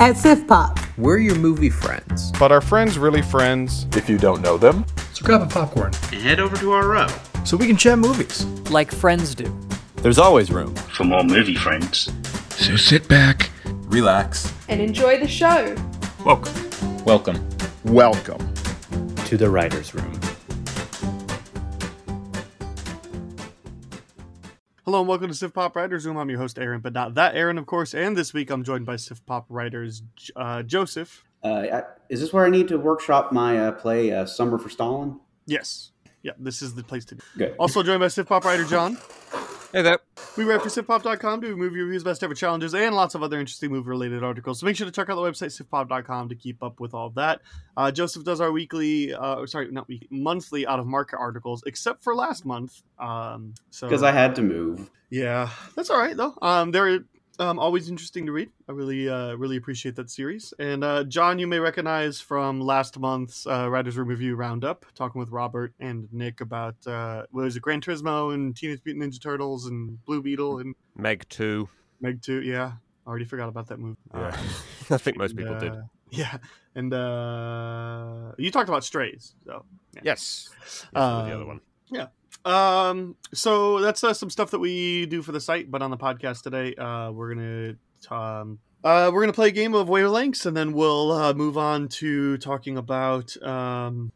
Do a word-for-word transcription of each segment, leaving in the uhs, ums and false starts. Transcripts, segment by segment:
at Siftpop. We're your movie friends. But are friends really friends if you don't know them? So grab a popcorn and head over to our row so we can chat movies like friends do. There's always room for more movie friends. So sit back, relax, and enjoy the show. Welcome. Welcome. Welcome to the writer's room. Hello and welcome to Siftpop Writers Room. I'm your host, Aaron, but not that Aaron, of course. And this week I'm joined by Siftpop Writers uh, Joseph. Uh, I, is this where I need to workshop my uh, play, uh, Summer for Stalin? Yes. Yeah, this is the place to be. Good. Also joined by Siftpop Writer John. Hey there. We write for Siftpop dot com, do movie reviews, best ever challenges, and lots of other interesting movie-related articles. So make sure to check out the website, Siftpop dot com, to keep up with all of that. Uh, Joseph does our weekly, uh, sorry, not weekly, monthly out-of-market articles, except for last month. Um, so because I had to move. Yeah, that's all right, though. Um, they're um, always interesting to read. I really, uh, really appreciate that series. And uh, John, you may recognize from last month's uh, Writer's Room Review Roundup, talking with Robert and Nick about, uh, what was it, Gran Turismo and Teenage Mutant Ninja Turtles and Blue Beetle and... Meg two. Meg two, yeah. I already forgot about that movie. Yeah. I think most people and, uh, did. Yeah. And uh, you talked about Strays, though. Yeah. Yes. yes um, the other one. Yeah. Um, so that's uh, some stuff that we do for the site, but on the podcast today, uh, we're going to... Um, Uh, we're going to play a game of wavelengths, and then we'll uh, move on to talking about um,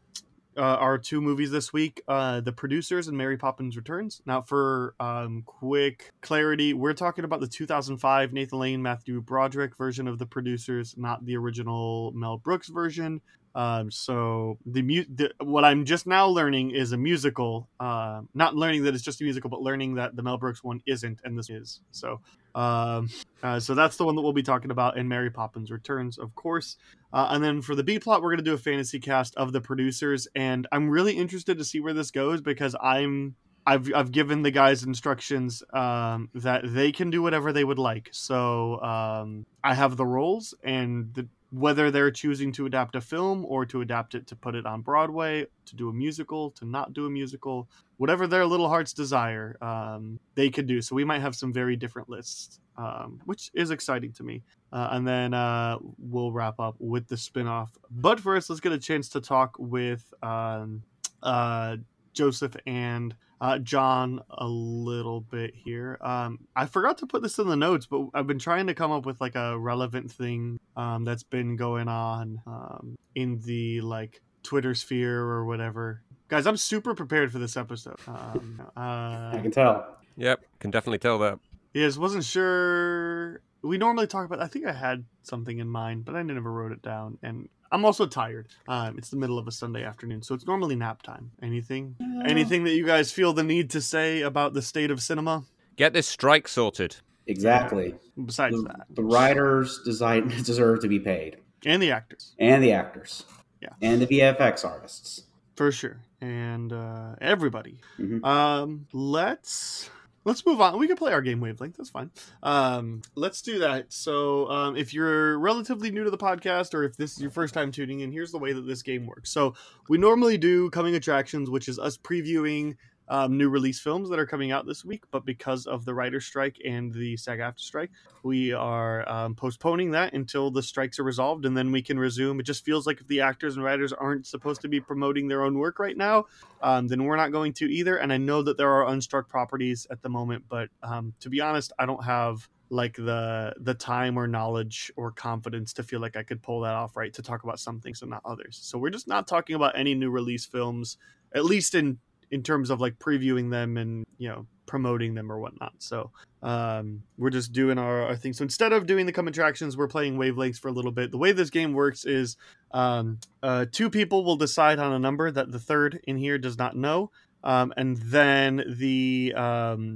uh, our two movies this week, uh, The Producers and Mary Poppins Returns. Now, for um, quick clarity, we're talking about the two thousand five Nathan Lane, Matthew Broderick version of The Producers, not the original Mel Brooks version. Um, so the, mu- the what I'm just now learning is a musical. Uh, not learning that it's just a musical, but learning that the Mel Brooks one isn't, and this is. So... Um, uh, so that's the one that we'll be talking about in Mary Poppins Returns, of course. Uh, and then for the B plot, we're going to do a fantasy cast of The Producers, and I'm really interested to see where this goes because I'm I've I've given the guys instructions um, that they can do whatever they would like. So um, I have the roles, and the, whether they're choosing to adapt a film or to adapt it to put it on Broadway, to do a musical, to not do a musical, whatever their little hearts desire, um, they can do. So we might have some very different lists, um, which is exciting to me. Uh, and then uh, we'll wrap up with the spinoff. But first, let's get a chance to talk with um, uh, Joseph and... Uh, John a little bit here. Um, I forgot to put this in the notes, but I've been trying to come up with like a relevant thing um, that's been going on um, in the like Twitter sphere or whatever. Guys, I'm super prepared for this episode. Um, uh, I can tell. Yep, can definitely tell that. Yes, wasn't sure. We normally talk about, I think I had something in mind, but I never wrote it down. And I'm also tired. Um, it's the middle of a Sunday afternoon, so it's normally nap time. Anything? Yeah. Anything that you guys feel the need to say about the state of cinema? Get this strike sorted. Exactly. Yeah. Besides the, that. The writers design, deserve to be paid. And the actors. And the actors. Yeah. And the V F X artists. For sure. And uh, everybody. Mm-hmm. Um, let's... Let's move on. We can play our game Wavelength. That's fine. Um, let's do that. So um, if you're relatively new to the podcast or if this is your first time tuning in, here's the way that this game works. So we normally do coming attractions, which is us previewing um, new release films that are coming out this week. But because of the writer's strike and the SAG-AFTRA strike, we are um, postponing that until the strikes are resolved. And then we can resume. It just feels like if the actors and writers aren't supposed to be promoting their own work right now, Um, then we're not going to either. And I know that there are unstruck properties at the moment, but um, to be honest, I don't have like the the time or knowledge or confidence to feel like I could pull that off right to talk about some things and not others. So we're just not talking about any new release films, at least in, in terms of like previewing them and, you know, promoting them or whatnot. So um, we're just doing our, our thing. So instead of doing the come attractions, we're playing wavelengths for a little bit. The way this game works is um, uh, two people will decide on a number that the third in here does not know. Um, and then the um,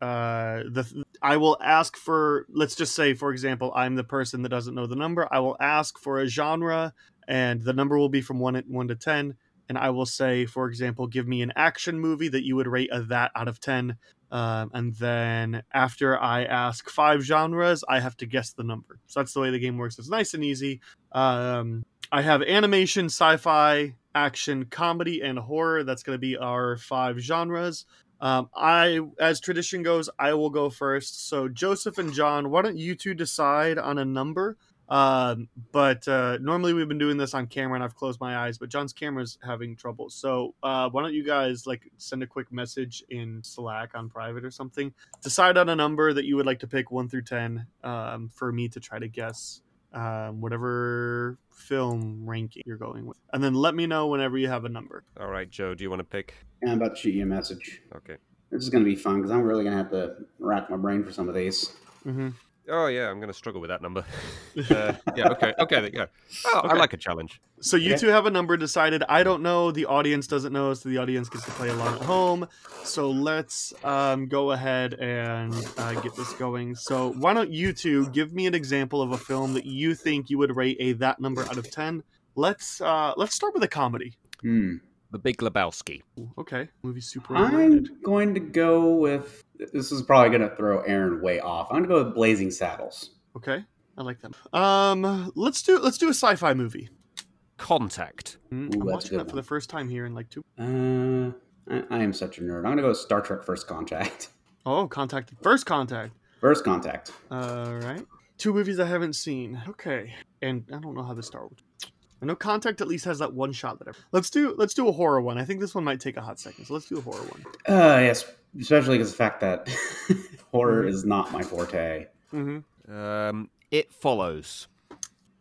uh, the I will ask for, let's just say, for example, I'm the person that doesn't know the number. I will ask for a genre and the number will be from one, one to ten. And I will say, for example, give me an action movie that you would rate a that out of ten. Um, and then after I ask five genres, I have to guess the number. So that's the way the game works. It's nice and easy. Um, I have animation, sci-fi, action, comedy, and horror. That's going to be our five genres. Um, I, as tradition goes, I will go first. So Joseph and John, why don't you two decide on a number Um, but uh, normally we've been doing this on camera and I've closed my eyes, but John's camera's having trouble. So uh, why don't you guys like send a quick message in Slack on private or something. Decide on a number that you would like to pick one through ten um, for me to try to guess um, whatever film ranking you're going with. And then let me know whenever you have a number. All right, Joe, do you want to pick? Yeah, I'm about to shoot you a message. Okay. This is going to be fun because I'm really going to have to rack my brain for some of these. Mm-hmm. Oh, yeah, I'm going to struggle with that number. Uh, yeah, okay, okay, yeah. Oh, okay. I like a challenge. So you yeah. two have a number decided. I don't know. The audience doesn't know, so the audience gets to play along at home. So let's um, go ahead and uh, get this going. So why don't you two give me an example of a film that you think you would rate a that number out of ten? Let's uh, let's start with a comedy. Hmm. The Big Lebowski. Okay, movie super overrated. I'm going to go with, this is probably going to throw Aaron way off. I'm going to go with Blazing Saddles. Okay, I like that. Um, let's do let's do a sci-fi movie. Contact. Mm, Ooh, I'm watching that one for the first time here in like two. Uh, I, I am such a nerd. I'm going to go with Star Trek: First Contact. Oh, Contact. First Contact. First Contact. All right. Two movies I haven't seen. Okay, and I don't know how this started. I know Contact at least has that one shot that I... Let's do let's do a horror one. I think this one might take a hot second, so let's do a horror one. Uh, yes, especially because the fact that horror mm-hmm. is not my forte. Mm-hmm. Um, It Follows.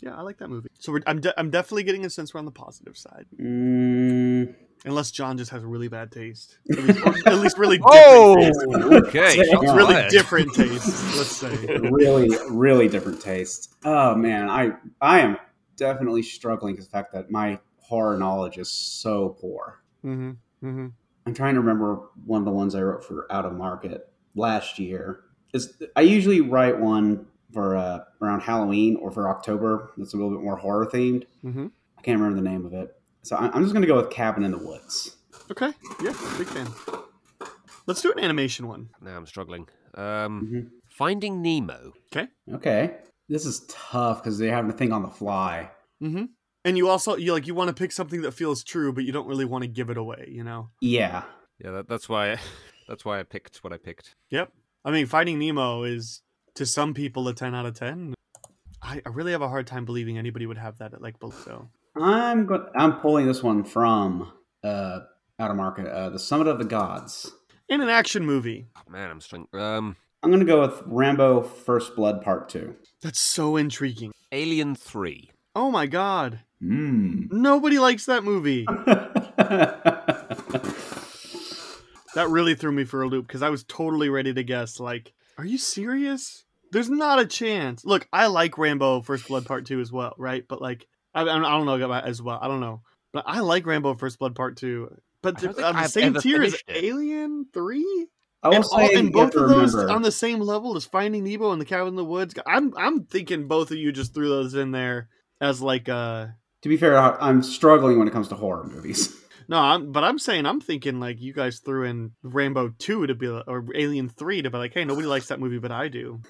Yeah, I like that movie. So we're, I'm de- I'm definitely getting a sense we're on the positive side. Mm. Unless John just has really bad taste. At least, at least really different oh, taste. Okay. It's really it. different taste, let's say. Really, really different taste. Oh, man, I I am... definitely struggling with the fact that my horror knowledge is so poor. Mm-hmm, mm-hmm. I'm trying to remember one of the ones I wrote for Out of Market last year. It's, I usually write one for uh, around Halloween or for October that's a little bit more horror themed. Mm-hmm. I can't remember the name of it. So I'm just going to go with Cabin in the Woods. Okay. Yeah, big fan. Let's do an animation one. Now I'm struggling. Um, mm-hmm. Finding Nemo. Okay. Okay. This is tough because they have to think on the fly. Mm-hmm. And you also you like you want to pick something that feels true, but you don't really want to give it away, you know? Yeah, yeah. That, that's why that's why I picked what I picked. Yep. I mean, Finding Nemo is to some people a ten out of ten. I, I really have a hard time believing anybody would have that at like below. I'm go- I'm pulling this one from uh, Out of Market, uh, The Summit of the Gods, in an action movie. Oh, man, I'm struggling. Um. I'm going to go with Rambo First Blood Part two. That's so intriguing. Alien three. Oh my god. Mm. Nobody likes that movie. That really threw me for a loop because I was totally ready to guess. Like, are you serious? There's not a chance. Look, I like Rambo First Blood Part two as well, right? But like, I, I don't know about as well. I don't know. But I like Rambo First Blood Part two. But the, on the same tier as Alien three? And, all, and both of those remember. on the same level as Finding Nemo and The Cabin in the Woods. I'm I'm thinking both of you just threw those in there as like a... To be fair, I'm struggling when it comes to horror movies. No, I'm, but I'm saying I'm thinking like you guys threw in Rambo two to be like, or Alien three to be like, hey, nobody likes that movie, but I do.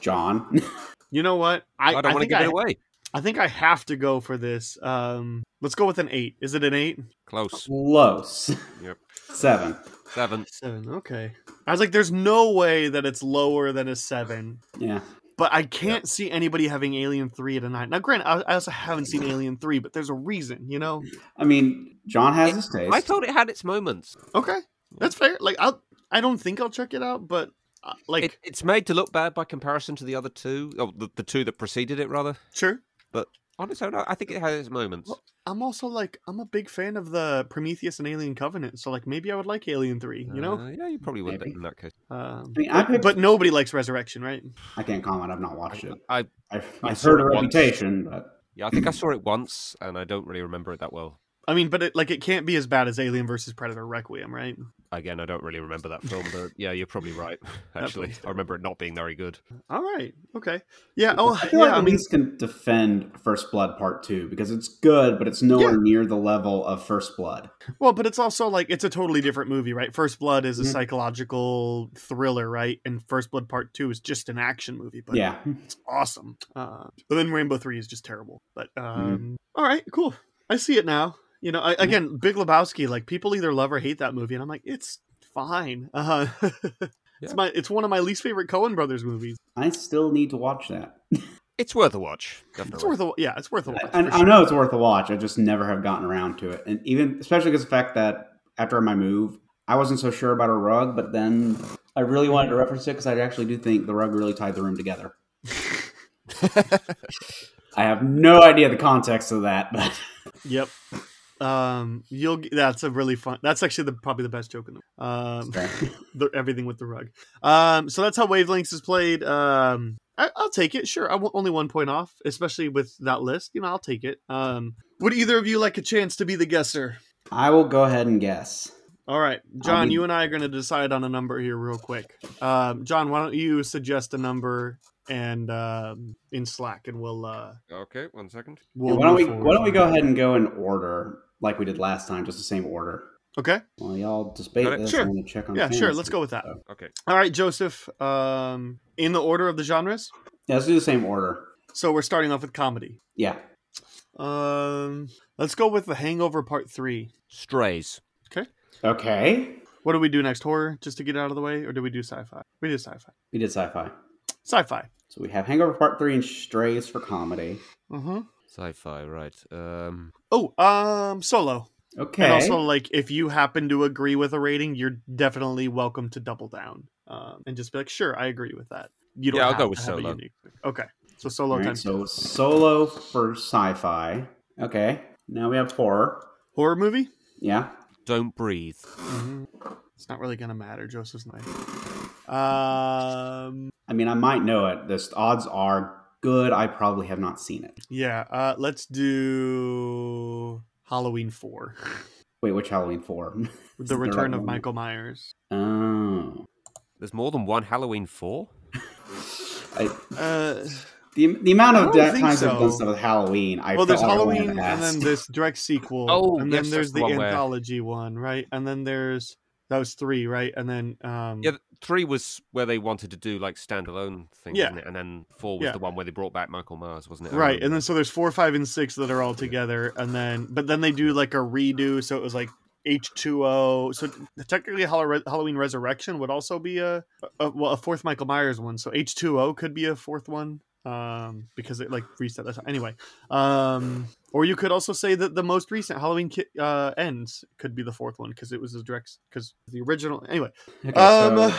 John. You know what? I, I don't want to give I, it away. I think I have to go for this. Um, let's go with an eight. Is it an eight? Close. Close. Yep. Seven. Seven. Seven, okay. I was like, there's no way that it's lower than a seven. Yeah. But I can't yeah. see anybody having Alien three at a nine. Now, granted, I also haven't seen Alien three, but there's a reason, you know? I mean, John has it, his taste. I thought it had its moments. Okay. That's fair. Like, I I don't think I'll check it out, but, uh, like... It, it's made to look bad by comparison to the other two. Oh, the, the two that preceded it, rather. Sure. But... on its own, I think it has its moments. Well, I'm also like, I'm a big fan of the Prometheus and Alien Covenant, so like maybe I would like Alien three, you know? Uh, yeah, you probably would in that case. Um, I mean, I picked... But nobody likes Resurrection, right? I can't comment, I've not watched it. I, I've, I've heard a reputation, but... Yeah, I think I saw it once, and I don't really remember it that well. I mean, but it, like, it can't be as bad as Alien versus Predator Requiem, right? Again, I don't really remember that film, but yeah, you're probably right, actually. I remember it not being very good. All right, okay. Yeah, oh, I feel yeah, like I mean... Elise can defend First Blood Part two, because it's good, but it's nowhere yeah. near the level of First Blood. Well, but it's also, like, it's a totally different movie, right? First Blood is a mm-hmm. psychological thriller, right? And First Blood Part two is just an action movie, but yeah. it's awesome. Uh, but then Rainbow three is just terrible. But, um, mm. all right, cool. I see it now. You know, I, again, Big Lebowski, like people either love or hate that movie. And I'm like, it's fine. Uh, it's yeah. my, it's one of my least favorite Coen Brothers movies. I still need to watch that. It's worth a watch. Definitely. It's worth a yeah. It's worth a watch. And I, sure. I know it's worth a watch. I just never have gotten around to it, and even especially because of the fact that after my move, I wasn't so sure about a rug, but then I really wanted to reference it because I actually do think the rug really tied the room together. I have no idea the context of that, but yep. Um, you'll that's a really fun. That's actually the probably the best joke in the world. Um, the, everything with the rug. Um, so that's how Wavelengths is played. Um. I, I'll take it. Sure. I want only one point off, especially with that list. You know, I'll take it. Um, would either of you like a chance to be the guesser? I will go ahead and guess. All right. John, be... you and I are going to decide on a number here real quick. Um, John, why don't you suggest a number and um, in Slack and we'll... Uh, okay, one second. We'll yeah, why, don't we, why don't we go ahead and go in order like we did last time, just the same order. Okay. Well, y'all debate right. this. Sure. I'm going to check on Yeah, sure. Let's go with that. So. Okay. All right, Joseph. Um, in the order of the genres? Yeah, let's do the same order. So we're starting off with comedy. Yeah. Um, let's go with The Hangover Part three. Strays. Okay. Okay. What do we do next? Horror, just to get out of the way? Or do we do sci-fi? We did sci-fi. We did sci-fi. Sci-fi. So we have Hangover Part three and Strays for comedy. Mm-hmm. Sci-fi, right. Um. Oh, um, Solo. Okay. And also, like, if you happen to agree with a rating, you're definitely welcome to double down um, and just be like, sure, I agree with that. You don't yeah, have, I'll go with have Solo. Unique... Okay. So Solo right, times. So two. Solo for sci-fi. Okay. Now we have horror. Horror movie? Yeah. Don't Breathe. Mm-hmm. It's not really going to matter. Joseph's nice. Um, I mean, I might know it. The odds are good. I probably have not seen it. Yeah. Uh, let's do... Halloween four. Wait, which Halloween four? The Return of Michael Myers. Oh. There's more than one Halloween four? I, uh, the, the amount of de- times so. I've done stuff with Halloween, I Well, there's Halloween and then this direct sequel. oh, and then there's the one anthology where... one, right? And then there's... That was three, right? And then... Um, yeah, three was where they wanted to do like standalone things, yeah. wasn't it? And then four was yeah. the one where they brought back Michael Myers, wasn't it? Right, and then so there's four, five, and six that are all together. And then, but then they do like a redo, so it was like H two O. So technically Halloween Resurrection would also be a, a, well, a fourth Michael Myers one. So H two O could be a fourth one um, because it like reset that time. Anyway, um, or you could also say that the most recent Halloween ki- uh, Ends could be the fourth one because it was the direct because the original. Anyway, okay, um, so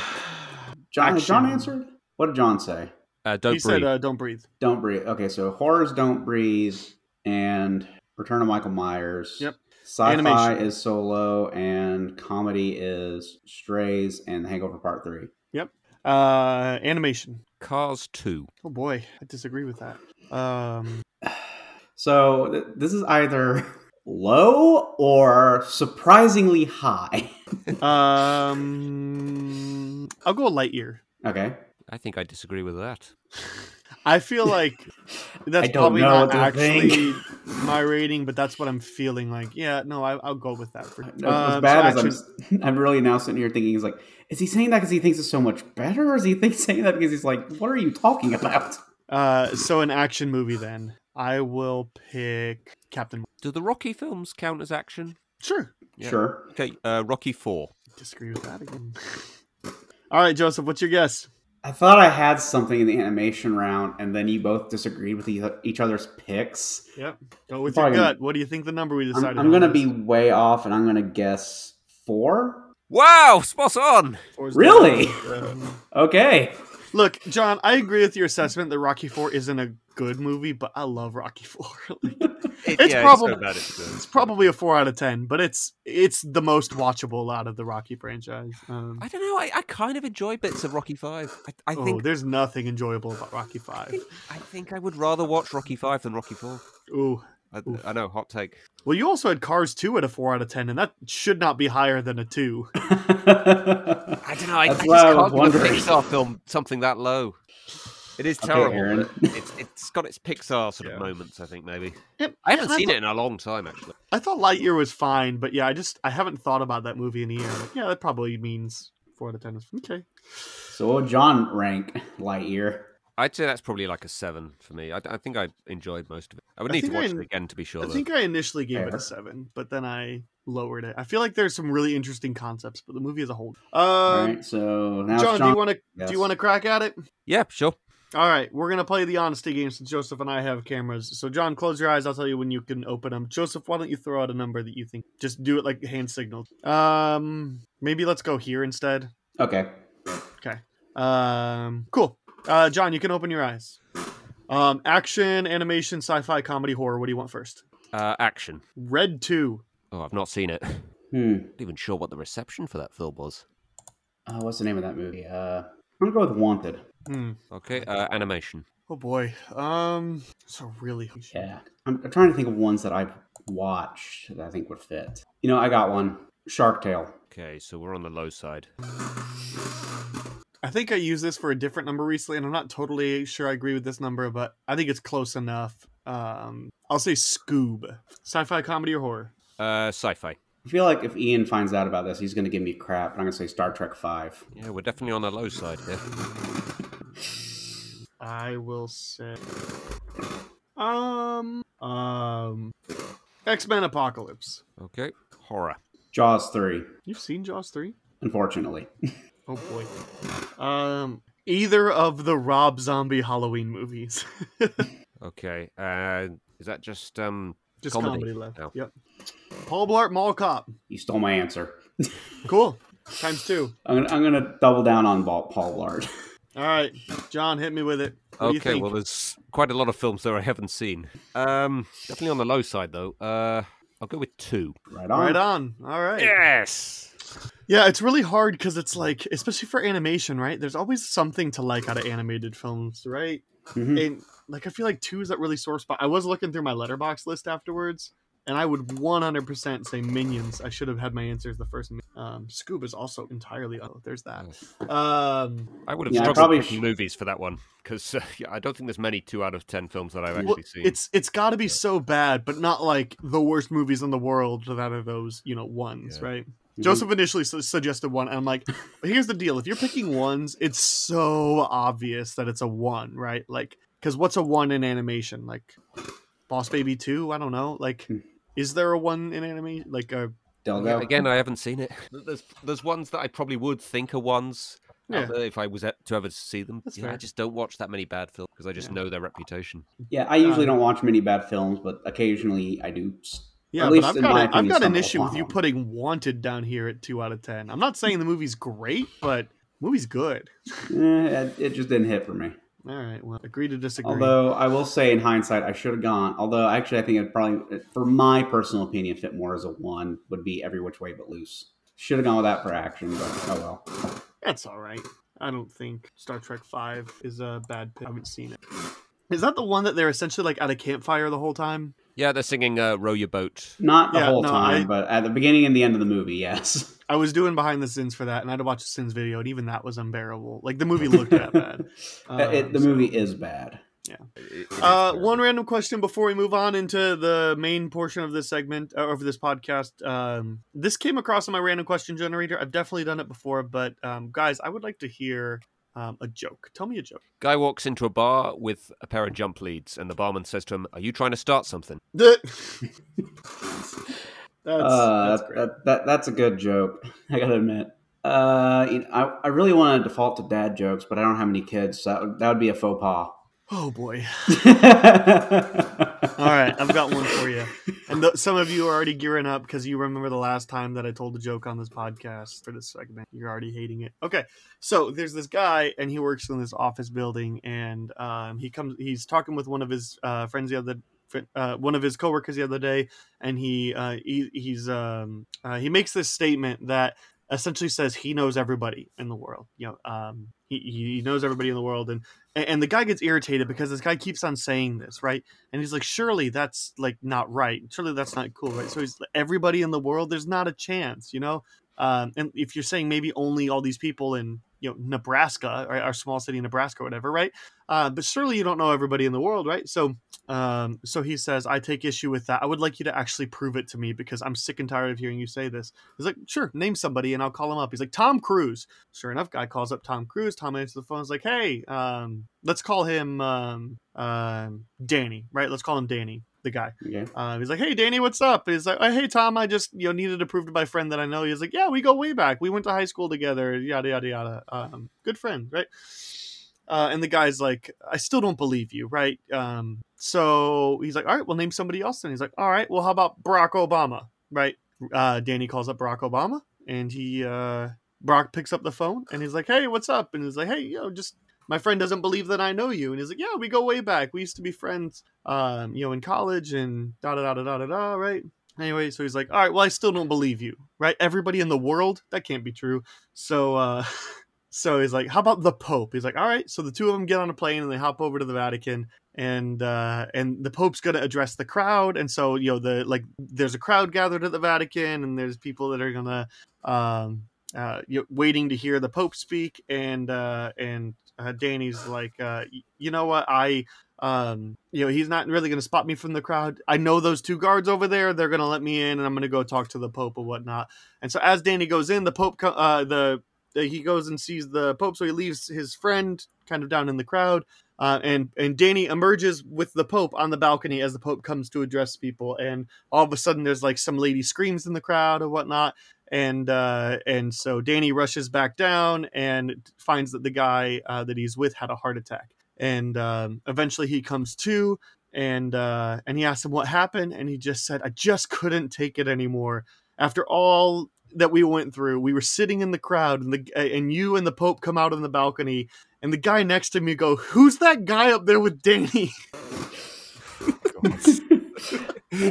John, John answered. What did John say? Uh, don't he breathe. said, uh, "Don't breathe." Don't breathe. Okay, so horrors, Don't Breathe, and Return of Michael Myers. Yep. Sci-fi Animation. Is Solo, and comedy is Strays and Hangover Part Three. Yep. Uh, animation. Cars two. Oh boy, I disagree with that. Um, so th- this is either low or surprisingly high. um, I'll go Lightyear. Okay. I think I disagree with that. I feel like that's probably not actually my rating, but that's what I'm feeling like. Yeah, no, I, I'll go with that. For um, as bad so as actually, I'm, I'm really now sitting here thinking, he's like, is he saying that because he thinks it's so much better? Or is he think, saying that because he's like, what are you talking about? Uh, so an action movie then. I will pick Captain. Do the Rocky films count as action? Sure. Yeah. Sure. Okay, uh, Rocky four. Disagree with that again. All right, Joseph, what's your guess? I thought I had something in the animation round, and then you both disagreed with each other's picks. Yep. Go with your gut. What do you think the number we decided on? I'm going to be way off, and I'm going to guess four. Wow, spot on. Really? Okay. Look, John, I agree with your assessment that Rocky four isn't a good movie, but I love Rocky four. It's, yeah, probably, it's, so it's probably a four out of ten, but it's it's the most watchable out of the Rocky franchise. Um, I don't know. I, I kind of enjoy bits of Rocky five. I, I oh, think there's nothing enjoyable about Rocky five. I think I, think I would rather watch Rocky five than Rocky four. Ooh, I, I know, hot take. Well, you also had Cars two at a four out of ten, and that should not be higher than a two. I don't know. I, I just I can't give a Pixar film something that low. It is terrible. Okay, it's it's got its Pixar sort yeah. of moments, I think, maybe. It, I haven't I seen thought, it in a long time, actually. I thought Lightyear was fine, but yeah, I just I haven't thought about that movie in a year. But yeah, that probably means four out of ten. Okay. So what would John rank Lightyear? I'd say that's probably like a seven for me. I, I think I enjoyed most of it. I would I need to watch I, it again to be sure. I though. think I initially gave Fair. it a seven, but then I lowered it. I feel like there's some really interesting concepts, but the movie as a whole. Um, All right, so now John, John, do you want to yes. do you want to crack at it? Yeah, sure. All right, we're going to play the honesty game since Joseph and I have cameras. So, John, close your eyes. I'll tell you when you can open them. Joseph, why don't you throw out a number that you think? Just do it like hand signals. Um, maybe let's go here instead. Okay. Okay. Um, cool. Uh, John, you can open your eyes. Um, action, animation, sci-fi, comedy, horror. What do you want first? Uh, action. Red two. Oh, I've not seen it. Hmm. Not even sure what the reception for that film was. Uh, what's the name of that movie? Uh, I'm going to go with Wanted. Hmm. Okay, uh, animation. Oh boy, um, it's a really yeah. I'm, I'm trying to think of ones that I've watched that I think would fit. You know, I got one. Shark Tale. Okay, so we're on the low side. I think I used this for a different number recently, and I'm not totally sure I agree with this number, but I think it's close enough. Um, I'll say Scoob. Sci-fi, comedy, or horror? Uh, sci-fi. I feel like if Ian finds out about this, he's going to give me crap, and I'm going to say Star Trek five. Yeah, we're definitely on the low side here. I will say... Um... Um... X-Men Apocalypse. Okay. Horror. Jaws three. You've seen Jaws three? Unfortunately. Oh, boy. Um, either of the Rob Zombie Halloween movies. Okay. Uh, is that just, um... Just comedy, comedy left. No. Yep. Paul Blart Mall Cop. You stole my answer. Cool. Times two. I'm gonna, I'm gonna double down on Paul Blart. All right, John, hit me with it. What okay, do you think? Well, there's quite a lot of films there I haven't seen. Um, definitely on the low side though. Uh, I'll go with two. Right on. Right on. All right. Yes. Yeah, it's really hard because it's like, especially for animation, right? There's always something to like out of animated films, right? Mm-hmm. And like, I feel like two is that really sore spot. I was looking through my Letterboxd list afterwards. And I would one hundred percent say Minions. I should have had my answers the first. Um, Scoob is also entirely... Oh, there's that. Um, I would have yeah, struggled with should... movies for that one. Because uh, yeah, I don't think there's many two out of ten films that I've actually well, seen. It's It's got to be yeah. so bad, but not like the worst movies in the world that are those, you know, ones, yeah. right? Mm-hmm. Joseph initially su- suggested one, and I'm like, here's the deal. If you're picking ones, it's so obvious that it's a one, right? Like, because what's a one in animation? Like, Boss Baby two? I don't know. Like... Hmm. Is there a one in anime? Like a Delgo? Again, I haven't seen it. There's there's ones that I probably would think are ones yeah. if I was to ever see them. You know, I just don't watch that many bad films because I just yeah. know their reputation. Yeah, I usually um, don't watch many bad films, but occasionally I do. Yeah, at least but I've got, opinion, I've got an issue with you putting Wanted down here at two out of ten. I'm not saying the movie's great, but the movie's good. eh, it just didn't hit for me. All right, well, agree to disagree. Although, I will say in hindsight, I should have gone. Although, actually, I think it probably, for my personal opinion, fit more as a one would be Every Which Way But Loose. Should have gone with that for action, but oh well. That's all right. I don't think Star Trek five is a bad pick. I haven't seen it. Is that the one that they're essentially like at a campfire the whole time? Yeah, they're singing uh, Row Your Boat. Not the yeah, whole no, time, I... but at the beginning and the end of the movie, yes. I was doing Behind the Sins for that, and I had to watch the Sins video, and even that was unbearable. Like, the movie looked that bad. Um, it, the so, movie is bad. Yeah. It, it uh, is one random question before we move on into the main portion of this segment, uh, over this podcast. Um, this came across in my random question generator. I've definitely done it before, but um, guys, I would like to hear um, a joke. Tell me a joke. Guy walks into a bar with a pair of jump leads, and the barman says to him, "Are you trying to start something?" That's, uh, that's, that, that, that, that's a good joke. I gotta admit, uh, you know, I, I really want to default to dad jokes, but I don't have any kids. So that would, that would be a faux pas. Oh boy. All right. I've got one for you. And th- some of you are already gearing up because you remember the last time that I told a joke on this podcast for this segment. You're already hating it. Okay. So there's this guy and he works in this office building and, um, he comes, he's talking with one of his, uh, friends the other Uh, one of his coworkers the other day, and he uh, he he's um, uh, he makes this statement that essentially says he knows everybody in the world. You know, um, he he knows everybody in the world, and and the guy gets irritated because this guy keeps on saying this, right? And he's like, surely that's like not right. Surely that's not cool, right? So he's like, everybody in the world. There's not a chance, you know. Um, and if you're saying maybe only all these people in you know Nebraska, right, our small city, Nebraska, or whatever, right? Uh, but surely you don't know everybody in the world, right? So. Um, so he says, I take issue with that. I would like you to actually prove it to me because I'm sick and tired of hearing you say this. He's like, sure, name somebody and I'll call him up. He's like, Tom Cruise. Sure enough, guy calls up Tom Cruise. Tom answers the phone. He's like, hey, um, let's call him, um, um, Danny, right? Let's call him Danny, the guy. Yeah. Um, he's like, hey, Danny, what's up? And he's like, oh, hey, Tom, I just, you know, needed to prove to my friend that I know you. He's like, yeah, we go way back. We went to high school together. Yada, yada, yada. Um, good friend, right? Uh, and the guy's like, I still don't believe you, right? Um, so he's like, all right, we'll name somebody else. And he's like, all right, well, how about Barack Obama, right? Uh, Danny calls up Barack Obama, and he uh, Barack picks up the phone, and he's like, hey, what's up? And he's like, hey, you know, just my friend doesn't believe that I know you. And he's like, yeah, we go way back. We used to be friends, um, you know, in college and da da da da da da, right? Anyway, so he's like, all right, well, I still don't believe you, right? Everybody in the world, that can't be true. So. Uh, So he's like, how about the Pope? He's like, all right. So the two of them get on a plane and they hop over to the Vatican, and uh, and the Pope's going to address the crowd. And so, you know, the like there's a crowd gathered at the Vatican, and there's people that are going to um, uh, you know, waiting to hear the Pope speak. And uh, and uh, Danny's like, uh, you know what? I, um, you know, he's not really going to spot me from the crowd. I know those two guards over there. They're going to let me in, and I'm going to go talk to the Pope or whatnot. And so as Danny goes in, the Pope, co- uh, the he goes and sees the Pope, so he leaves his friend kind of down in the crowd, uh, and and Danny emerges with the Pope on the balcony as the Pope comes to address people, and all of a sudden there's like some lady screams in the crowd or whatnot, and uh, and so Danny rushes back down and finds that the guy uh, that he's with had a heart attack, and um, eventually he comes to, and uh, and he asks him what happened, and he just said, I just couldn't take it anymore. After all that we went through, we were sitting in the crowd, and the and you and the Pope come out on the balcony, and the guy next to me go, who's that guy up there with Danny? I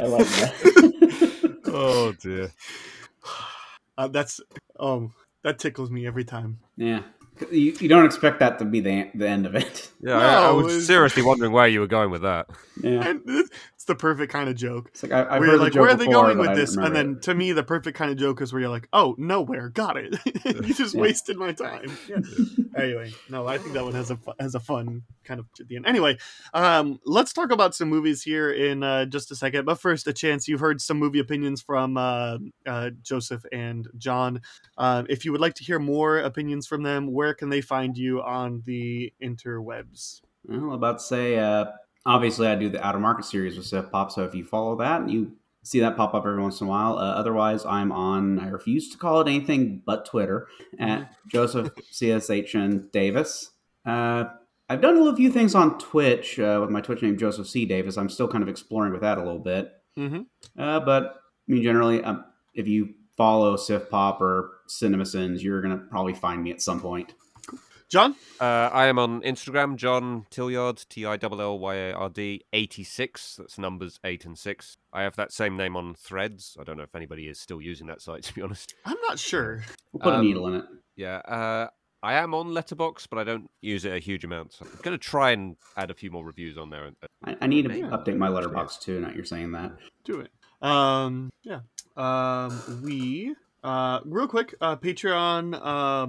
love that. Oh dear. Uh, that's um that tickles me every time. Yeah, you, you don't expect that to be the the end of it. Yeah, no, I, I was it's... seriously wondering where you were going with that. Yeah. And, it's the perfect kind of joke. It's like, I, I've where heard like, joke where are they before, going with this? And then it. To me, the perfect kind of joke is where you're like, oh, nowhere. Got it. You just yeah. wasted my time. Yeah. Anyway, no, I think that one has a has a fun kind of at the end. Anyway, um, let's talk about some movies here in uh, just a second. But first, a chance you've heard some movie opinions from uh, uh, Joseph and John. Uh, if you would like to hear more opinions from them, where can they find you on the interwebs? Well, about to say... Uh... Obviously, I do the Outer Market series with Siftpop, so if you follow that, you see that pop up every once in a while. Uh, otherwise, I'm on, I refuse to call it anything but Twitter, at Joseph C S H N Davis. Uh, I've done a little few things on Twitch uh, with my Twitch name, Joseph C. Davis. I'm still kind of exploring with that a little bit. Mm-hmm. Uh, but, I mean, generally, um, if you follow Siftpop or CinemaSins, you're going to probably find me at some point. John? Uh, I am on Instagram, John Tillyard, T I L L Y A R D, eighty-six. That's numbers eight and six. I have that same name on Threads. I don't know if anybody is still using that site, to be honest. I'm not sure. We'll put um, a needle in it. Yeah. Uh, I am on Letterboxd, but I don't use it a huge amount. So I'm going to try and add a few more reviews on there. I, I need to yeah. update my Letterboxd, too, now you're saying that. Do it. Um, yeah. Um, we... Uh, real quick, uh, patreon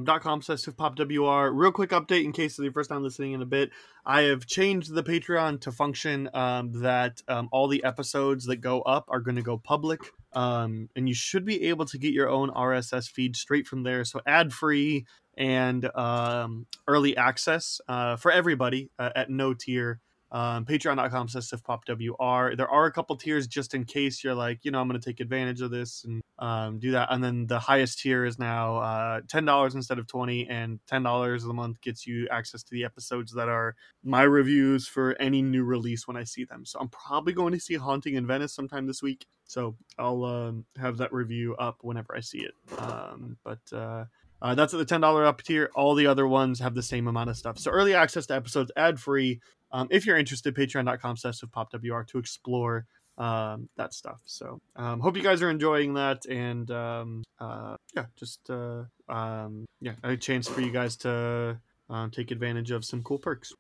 dot com slash siftpopWR. Real quick update in case of the first time listening in a bit. I have changed the Patreon to function um, that um, all the episodes that go up are going to go public. Um, and you should be able to get your own R S S feed straight from there. So ad-free and um, early access uh, for everybody uh, at no tier. Um, patreon dot com slash siftpopWR. There are a couple tiers just in case you're like, you know, I'm going to take advantage of this and um, do that. And then the highest tier is now uh, ten dollars instead of twenty dollars, and ten dollars a month gets you access to the episodes that are my reviews for any new release when I see them. So I'm probably going to see Haunting in Venice sometime this week. So I'll um, have that review up whenever I see it. Um, but uh, uh, that's at the ten dollars up tier. All the other ones have the same amount of stuff. So early access to episodes ad-free. Um, if you're interested, patreon dot com slash siftpopWR to explore um, that stuff. So um, hope you guys are enjoying that. And um, uh, yeah, just uh, um, yeah, a chance for you guys to um, take advantage of some cool perks.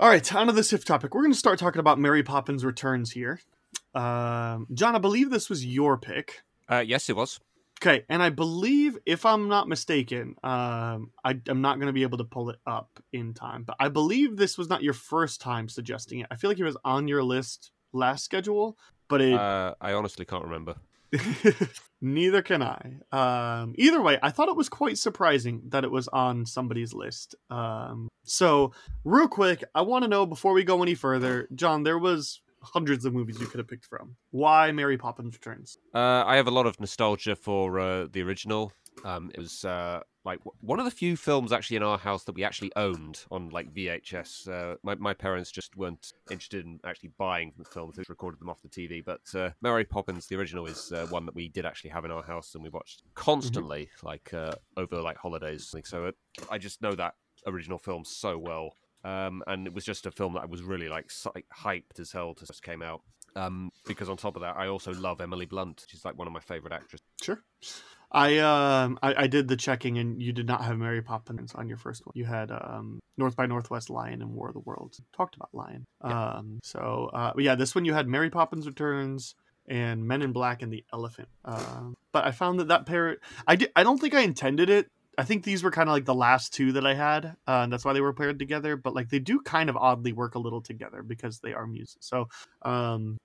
All right, on to the Sift topic. We're going to start talking about Mary Poppins Returns here. Um, John, I believe this was your pick. Uh, yes, it was. Okay, and I believe, if I'm not mistaken, um, I, I'm not going to be able to pull it up in time, but I believe this was not your first time suggesting it. I feel like it was on your list last schedule, but it... Uh, I honestly can't remember. Neither can I. Um, either way, I thought it was quite surprising that it was on somebody's list. Um, so, real quick, I want to know, before we go any further, John, there was... hundreds of movies you could have picked from. Why Mary Poppins Returns? Uh, I have a lot of nostalgia for uh, the original. Um, it was uh, like one of the few films actually in our house that we actually owned on like V H S. Uh, my, my parents just weren't interested in actually buying the films. They just recorded them off the T V. But uh, Mary Poppins, the original, is uh, one that we did actually have in our house and we watched constantly, mm-hmm. like uh, over like holidays. So it, I just know that original film so well. Um, and it was just a film that I was really like hyped as hell to just came out. Um, because on top of that, I also love Emily Blunt. She's like one of my favorite actresses. Sure. I um I, I did the checking, and you did not have Mary Poppins on your first one. You had um North by Northwest, Lion, and War of the Worlds. Talked about Lion. Yeah. Um. So uh, yeah, this one you had Mary Poppins Returns and Men in Black and the Elephant. Uh, but I found that that pair. I did. I don't think I intended it. I think these were kind of like the last two that I had, uh, and that's why they were paired together. But like they do kind of oddly work a little together because they are music. So, um,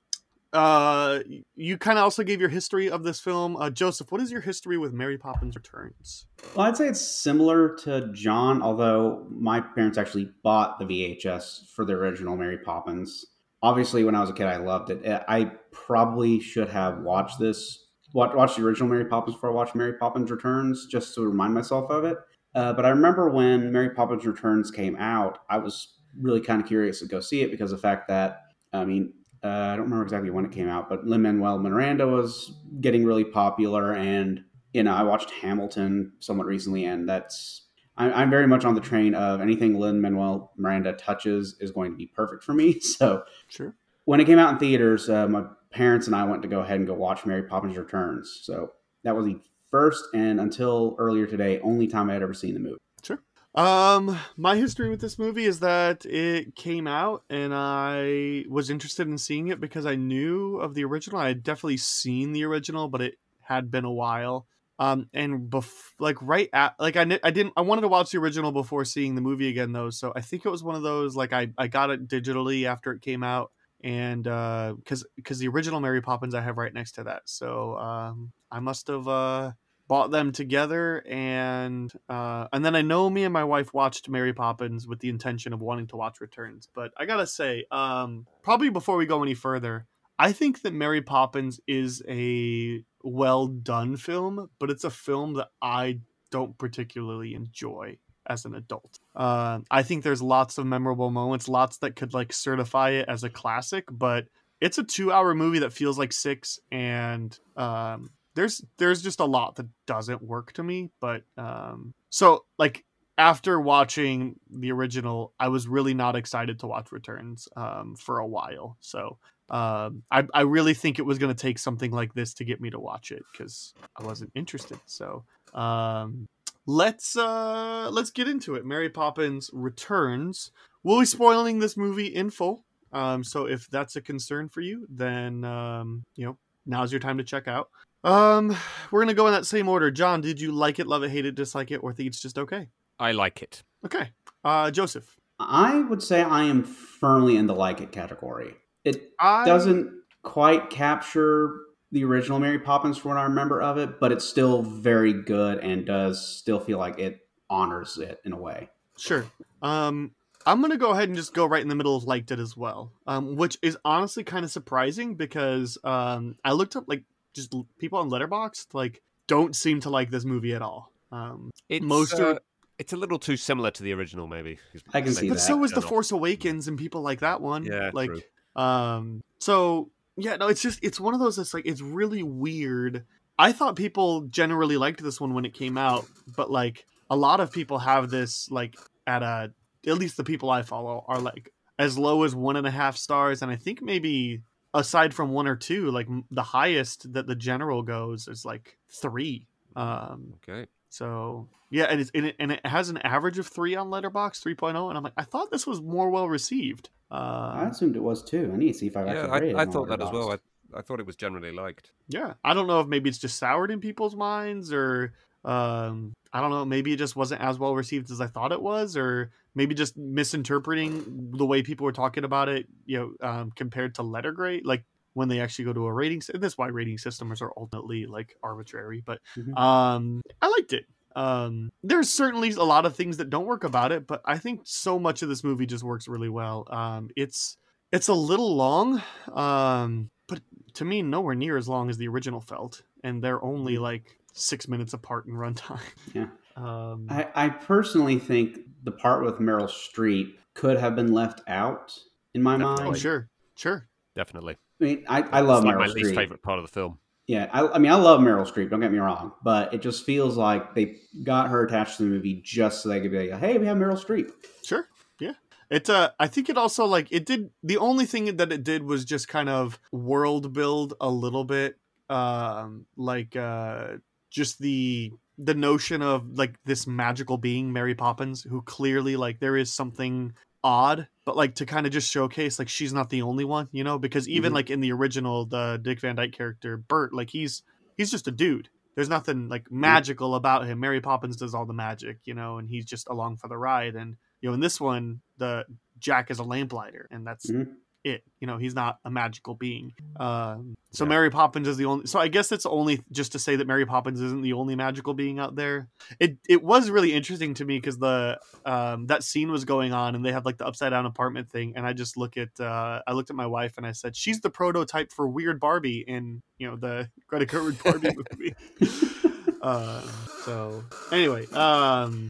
uh, you kind of also gave your history of this film, uh, Joseph. What is your history with Mary Poppins Returns? Well, I'd say it's similar to John, although my parents actually bought the V H S for the original Mary Poppins. Obviously, when I was a kid, I loved it. I probably should have watched this. Watch, watch the original Mary Poppins before I watched Mary Poppins Returns, just to remind myself of it. Uh, but I remember when Mary Poppins Returns came out, I was really kind of curious to go see it because of the fact that, I mean, uh, I don't remember exactly when it came out, but Lin-Manuel Miranda was getting really popular. And, you know, I watched Hamilton somewhat recently, and that's, I, I'm very much on the train of anything Lin-Manuel Miranda touches is going to be perfect for me. So sure. When it came out in theaters, uh, my parents and I went to go ahead and go watch Mary Poppins Returns. So that was the first and until earlier today, only time I had ever seen the movie. Sure. Um, my history with this movie is that it came out and I was interested in seeing it because I knew of the original. I had definitely seen the original, but it had been a while. Um, and bef- like right at, like I, I didn't, I wanted to watch the original before seeing the movie again though. So I think it was one of those, like I, I got it digitally after it came out. And uh because because the original Mary Poppins I have right next to that, so um I must have uh bought them together, and uh and then I know me and my wife watched Mary Poppins with the intention of wanting to watch Returns. But I gotta say, um probably before we go any further, I think that Mary Poppins is a well done film, but it's a film that I don't particularly enjoy as an adult. Uh, I think there's lots of memorable moments, lots that could like certify it as a classic, but it's a two hour movie that feels like six. And um, there's, there's just a lot that doesn't work to me. But um, so like after watching the original, I was really not excited to watch Returns um, for a while. So um, I, I really think it was going to take something like this to get me to watch it because I wasn't interested. So um Let's uh, let's get into it. Mary Poppins Returns. We'll be spoiling this movie in full. Um, so if that's a concern for you, then, um, you know, now's your time to check out. Um, we're going to go in that same order. John, did you like it, love it, hate it, dislike it, or think it's just okay? I like it. Okay. Uh, Joseph. I would say I am firmly in the like it category. It I... doesn't quite capture the original Mary Poppins from what I remember of it, but it's still very good and does still feel like it honors it in a way. Sure. Um, I'm going to go ahead and just go right in the middle of liked it as well, um, which is honestly kind of surprising because um, I looked up like just people on Letterboxd, like don't seem to like this movie at all. Um, it's, most uh, are... it's a little too similar to the original maybe. I can see but that. But so is The Force Awakens and people like that one. Yeah, like, true. Um, so... Yeah, no, it's just, it's one of those that's like, it's really weird. I thought people generally liked this one when it came out, but like a lot of people have this like at a, at least the people I follow are like as low as one and a half stars. And I think maybe aside from one or two, like the highest that the general goes is like three. Um, okay. So yeah, and, it's, and, it, and it has an average of three on Letterboxd, three point oh. And I'm like, I thought this was more well received. Uh, I assumed it was too. I need to see if I've yeah, actually read it. I, I thought that as well. I, I thought it was generally liked. Yeah. I don't know if maybe it's just soured in people's minds or um, I don't know. Maybe it just wasn't as well received as I thought it was, or maybe just misinterpreting the way people were talking about it, you know, um, compared to Lettergrade. Like when they actually go to a rating. And that's why rating systems are ultimately like arbitrary. But mm-hmm. um, I liked it. Um, there's certainly a lot of things that don't work about it, but I think so much of this movie just works really well. Um, it's, it's a little long, um, but to me, nowhere near as long as the original felt. And they're only like six minutes apart in runtime. Yeah. Um, I, I personally think the part with Meryl Streep could have been left out in my definitely. mind. Sure, sure. Definitely. I mean, I, I love like Meryl Streep. It's my least favorite part of the film. Yeah, I, I mean, I love Meryl Streep, don't get me wrong, but it just feels like they got her attached to the movie just so they could be like, hey, we have Meryl Streep. Sure, yeah. It, uh, I think it also, like, it did, the only thing that it did was just kind of world build a little bit, um, like, uh, just the the notion of, like, this magical being, Mary Poppins, who clearly, like, there is something odd, but like to kind of just showcase like she's not the only one, you know, because even mm-hmm. like in the original, the Dick Van Dyke character Bert, like he's he's just a dude. There's nothing like magical mm-hmm. about him. Mary Poppins does all the magic, you know, and he's just along for the ride. And you know, in this one, the Jack is a lamplighter, and that's mm-hmm. it. You know, he's not a magical being. Um, so yeah. Mary Poppins is the only. So I guess that's only just to say that Mary Poppins isn't the only magical being out there. It it was really interesting to me because the um, that scene was going on, and they have like the upside down apartment thing, and I just look at uh, I looked at my wife and I said, she's the prototype for Weird Barbie in, you know, the Greta Gerwig Barbie movie. Uh, so anyway, um,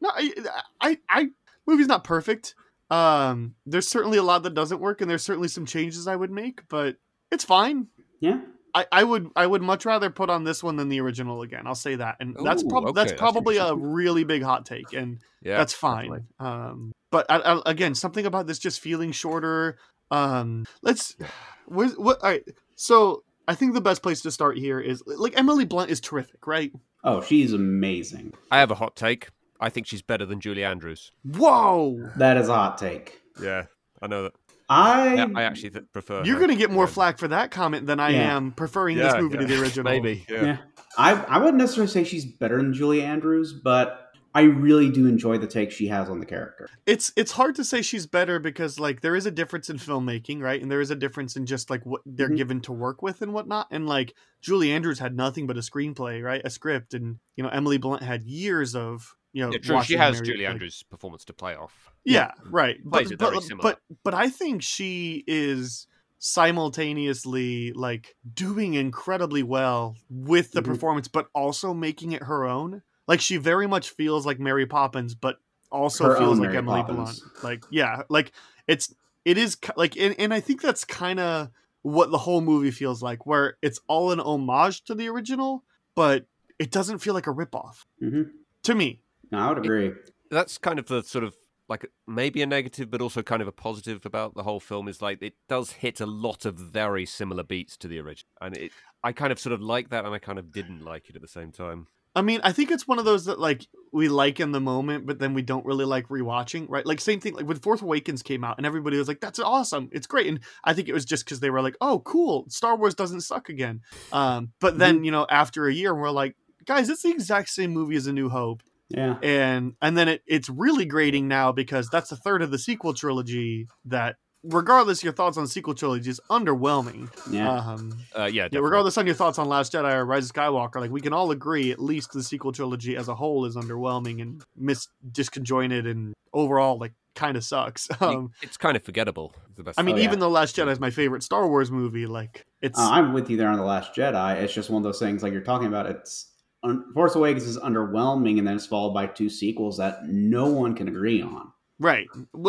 no, I, I I movie's not perfect. Um, there's certainly a lot that doesn't work, and there's certainly some changes I would make, but it's fine. Yeah. I, I would, I would much rather put on this one than the original again. I'll say that. And Ooh, that's probably, okay. that's probably that's a really big hot take, and yeah, that's fine. Definitely. Um, but I, I, again, something about this just feeling shorter. Um, let's, where's, what, all right. So I think the best place to start here is like Emily Blunt is terrific, right? Oh, she's amazing. I have a hot take. I think she's better than Julie Andrews. Whoa! That is a hot take. Yeah, I know that. I yeah, I actually th- prefer. You're going to get more yeah. flack for that comment than I yeah. am preferring yeah, this movie yeah. to the original. Maybe. Yeah. yeah. I I wouldn't necessarily say she's better than Julie Andrews, but I really do enjoy the take she has on the character. It's it's hard to say she's better because like there is a difference in filmmaking, right? And there is a difference in just like what they're mm-hmm. given to work with and whatnot. And like Julie Andrews had nothing but a screenplay, right? A script, and you know Emily Blunt had years of. You know, yeah, true. She has Mary Julie play. Andrews' performance to play off. Yeah, yeah. right. But, but, very similar. but but I think she is simultaneously like doing incredibly well with the mm-hmm. performance, but also making it her own. Like she very much feels like Mary Poppins, but also her feels like Mary Emily Poppins. Blunt. Like yeah, like it's it is like and, and I think that's kind of what the whole movie feels like, where it's all an homage to the original, but it doesn't feel like a ripoff mm-hmm. to me. No, I would agree. It, that's kind of the sort of like maybe a negative, but also kind of a positive about the whole film is like it does hit a lot of very similar beats to the original. And it, I kind of sort of like that and I kind of didn't like it at the same time. I mean, I think it's one of those that like we like in the moment, but then we don't really like rewatching, right? Like same thing like when Force Awakens came out and everybody was like, that's awesome. It's great. And I think it was just because they were like, oh, cool. Star Wars doesn't suck again. Um, but then, you know, after a year, we're like, guys, it's the exact same movie as A New Hope. Yeah, and and then it, it's really grating now because that's a third of the sequel trilogy that, regardless of your thoughts on the sequel trilogy, is underwhelming. Yeah, um, uh, yeah, yeah. Regardless on your thoughts on Last Jedi or Rise of Skywalker, like we can all agree, at least the sequel trilogy as a whole is underwhelming and mis- disconjointed, and overall, like, kind of sucks. Um, it's kind of forgettable. The best I mean, oh, yeah. even though Last Jedi is my favorite Star Wars movie, like it's. Uh, I'm with you there on the Last Jedi. It's just one of those things, like you're talking about. It's. Force Awakens is underwhelming, and then it's followed by two sequels that no one can agree on. Right,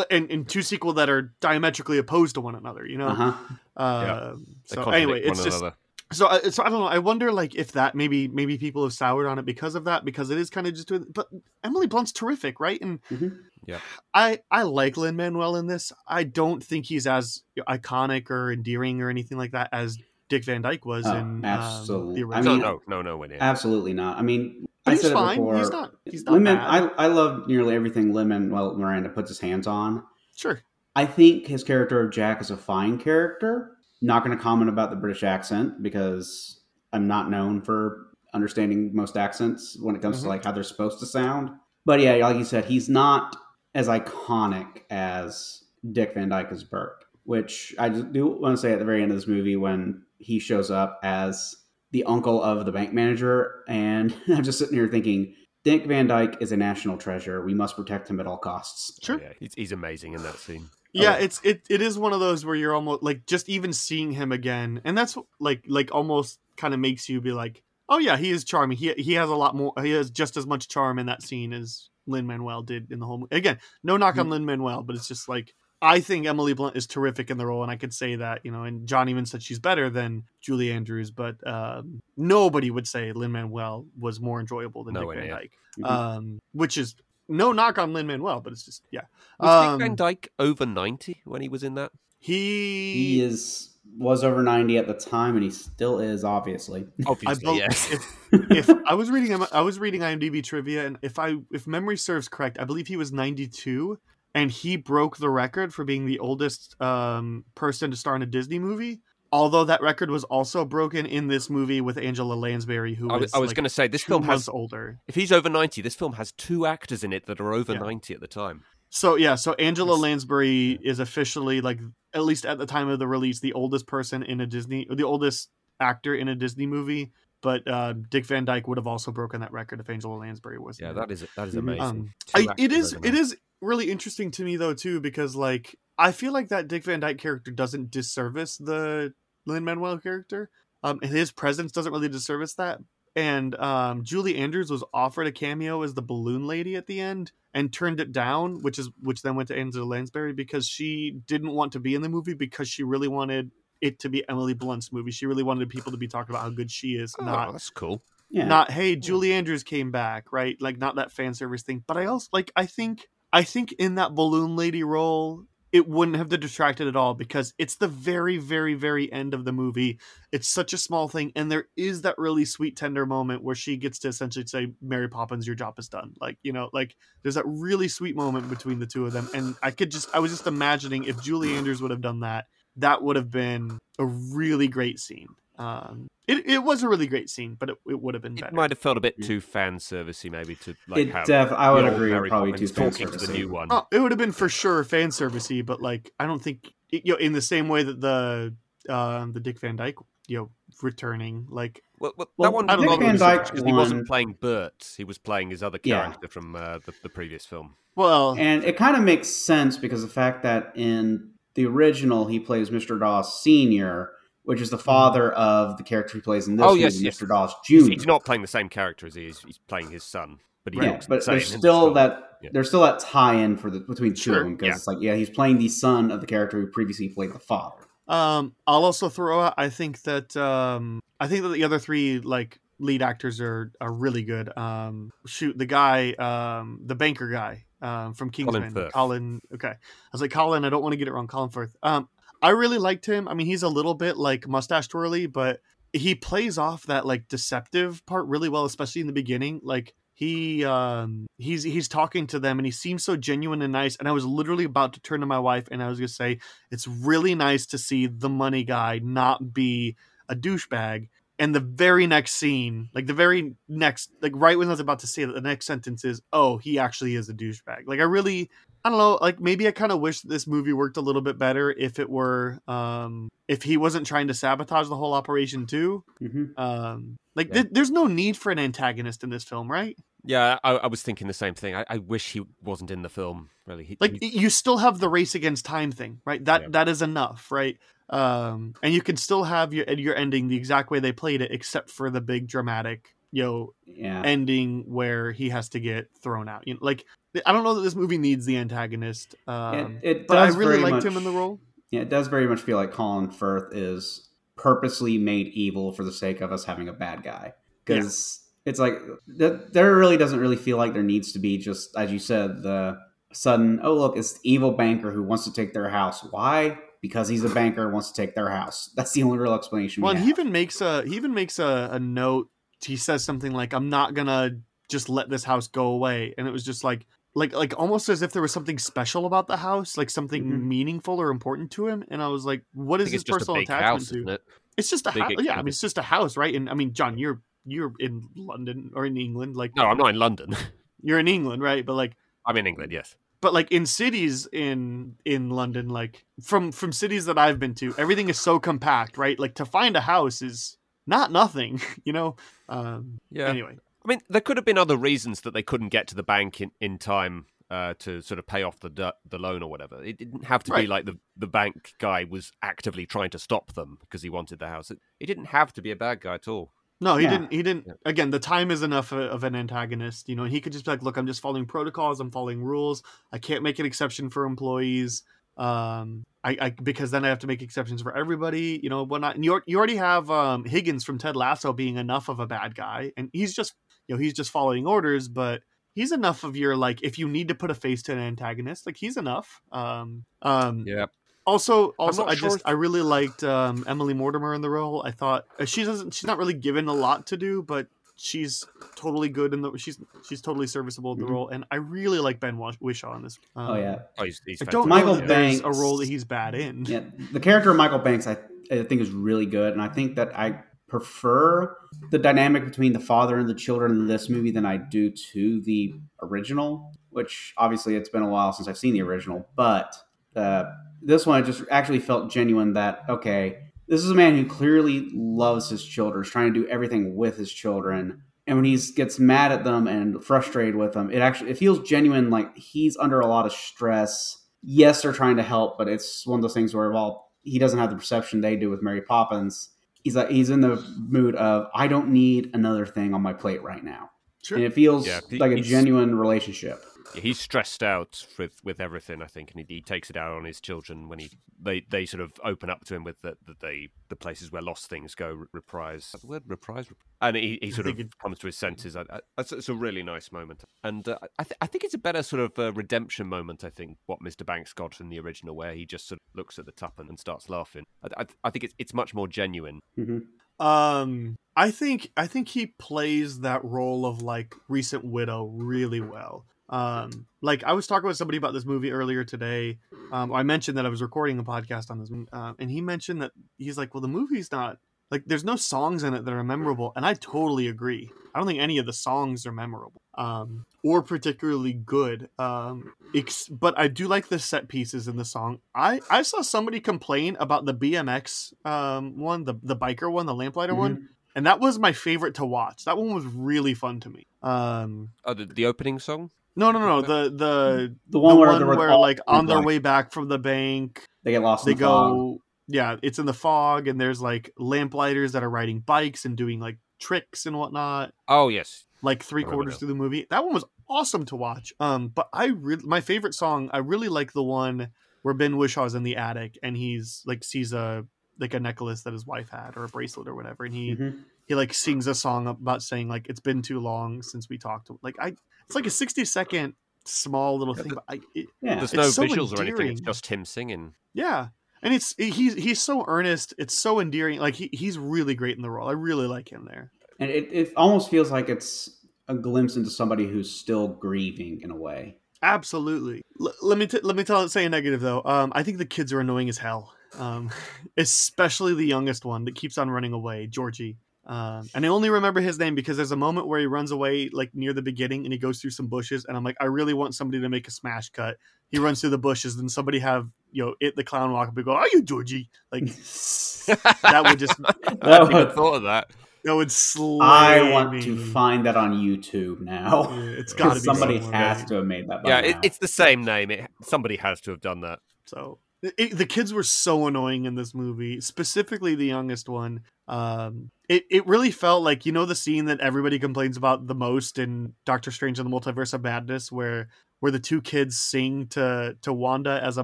and, and two sequels that are diametrically opposed to one another. You know. Uh-huh. Uh, yeah. So anyway, it's just another. so. I, so I don't know. I wonder, like, if that maybe maybe people have soured on it because of that, because it is kind of just. But Emily Blunt's terrific, right? And mm-hmm. yeah, I I like Lin-Manuel in this. I don't think he's as iconic or endearing or anything like that as. Dick Van Dyke was oh, in absolutely. Um, the original. I mean, no, no, no, no absolutely not. I mean, but I he's said fine. It before. He's not. He's not Lemon, I, I love nearly everything Lin-Manuel Miranda puts his hands on. Sure. I think his character of Jack is a fine character. Not going to comment about the British accent because I'm not known for understanding most accents when it comes mm-hmm. to like how they're supposed to sound. But yeah, like you said, he's not as iconic as Dick Van Dyke as Bert, which I do want to say at the very end of this movie when. He shows up as the uncle of the bank manager. And I'm just sitting here thinking, Dick Van Dyke is a national treasure. We must protect him at all costs. Sure. Yeah, he's, he's amazing in that scene. Yeah, oh. it's, it, it is one of those where you're almost like just even seeing him again. And that's like, like almost kind of makes you be like, Oh yeah, he is charming. He he has a lot more. He has just as much charm in that scene as Lin-Manuel did in the whole movie. Again, no knock on Lin-Manuel, but it's just like, I think Emily Blunt is terrific in the role, and I could say that, you know, and John even said she's better than Julie Andrews, but um, nobody would say Lin-Manuel was more enjoyable than no Dick Van Dyke, mm-hmm. um, which is no knock on Lin-Manuel, but it's just, yeah. Was um, Dick Van Dyke over ninety when he was in that? He he is was over ninety at the time, and he still is, obviously. Obviously, I be- yes. if, if I was reading, I was reading IMDb trivia, and if I if memory serves correct, I believe he was ninety-two. And he broke the record for being the oldest um, person to star in a Disney movie. Although that record was also broken in this movie with Angela Lansbury, who I was, was like going to say, this film has older. If he's over ninety, this film has two actors in it that are over yeah. ninety at the time. So yeah, so Angela Lansbury is officially, like, at least at the time of the release, the oldest person in a Disney, or the oldest actor in a Disney movie. But uh, Dick Van Dyke would have also broken that record if Angela Lansbury was. Yeah, that is that is amazing. Um, I, it is it is really interesting to me though too, because like I feel like that Dick Van Dyke character doesn't disservice the Lin-Manuel character. Um, and his presence doesn't really disservice that. And um, Julie Andrews was offered a cameo as the balloon lady at the end and turned it down, which is which then went to Angela Lansbury because she didn't want to be in the movie because she really wanted it to be Emily Blunt's movie. She really wanted people to be talking about how good she is. Oh, not, that's cool. Yeah. Not, hey, Julie Andrews came back, right? Like, not that fan service thing. But I also, like, I think, I think in that balloon lady role, it wouldn't have detracted at all because it's the very, very, very end of the movie. It's such a small thing. And there is that really sweet, tender moment where she gets to essentially say, Mary Poppins, your job is done. Like, you know, like there's that really sweet moment between the two of them. And I could just, I was just imagining if Julie Andrews would have done that, that would have been a really great scene. Um, it, it was a really great scene, but it, it would have been better. It might have felt a bit too fan servicey, maybe. To like it have, def- I would agree, Mary probably Poppins too fan talking servicey. To the new one. Oh, it would have been for sure fan servicey, but like I don't think it, you know, in the same way that the uh, the Dick Van Dyke, you know, returning like well, well, that one. I don't Dick Van Dyke because he wasn't playing Bert; he was playing his other character yeah. from uh, the, the previous film. Well, and it kind of makes sense because the fact that in the original, he plays Mister Dawes Senior, which is the father of the character he plays in this oh, movie, yes, Mister Yes. Dawes Junior He's not playing the same character as he is. He's playing his son, but he yeah, looks but the there's same. Still that yeah. there's still that tie-in for the between two sure, of them because yeah. it's like yeah, he's playing the son of the character who previously played the father. Um, I'll also throw out. I think that um, I think that the other three like lead actors are are really good. Um, shoot, the guy, um, the banker guy. Um, from Kingsman, Colin, Colin. Okay, I was like Colin. I don't want to get it wrong. Colin Firth. Um, I really liked him. I mean, he's a little bit like mustache twirly, but he plays off that like deceptive part really well, especially in the beginning. Like he, um, he's he's talking to them, and he seems so genuine and nice. And I was literally about to turn to my wife, and I was gonna say, it's really nice to see the money guy not be a douchebag. And the very next scene, like the very next, like right when I was about to say that, the next sentence is, oh, he actually is a douchebag. Like I really, I don't know, like maybe I kind of wish this movie worked a little bit better if it were, um, if he wasn't trying to sabotage the whole operation too. Mm-hmm. Um, like yeah. th- there's no need for an antagonist in this film, right? Yeah, I, I was thinking the same thing. I, I wish he wasn't in the film, really. He, like he... you still have the race against time thing, right? That yeah. that is enough, right? Um, and you can still have your your ending the exact way they played it, except for the big dramatic, you know, yeah. ending where he has to get thrown out. You know, like I don't know that this movie needs the antagonist, um, it, it but I really liked much, him in the role. Yeah, it does very much feel like Colin Firth is purposely made evil for the sake of us having a bad guy, because yeah. it's like that, there really doesn't really feel like there needs to be just, as you said, the sudden, oh look, it's the evil banker who wants to take their house. Why? Because he's a banker and wants to take their house. That's the only real explanation. Well, we and he even makes a he even makes a, a note. He says something like, "I'm not gonna just let this house go away." And it was just like, like, like almost as if there was something special about the house, like something mm-hmm. meaningful or important to him. And I was like, "What is his personal attachment house, to?" It? It's just a house. Yeah, I mean, it's just a house, right? And I mean, John, you're you're in London or in England, like no, I'm not in London. You're in England, right? But like, I'm in England, yes. But like in cities in in London, like from, from cities that I've been to, everything is so compact, right? Like to find a house is not nothing, you know? Um, yeah. Anyway. I mean, there could have been other reasons that they couldn't get to the bank in, in time uh, to sort of pay off the the loan or whatever. It didn't have to right. be like the, the bank guy was actively trying to stop them because he wanted the house. It, it didn't have to be a bad guy at all. No, he yeah. didn't. He didn't. Again, the time is enough of an antagonist, you know. He could just be like, "Look, I'm just following protocols. I'm following rules. I can't make an exception for employees. Um, I, I because then I have to make exceptions for everybody, you know. Whatnot." And you you already have um Higgins from Ted Lasso being enough of a bad guy, and he's just you know he's just following orders, but he's enough of your like if you need to put a face to an antagonist, like he's enough. Um, um, yeah. Also, also, I sure. just I really liked um, Emily Mortimer in the role. I thought she doesn't she's not really given a lot to do, but she's totally good in the she's she's totally serviceable in the mm-hmm. role. And I really like Ben Whishaw in this. Um, oh yeah, oh, he's, he's I don't Michael know Banks a role that he's bad in. Yeah, the character of Michael Banks I I think is really good, and I think that I prefer the dynamic between the father and the children in this movie than I do to the original. Which obviously it's been a while since I've seen the original, but. Uh, This one, I just actually felt genuine that, okay, this is a man who clearly loves his children, is trying to do everything with his children. And when he gets mad at them and frustrated with them, it actually it feels genuine, like he's under a lot of stress. Yes, they're trying to help, but it's one of those things where, well, he doesn't have the perception they do with Mary Poppins. He's like he's in the mood of, I don't need another thing on my plate right now. Sure. And it feels yeah, like a genuine relationship. Yeah, he's stressed out with, with everything, I think, and he, he takes it out on his children when he they, they sort of open up to him with the the, the, the places where lost things go, re- reprise. Is that the word? Reprise? And he, he sort of comes to his senses. I, I, it's, it's a really nice moment. And uh, I, th- I think it's a better sort of uh, redemption moment, I think, what Mister Banks got in the original, where he just sort of looks at the tuppence and starts laughing. I, I, I think it's, it's much more genuine. Mm-hmm. Um, I think I think he plays that role of, like, recent widow really well. Um, like I was talking with somebody about this movie earlier today. Um, I mentioned that I was recording a podcast on this, uh, and he mentioned that he's like, well, the movie's not like, there's no songs in it that are memorable. And I totally agree. I don't think any of the songs are memorable, um, or particularly good. Um, ex- but I do like the set pieces in the song. I, I saw somebody complain about the B M X, um, one, the, the biker one, the lamplighter mm-hmm. one. And that was my favorite to watch. That one was really fun to me. Um, oh, the, the opening song? No, no, no, the the the one, the one where, where like on their way back from the bank, they get lost. They in the go, fog. yeah, it's in the fog, and there's like lamplighters that are riding bikes and doing like tricks and whatnot. Oh yes, like three quarters through the movie, that one was awesome to watch. Um, but I really my favorite song, I really like the one where Ben Wishaw's in the attic and he's like sees a like a necklace that his wife had or a bracelet or whatever, and he mm-hmm. he like sings a song about saying like it's been too long since we talked to like I. It's like a sixty second small little thing. But I, it, yeah. There's no so visuals endearing. or anything. It's just him singing. Yeah. And it's he's he's so earnest. It's so endearing. Like he, he's really great in the role. I really like him there. And it, it almost feels like it's a glimpse into somebody who's still grieving in a way. Absolutely. L- let me t- let me tell say a negative though. Um, I think the kids are annoying as hell. Um, especially the youngest one that keeps on running away, Georgie. Um, and I only remember his name because there's a moment where he runs away like near the beginning and he goes through some bushes and I'm like, I really want somebody to make a smash cut. He runs through the bushes and somebody have, you know, it, the clown walk up and go, are you Georgie? Like that would just, I never thought of that. That would slay I want me. to find that on YouTube now. Yeah, it's gotta be somebody has right. to have made that. By yeah. It, it's the same name. It, somebody has to have done that. So it, the kids were so annoying in this movie, specifically the youngest one. Um, It it really felt like, you know, the scene that everybody complains about the most in Doctor Strange and the Multiverse of Madness, where where the two kids sing to to Wanda as a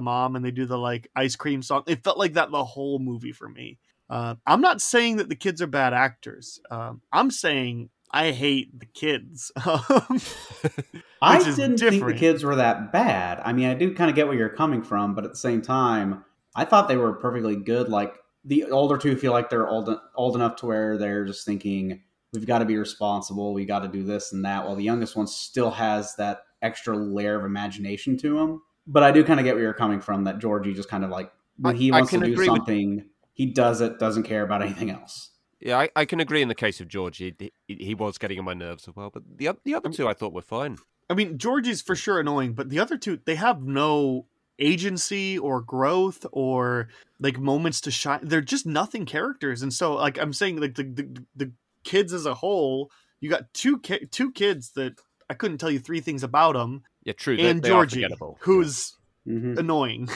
mom and they do the like ice cream song. It felt like that the whole movie for me. Uh, I'm not saying that the kids are bad actors. Um, I'm saying I hate the kids. I didn't different. think the kids were that bad. I mean, I do kind of get where you're coming from, but at the same time, I thought they were perfectly good. Like, the older two feel like they're old old enough to where they're just thinking, we've got to be responsible. We got to do this and that. While the youngest one still has that extra layer of imagination to him. But I do kind of get where you're coming from, that Georgie just kind of like, when he wants to do something, he does it, doesn't care about anything else. Yeah, I, I can agree in the case of Georgie. He, he was getting on my nerves as well. But the, the other two I thought were fine. I mean, Georgie's for sure annoying, but the other two, they have no agency or growth or like moments to shine. They're just nothing characters. And so like I'm saying, like the the, the kids as a whole, you got two ki- two kids that I couldn't tell you three things about them. Yeah, true. And they, they Georgie, who's yeah. mm-hmm. annoying.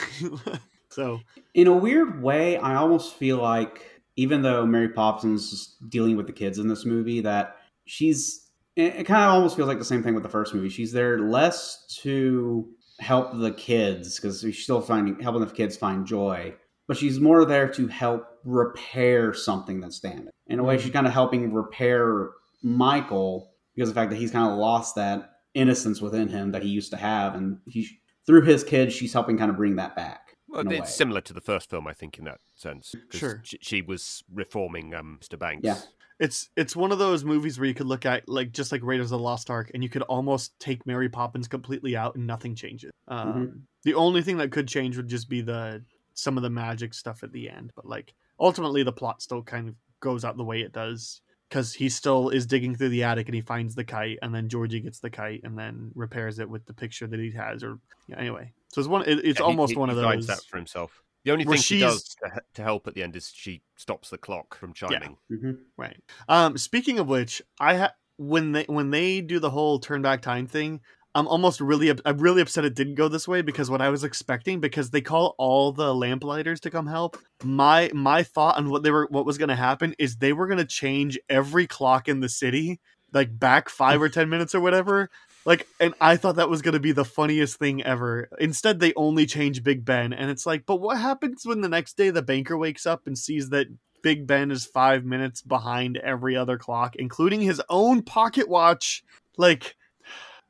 So in a weird way, I almost feel like even though Mary Poppins is dealing with the kids in this movie, that she's, it kind of almost feels like the same thing with the first movie. She's there less to help the kids, because she's still finding, helping the kids find joy, but she's more there to help repair something that's damaged. In a way, she's kind of helping repair Michael, because of the fact that he's kind of lost that innocence within him that he used to have, and he, through his kids, she's helping kind of bring that back. Well, it's way. Similar to the first film, I think, in that sense. Sure. She, she was reforming um, Mister Banks. Yeah. It's it's one of those movies where you could look at, like, just like Raiders of the Lost Ark, and you could almost take Mary Poppins completely out and nothing changes. Um, mm-hmm. The only thing that could change would just be the some of the magic stuff at the end. But, like, ultimately the plot still kind of goes out the way it does, because he still is digging through the attic and he finds the kite, and then Georgie gets the kite and then repairs it with the picture that he has. Or yeah, anyway, so it's one. It, it's yeah, almost he, one he of those. He finds that for himself. The only thing she does to help at the end is she stops the clock from chiming. Yeah. Mm-hmm. Right. Um, speaking of which, I ha- when they when they do the whole turn back time thing, I'm almost really I'm really upset it didn't go this way, because what I was expecting, because they call all the lamplighters to come help. My my thought on what they were what was going to happen is they were going to change every clock in the city, like back five or ten minutes or whatever. Like, and I thought that was going to be the funniest thing ever. Instead, they only change Big Ben. And it's like, but what happens when the next day the banker wakes up and sees that Big Ben is five minutes behind every other clock, including his own pocket watch? Like,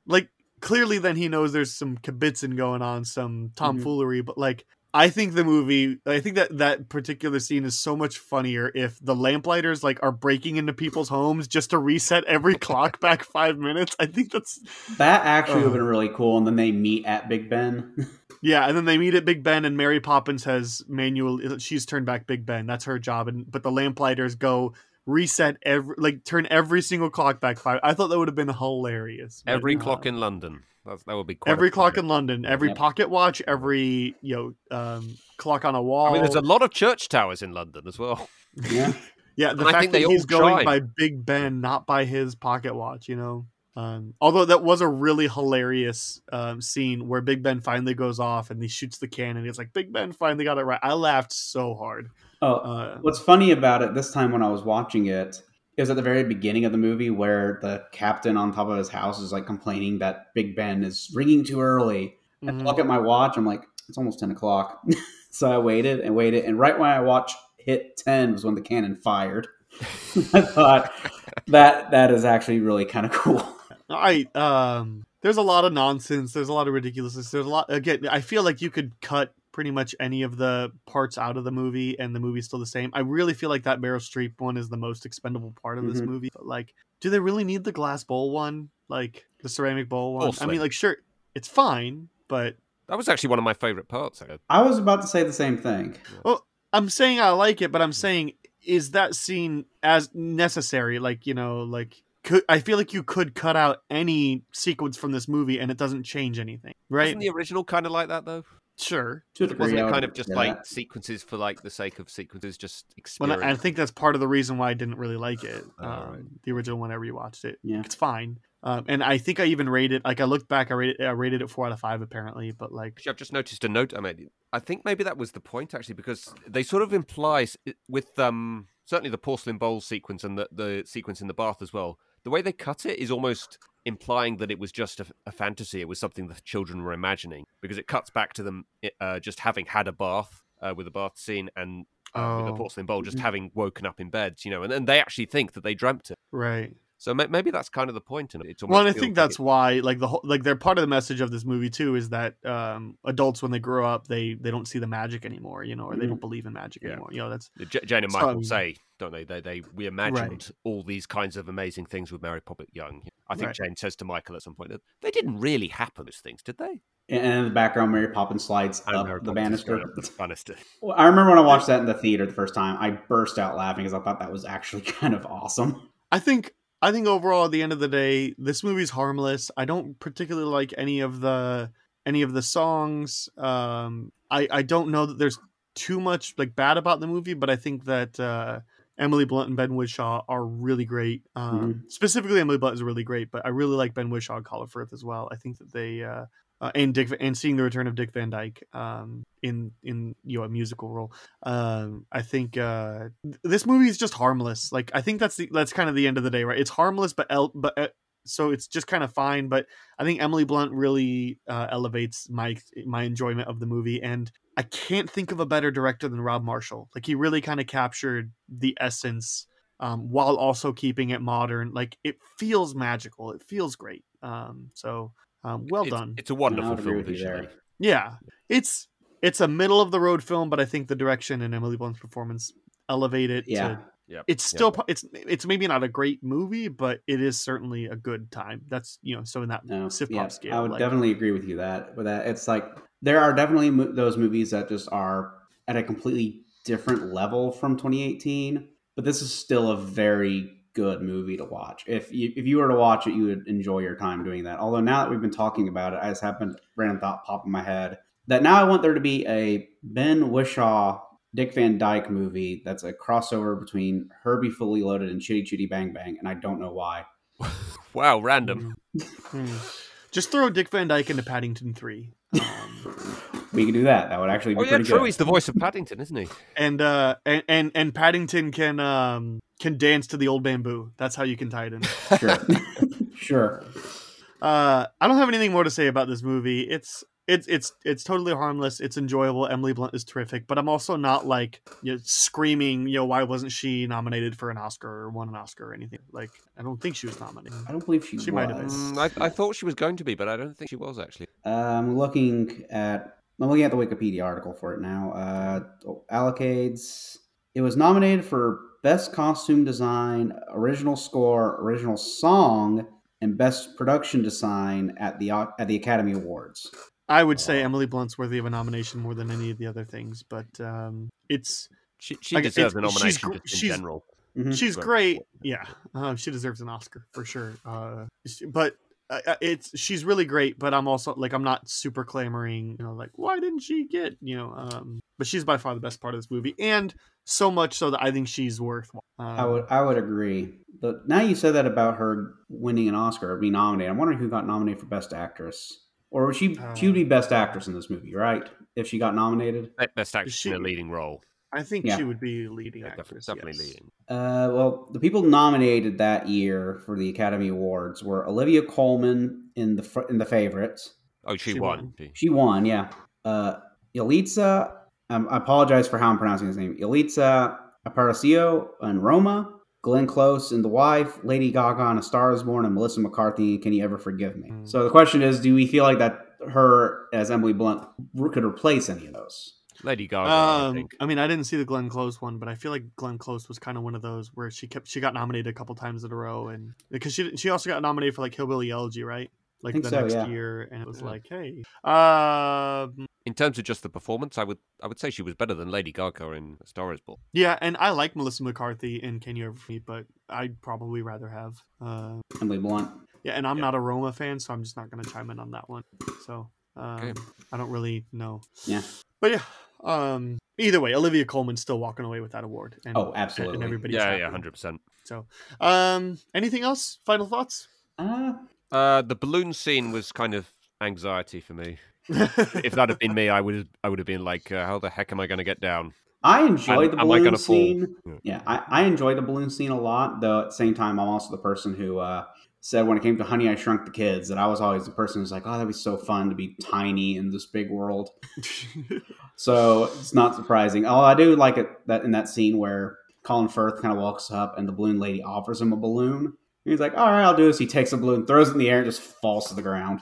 like clearly then he knows there's some kibitzing going on, some tomfoolery. Mm-hmm. But like, I think the movie, I think that that particular scene is so much funnier if the lamplighters like are breaking into people's homes just to reset every clock back five minutes. I think that's that actually um, would have been really cool. And then they meet at Big Ben. Yeah, and then they meet at Big Ben, and Mary Poppins has manually she's turned back Big Ben. That's her job. And but the lamplighters go reset every like turn every single clock back five. I thought that would have been hilarious. Every but, clock uh, in London. That's, that would be quite every clock in London, every yep. pocket watch, every you know um, clock on a wall. I mean, there's a lot of church towers in London as well. Yeah, yeah. The and fact that he's going by Big Ben, not by his pocket watch, you know. Um, although that was a really hilarious um, scene where Big Ben finally goes off and he shoots the cannon. It's like Big Ben finally got it right. I laughed so hard. Oh, uh, what's funny about it this time when I was watching it. It was at the very beginning of the movie where the captain on top of his house is like complaining that Big Ben is ringing too early. Mm-hmm. And I look at my watch. I'm like, it's almost ten o'clock. So I waited and waited. And right when I watch hit ten was when the cannon fired. I thought that that is actually really kind of cool. I, um, there's a lot of nonsense. There's a lot of ridiculousness. There's a lot. Again, I feel like you could cut pretty much any of the parts out of the movie and the movie's still the same. I really feel like that Meryl Streep one is the most expendable part of mm-hmm. this movie. But like, do they really need the glass bowl one? Like the ceramic bowl one? Also. I mean, like, sure, it's fine, but that was actually one of my favorite parts. I was about to say the same thing. Well, I'm saying I like it, but I'm saying, is that scene as necessary? Like, you know, like, could, I feel like you could cut out any sequence from this movie and it doesn't change anything, right? Isn't the original kind of like that though? Sure. Wasn't it kind of just yeah. like sequences for like the sake of sequences? Just well, I think that's part of the reason why I didn't really like it. Um, uh, the original one, I rewatched it. Yeah. It's fine. Um, and I think I even rated, like I looked back, I rated, I rated it four out of five apparently. But like, I've just noticed a note I made. I think maybe that was the point actually, because they sort of imply with um certainly the porcelain bowl sequence and the, the sequence in the bath as well. The way they cut it is almost implying that it was just a, a fantasy. It was something the children were imagining, because it cuts back to them uh, just having had a bath uh, with a bath scene and uh, oh. with a porcelain bowl, just having woken up in bed, you know, and then they actually think that they dreamt it. Right. So ma- maybe that's kind of the point in it. It's well, and I think like that's it. Why, like the whole, like they're part of the message of this movie too, is that um, adults when they grow up, they they don't see the magic anymore, you know, or mm. they don't believe in magic yeah. anymore. You know, that's J- Jane and Michael um, say, don't they? They they we imagined right. all these kinds of amazing things with Mary Poppins Young. I think right. Jane says to Michael at some point that they didn't really happen. Those things, did they? And in the background, Mary Poppins slides up the, up the banister. Well, I remember when I watched that in the theater the first time, I burst out laughing because I thought that was actually kind of awesome. I think. I think overall, at the end of the day, this movie's harmless. I don't particularly like any of the any of the songs. Um, I I don't know that there's too much like bad about the movie, but I think that uh, Emily Blunt and Ben Whishaw are really great. Um, mm-hmm. Specifically, Emily Blunt is really great, but I really like Ben Whishaw and Colin Firth as well. I think that they uh, uh, and Dick and seeing the return of Dick Van Dyke um, in in you know a musical role. Um, I think uh, this movie is just harmless. Like I think that's the that's kind of the end of the day, right? It's harmless, but el- but. Uh, So it's just kind of fine, but I think Emily Blunt really uh, elevates my my enjoyment of the movie, and I can't think of a better director than Rob Marshall. Like he really kind of captured the essence um, while also keeping it modern. Like it feels magical, it feels great. Um, so um, well it's, done. It's a wonderful film visually. Yeah, it's it's a middle of the road film, but I think the direction and Emily Blunt's performance elevate it. Yeah. to... Yep. It's still yep. it's it's maybe not a great movie, but it is certainly a good time. That's you know so in that no, Siftpop yeah, scale, I would like, definitely agree with you that. But that it's like there are definitely mo- those movies that just are at a completely different level from twenty eighteen. But this is still a very good movie to watch. If you if you were to watch it, you would enjoy your time doing that. Although now that we've been talking about it, I just happened random thought pop in my head that now I want there to be a Ben Whishaw Dick Van Dyke movie that's a crossover between Herbie Fully Loaded and Chitty Chitty Bang Bang, and I don't know why. Wow, random. Just throw Dick Van Dyke into Paddington three. Um, we can do that. That would actually be oh, pretty yeah, true. Good. He's the voice of Paddington, isn't he? And uh, and, and and Paddington can um can dance to the old bamboo. That's how you can tie it in. Sure, sure. Uh, I don't have anything more to say about this movie. It's. It's it's it's totally harmless. It's enjoyable. Emily Blunt is terrific, but I'm also not like you know, screaming, you know, why wasn't she nominated for an Oscar or won an Oscar or anything? Like, I don't think she was nominated. I don't believe she. She was. might have been. Mm, I, I thought she was going to be, but I don't think she was actually. Uh, I'm looking at I'm looking at the Wikipedia article for it now. Uh, Allocates. It was nominated for Best Costume Design, Original Score, Original Song, and Best Production Design at the at the Academy Awards. I would say Emily Blunt's worthy of a nomination more than any of the other things, but um, it's she, she deserves a nomination she's, just in she's, general. Mm-hmm. She's but, great, yeah. Um, she deserves an Oscar for sure. Uh, but uh, it's she's really great. But I'm also like I'm not super clamoring, you know, like why didn't she get you know? Um, but she's by far the best part of this movie, and so much so that I think she's worth. Uh, I would I would agree. But now you said that about her winning an Oscar or being nominated. I'm wondering who got nominated for Best Actress. Or would she um, she would be best actress in this movie, right? If she got nominated, best actress she, in a leading role. I think yeah. she would be leading yeah, actress. Definitely, definitely yes. leading. Uh, well, the people nominated that year for the Academy Awards were Olivia Colman in the in the Favorite. Oh, she, she won. won. She won, yeah. Uh, Yalitza, um, I apologize for how I'm pronouncing his name. Yalitza Aparicio in Roma, Glenn Close in The Wife, Lady Gaga in A Star Is Born, and Melissa McCarthy in Can You Ever Forgive Me? Mm. So the question is, do we feel like that her as Emily Blunt could replace any of those? Lady Gaga, um, I think. I mean, I didn't see the Glenn Close one, but I feel like Glenn Close was kind of one of those where she kept she got nominated a couple times in a row, and because she she also got nominated for like Hillbilly Elegy, right? Like the so, next yeah. year, and it was yeah. like, hey. Um, in terms of just the performance, I would I would say she was better than Lady Gaga in A Star Is Born. Yeah, and I like Melissa McCarthy in Can You Ever Forgive Me, but I'd probably rather have uh, Emily Blunt. Yeah, and I'm yeah. not a Roma fan, so I'm just not going to chime in on that one. So um, okay. I don't really know. Yeah, but yeah. Um, either way, Olivia Colman's still walking away with that award. And, oh, absolutely. And everybody's yeah, happy. yeah, one hundred percent. So, um, anything else? Final thoughts? Uh. Uh, the balloon scene was kind of anxiety for me. If that had been me, I would I would have been like, uh, how the heck am I going to get down? I enjoyed the balloon scene. Fall? Yeah, I, I enjoyed the balloon scene a lot, though at the same time, I'm also the person who uh, said when it came to Honey, I Shrunk the Kids that I was always the person who's like, oh, that'd be so fun to be tiny in this big world. So it's not surprising. Oh, I do like it that in that scene where Colin Firth kind of walks up and the balloon lady offers him a balloon. He's like, all right, I'll do this. He takes a balloon, throws it in the air, and just falls to the ground.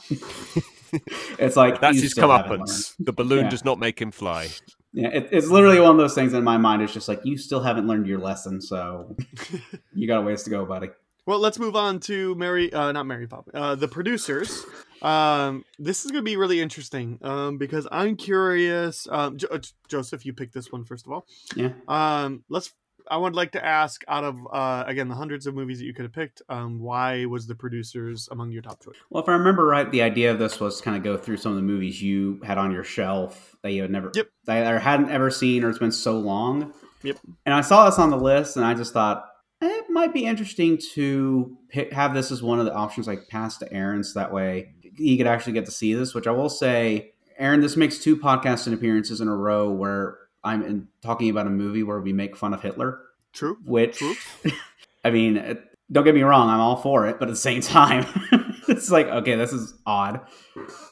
It's like that's his comeuppance. The balloon yeah. does not make him fly. Yeah, it, it's literally one of those things in my mind. It's just like you still haven't learned your lesson, so you got a ways to go, buddy. Well, let's move on to Mary, uh, not Mary Poppins, uh, The Producers. Um, this is going to be really interesting um, because I'm curious. Um, jo- Joseph, you picked this one first of all. Yeah. Um, let's. I would like to ask, out of, uh, again, the hundreds of movies that you could have picked, um, why was The Producers among your top choice? Well, if I remember right, the idea of this was to kind of go through some of the movies you had on your shelf that you had never, yep. that I hadn't ever seen or it's been so long. Yep. And I saw this on the list and I just thought, eh, it might be interesting to pick, have this as one of the options, like pass to Aaron, so that way, he could actually get to see this, which I will say, Aaron, this makes two podcast appearances in a row where I'm in, talking about a movie where we make fun of Hitler. True. Which, True. I mean, don't get me wrong, I'm all for it, but at the same time, it's like, okay, this is odd.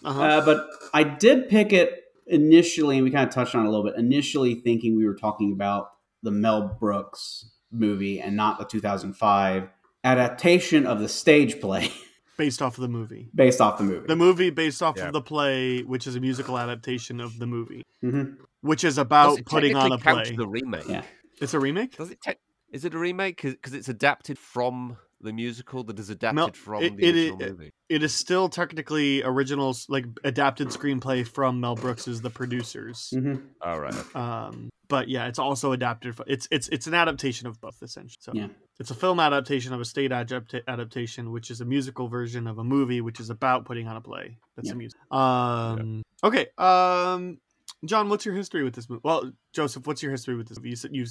Uh-huh. Uh, but I did pick it initially, and we kind of touched on it a little bit, initially thinking we were talking about the Mel Brooks movie and not the two thousand five adaptation of the stage play. Based off of the movie. Based off the movie. The movie based off yeah. of the play, which is a musical adaptation of the movie. Mm-hmm. Which is about putting on a play. The remake? Yeah. It's a remake? Does it te- is it a remake? Because it's adapted from the musical that is adapted Mel- from it, the original it, movie. It, it is still technically original, like adapted screenplay from Mel Brooks's The Producers. Mm-hmm. All right. Um, but yeah, it's also adapted. For, it's it's it's an adaptation of both, essentially. So yeah. It's a film adaptation of a stage adapta- adaptation, which is a musical version of a movie, which is about putting on a play. That's yeah. a music. Um, yeah. Okay. Um, John, what's your history with this movie? Well, Joseph, what's your history with this movie? You, you,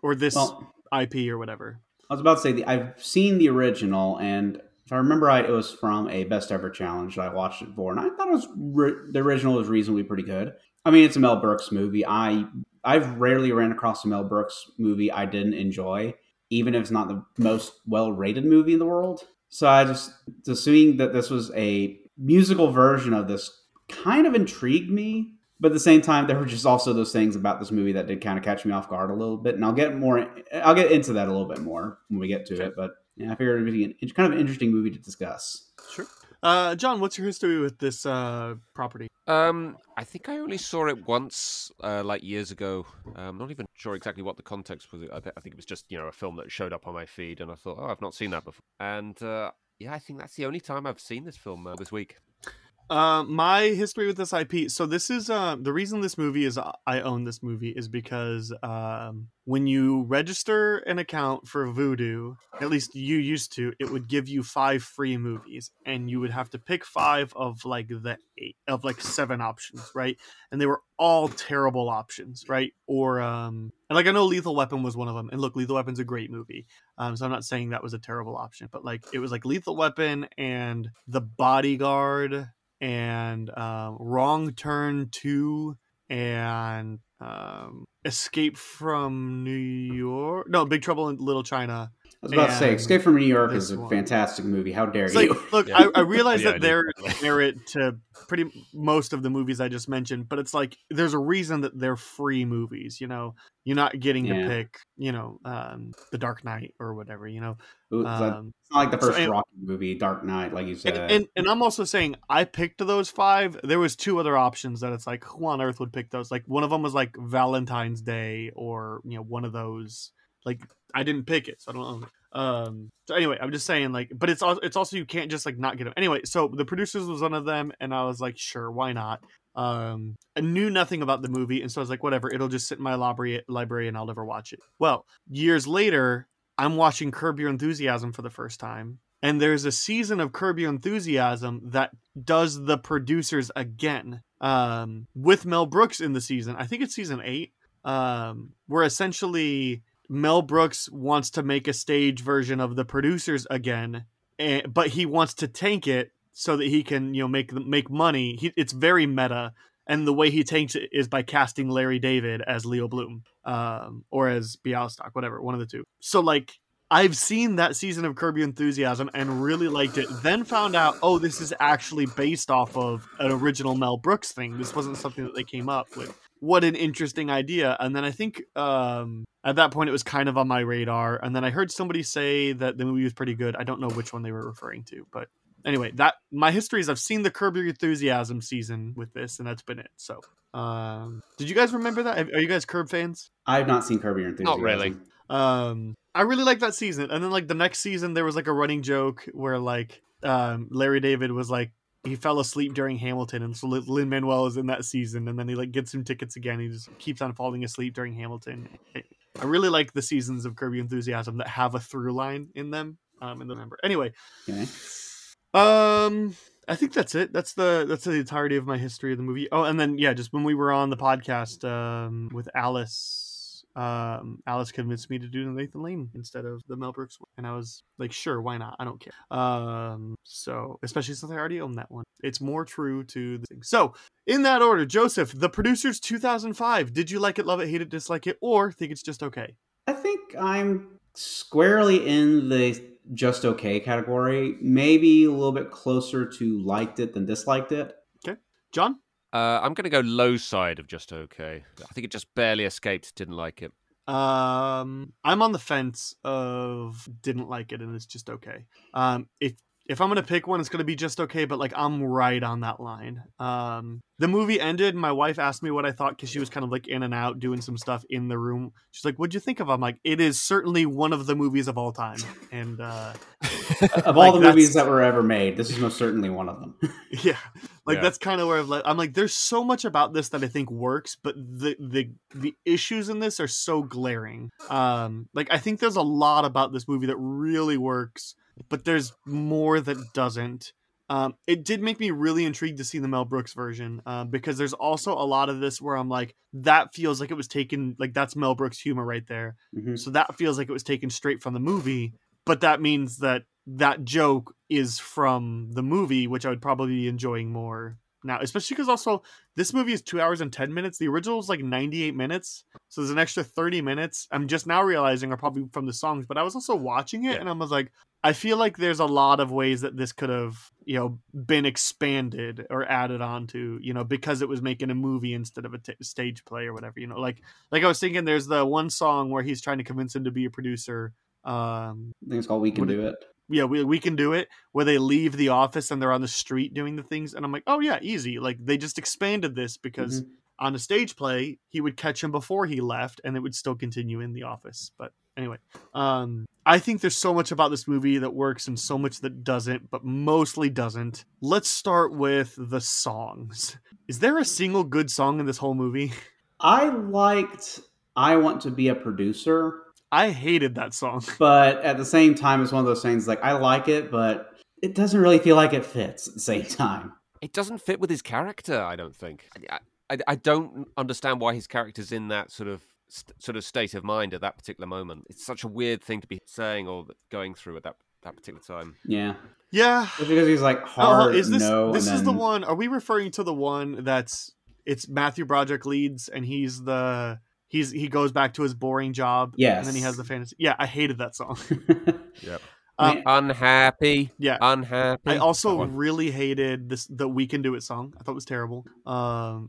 or this well, I P or whatever. I was about to say, the, I've seen the original, and if I remember right, it was from a Best Ever Challenge that I watched it for, and I thought it was re- the original was reasonably pretty good. I mean, it's a Mel Brooks movie. I, I've rarely ran across a Mel Brooks movie I didn't enjoy, even if it's not the most well-rated movie in the world. So I just, assuming that this was a musical version of this kind of intrigued me. But at the same time, there were just also those things about this movie that did kind of catch me off guard a little bit. And I'll get more, I'll get into that a little bit more when we get to okay. it. But yeah, I figured it would be an, kind of an interesting movie to discuss. Sure. Uh, John, what's your history with this uh, property? Um, I think I only saw it once, uh, like years ago. I'm not even sure exactly what the context was. I, th- I think it was just, you know, a film that showed up on my feed. And I thought, oh, I've not seen that before. And uh, yeah, I think that's the only time I've seen this film uh, this week. Uh, my history with this I P. So this is uh, the reason this movie is I own this movie is because um, when you register an account for Vudu, at least you used to, it would give you five free movies, and you would have to pick five of like the eight of like seven options, right? And they were all terrible options, right? Or um, and like I know Lethal Weapon was one of them. And look, Lethal Weapon's a great movie, um, so I'm not saying that was a terrible option, but like it was like Lethal Weapon and The Bodyguard. And um, Wrong Turn two and um, Escape from New York. No, Big Trouble in Little China. I was about to say, Escape from New York is a one. fantastic movie. How dare it's you? Like, look, yeah. I, I realize yeah, that they're merit to pretty most of the movies I just mentioned, but it's like there's a reason that they're free movies. You know, you're not getting yeah. to pick, you know, um, The Dark Knight or whatever, you know. Ooh, um, it's not like the first so, and, Rocky movie, Dark Knight, like you said. And, and, and I'm also saying I picked those five. There was two other options that it's like, who on earth would pick those? Like one of them was like Valentine's Day or, you know, one of those. Like I didn't pick it, so I don't know. Um, so anyway, I'm just saying like, but it's also, it's also you can't just like not get them. Anyway, so The Producers was one of them, and I was like, sure, why not? Um, I knew nothing about the movie, and so I was like, whatever, it'll just sit in my library, library, and I'll never watch it. Well, years later, I'm watching Curb Your Enthusiasm for the first time, and there's a season of Curb Your Enthusiasm that does The Producers again, um, with Mel Brooks in the season. I think it's season eight, um, where essentially Mel Brooks wants to make a stage version of The Producers again, and, but he wants to tank it so that he can, you know, make make money. He, it's very meta, and the way he tanks it is by casting Larry David as Leo Bloom, um, or as Bialystok, whatever, one of the two. So, like, I've seen that season of Curb Your Enthusiasm and really liked it. Then found out, oh, this is actually based off of an original Mel Brooks thing. This wasn't something that they came up with. What an interesting idea. And then I think um, at that point it was kind of on my radar. And then I heard somebody say that the movie was pretty good. I don't know which one they were referring to. But anyway, that my history is I've seen the Curb Your Enthusiasm season with this, and that's been it. So um, did you guys remember that? Are you guys Curb fans? I've not seen Curb Your Enthusiasm. Not really. Um, I really liked that season. And then like the next season there was like a running joke where like um, Larry David was like, he fell asleep during Hamilton, and so Lin-Manuel is in that season, and then he like gets some tickets again. He just keeps on falling asleep during Hamilton. I really like the seasons of Curb Your Enthusiasm that have a through line in them. Um, in the number, anyway. Okay. Um, I think that's it. That's the that's the entirety of my history of the movie. Oh, and then yeah, just when we were on the podcast um with Alice. um, Alice convinced me to do Nathan Lane instead of the Mel Brooks one. And I was like, sure, why not? I don't care. Um, so, especially since I already own that one. It's more true to the thing. So, in that order, Joseph, The Producers two thousand five. Did you like it, love it, hate it, dislike it, or think it's just okay? I think I'm squarely in the just okay category. Maybe a little bit closer to liked it than disliked it. Okay. John? Uh, I'm going to go low side of just okay. I think it just barely escaped, didn't like it. Um, I'm on the fence of didn't like it and it's just okay. Um, if if I'm going to pick one, it's going to be just okay, but like I'm right on that line. Um, the movie ended. My wife asked me what I thought because she was kind of like in and out doing some stuff in the room. She's like, what'd you think of it? I'm like, it is certainly one of the movies of all time. And uh, of like, all the movies that were ever made, this is most certainly one of them. Yeah. Like yeah. That's kind of where I've let, I'm like, there's so much about this that I think works, but the, the, the issues in this are so glaring. Um, like I think there's a lot about this movie that really works, but there's more that doesn't. Um, it did make me really intrigued to see the Mel Brooks version uh, because there's also a lot of this where I'm like, that feels like it was taken, like that's Mel Brooks humor right there. Mm-hmm. So that feels like it was taken straight from the movie, but that means that that joke is from the movie, which I would probably be enjoying more now, especially because also this movie is two hours and ten minutes. The original was like ninety-eight minutes. So there's an extra thirty minutes. I'm just now realizing are probably from the songs, but I was also watching it yeah. and I was like, I feel like there's a lot of ways that this could have, you know, been expanded or added on to, you know, because it was making a movie instead of a t- stage play or whatever, you know, like, like I was thinking there's the one song where he's trying to convince him to be a producer. Um, I think it's called We Can Do It. Yeah, we we can do it, where they leave the office and they're on the street doing the things. And I'm like, oh, yeah, easy. Like they just expanded this because mm-hmm. on a stage play, he would catch him before he left and it would still continue in the office. But anyway, um, I think there's so much about this movie that works and so much that doesn't, but mostly doesn't. Let's start with the songs. Is there a single good song in this whole movie? I liked I Want to Be a Producer. I hated that song. But at the same time, it's one of those things like, I like it, but it doesn't really feel like it fits at the same time. It doesn't fit with his character, I don't think. I, I, I don't understand why his character's in that sort of st- sort of state of mind at that particular moment. It's such a weird thing to be saying or going through at that, that particular time. Yeah. Yeah. It's because he's like, hard, oh, is this, no. This is then... the one, are we referring to the one that's, it's Matthew Broderick leads and he's the... He's he goes back to his boring job. Yes. And then he has the fantasy. Yeah, I hated that song. Yep. Um, unhappy. Yeah. Unhappy. I also really hated this the We Can Do It song. I thought it was terrible. Um,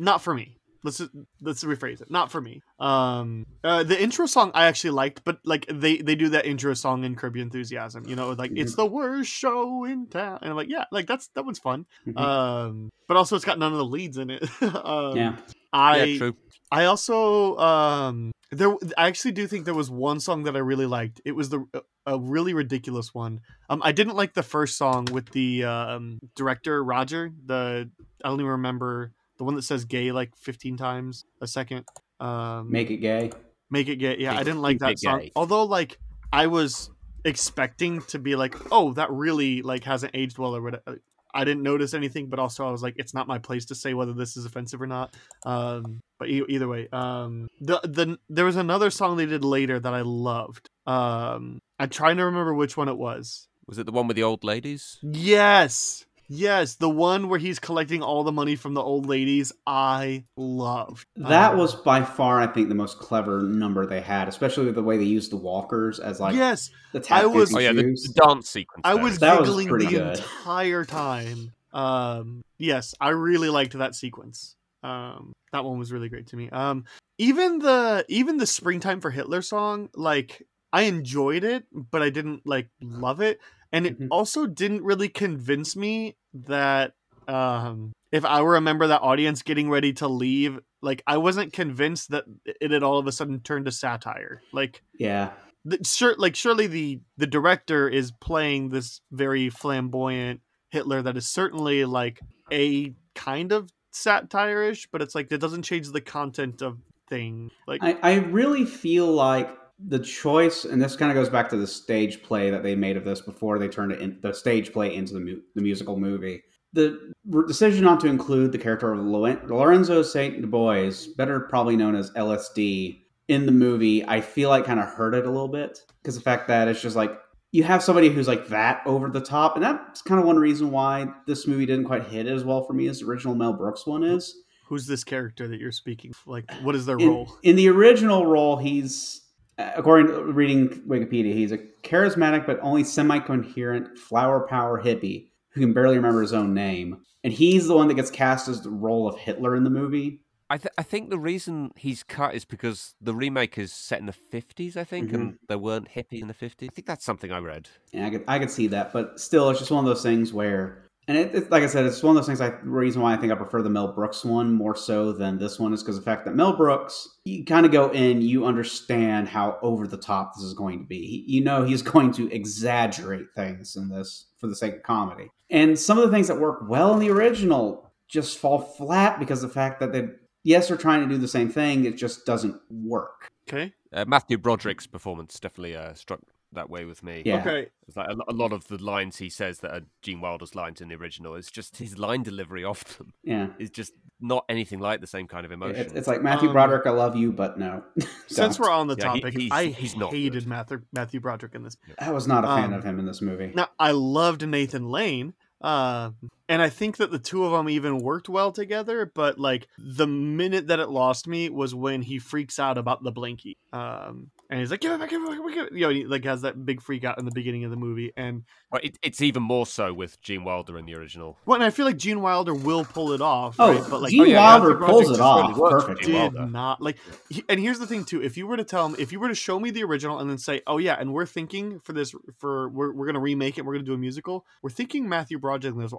not for me. Let's let's rephrase it. Not for me. Um, uh, the intro song I actually liked, but like they, they do that intro song in Curb Your Enthusiasm. You know, like mm-hmm. it's the worst show in town, and I'm like, yeah, like that's that one's fun. Mm-hmm. Um, but also it's got none of the leads in it. um, yeah. I yeah, true. I also um there I actually do think there was one song that I really liked. It was the a really ridiculous one. Um, I didn't like the first song with the um director Roger. The I don't even remember the one that says "gay" like fifteen times a second. Um, make it gay. Make it gay. Yeah, make, I didn't like that song. Gay. Although like I was expecting to be like, oh, that really like hasn't aged well or whatever. I didn't notice anything, but also I was like, it's not my place to say whether this is offensive or not. Um, but e- either way, um, the the there was another song they did later that I loved. Um, I'm trying to remember which one it was. Was it the one with the old ladies? Yes. Yes. The one where he's collecting all the money from the old ladies. I loved. That um, was by far, I think, the most clever number they had, especially with the way they used the walkers as like yes, the tap I was, oh, yeah, the, the dance sequence. I there. was that giggling was the good. entire time. Um, yes, I really liked that sequence. Um, that one was really great to me. Um, even the even the Springtime for Hitler song, like I enjoyed it, but I didn't like love it. And it mm-hmm. also didn't really convince me that um, if I were a member of that audience getting ready to leave, like I wasn't convinced that it had all of a sudden turned to satire. Like, yeah, th- sure, like surely the, the director is playing this very flamboyant Hitler that is certainly like a kind of satire-ish, but it's like that doesn't change the content of thing. Like, I, I really feel like. The choice, and this kind of goes back to the stage play that they made of this before they turned it in, the stage play into the, mu- the musical movie. The decision not to include the character of Lorenzo Saint Dubois, better probably known as L S D, in the movie, I feel like kind of hurt it a little bit. Because the fact that it's just like, you have somebody who's like that over the top. And that's kind of one reason why this movie didn't quite hit as well for me as the original Mel Brooks one is. Who's this character that you're speaking? Like, what is their in, role? In the original role, he's, according to reading Wikipedia, he's a charismatic but only semi-coherent flower power hippie who can barely remember his own name. And he's the one that gets cast as the role of Hitler in the movie. I, th- I think the reason he's cut is because the remake is set in the fifties, I think, mm-hmm. and there weren't hippie in the fifties. I think that's something I read. Yeah, I could, I could see that, but still, it's just one of those things where... And it, it, like I said, it's one of those things, I, the reason why I think I prefer the Mel Brooks one more so than this one is because of the fact that Mel Brooks, you kind of go in, you understand how over the top this is going to be. You know he's going to exaggerate things in this for the sake of comedy. And some of the things that work well in the original just fall flat because of the fact that they, yes, they're trying to do the same thing, it just doesn't work. Okay. Uh, Matthew Broderick's performance definitely uh, struck that way with me. Yeah. Okay. It's like a lot of the lines he says that are Gene Wilder's lines in the original, it's just his line delivery of them. Yeah. It's just not anything like the same kind of emotion. It's, it's like, Matthew um, Broderick, I love you, but no. Since we're on the yeah, topic, he, he's, I he's hated Matthew, Matthew Broderick in this movie. I was not a fan um, of him in this movie. Now, I loved Nathan Lane, uh, and I think that the two of them even worked well together, but like the minute that it lost me was when he freaks out about the blankie. Um, And he's like, give it back, give it back, give it back. You know, and he like, has that big freak out in the beginning of the movie. And well, it, it's even more so with Gene Wilder in the original. Well, and I feel like Gene Wilder will pull it off. Oh, right? But like, Gene oh, yeah, Wilder pulls it off. Really Perfect. Did Wilder. Not, like, he, and here's the thing, too. If you were to tell him, if you were to show me the original and then say, oh, yeah, and we're thinking for this, for we're, we're going to remake it, we're going to do a musical, we're thinking Matthew Broderick.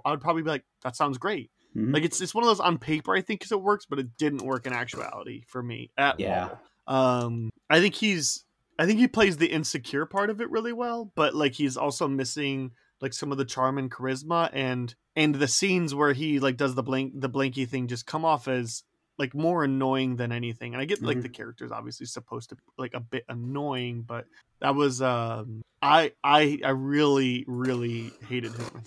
I would probably be like, that sounds great. Mm-hmm. Like, it's, it's one of those on paper, I think, because it works, but it didn't work in actuality for me at yeah. all. Um, I think he's, I think he plays the insecure part of it really well, but like, he's also missing like some of the charm and charisma, and, and the scenes where he like does the blank, the blankie thing just come off as like more annoying than anything. And I get mm-hmm. like the character's obviously supposed to be like a bit annoying, but that was, um, I, I, I really, really hated him.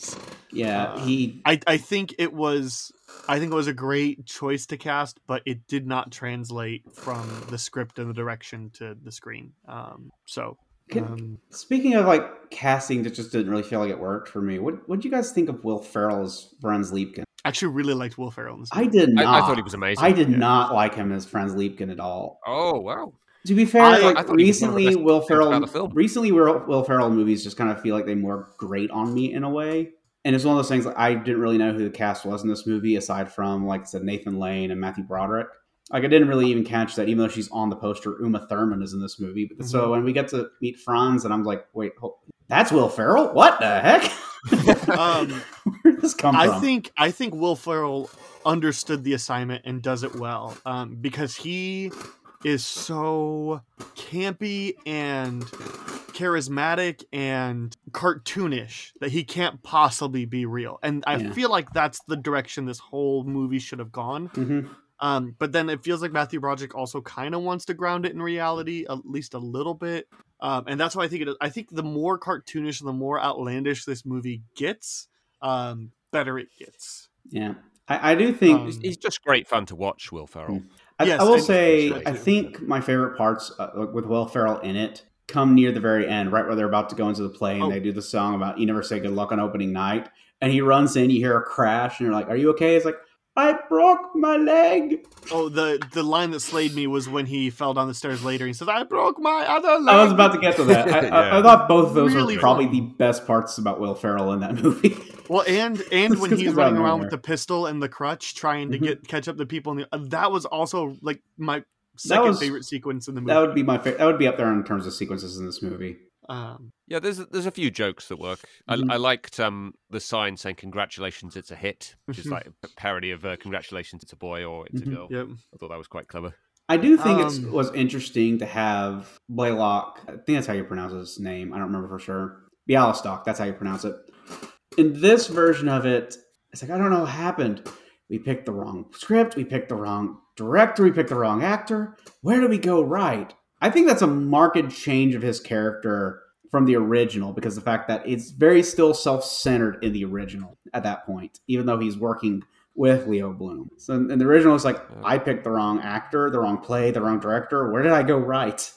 Yeah. Uh, he, I, I think it was, I think it was a great choice to cast, but it did not translate from the script and the direction to the screen. Um, so Can, um, speaking of like casting that just didn't really feel like it worked for me. What, what do you guys think of Will Ferrell's Franz Liebkin? Actually really liked Will Ferrell in this movie. I did not. I, I thought he was amazing. I did yeah. not like him as Franz Liebkin at all. Oh, wow. To be fair, I, like I recently, Will Ferrell, recently Will Ferrell movies just kind of feel like they more grate on me in a way. And it's one of those things, like, I didn't really know who the cast was in this movie, aside from, like I said, Nathan Lane and Matthew Broderick. Like, I didn't really even catch that, even though she's on the poster, Uma Thurman is in this movie. But mm-hmm. So when we get to meet Franz, and I'm like, wait, hold, that's Will Ferrell? What the heck? um, Where did this come I from? Think, I think Will Ferrell understood the assignment and does it well, um, because he is so campy and charismatic and cartoonish that he can't possibly be real, and I yeah. feel like that's the direction this whole movie should have gone. Mm-hmm. Um, but then it feels like Matthew Broderick also kind of wants to ground it in reality, at least a little bit, um, and that's why I think it is. I think the more cartoonish, the more outlandish this movie gets, um, better it gets. Yeah, I, I do think um, it's just great fun to watch. Will Ferrell. I, yes, I will I say, I think my favorite parts uh, with Will Ferrell in it come near the very end, right where they're about to go into the play, and oh. they do the song about "You Never Say Good Luck on Opening Night," and he runs in, you hear a crash, and you're like, "Are you okay?" It's like, "I broke my leg." Oh, the the line that slayed me was when he fell down the stairs later. He says, "I broke my other leg." I was about to get to that. I, yeah. I, I thought both of those really were probably fun. The best parts about Will Ferrell in that movie. Well, and and when he's running around with the pistol and the crutch, trying to mm-hmm. get catch up the people, and uh, that was also like my. Second was, favorite sequence in the movie. That would be my favorite. That would be up there in terms of sequences in this movie. Um, yeah, there's a, there's a few jokes that work. I, mm-hmm. I liked um, the sign saying "Congratulations, it's a hit," which is like a parody of uh, "Congratulations, it's a boy" or "It's mm-hmm. a girl." Yep. I thought that was quite clever. I do think um, it was interesting to have Blaylock. I think that's how you pronounce his name. I don't remember for sure. Bialystok. That's how you pronounce it. In this version of it, it's like I don't know what happened. We picked the wrong script. We picked the wrong director. We picked the wrong actor. Where do we go right? I think that's a marked change of his character from the original, because the fact that it's very still self-centered in the original at that point, even though he's working with Leo Bloom. So in the original, it's like, yeah. I picked the wrong actor, the wrong play, the wrong director. Where did I go right?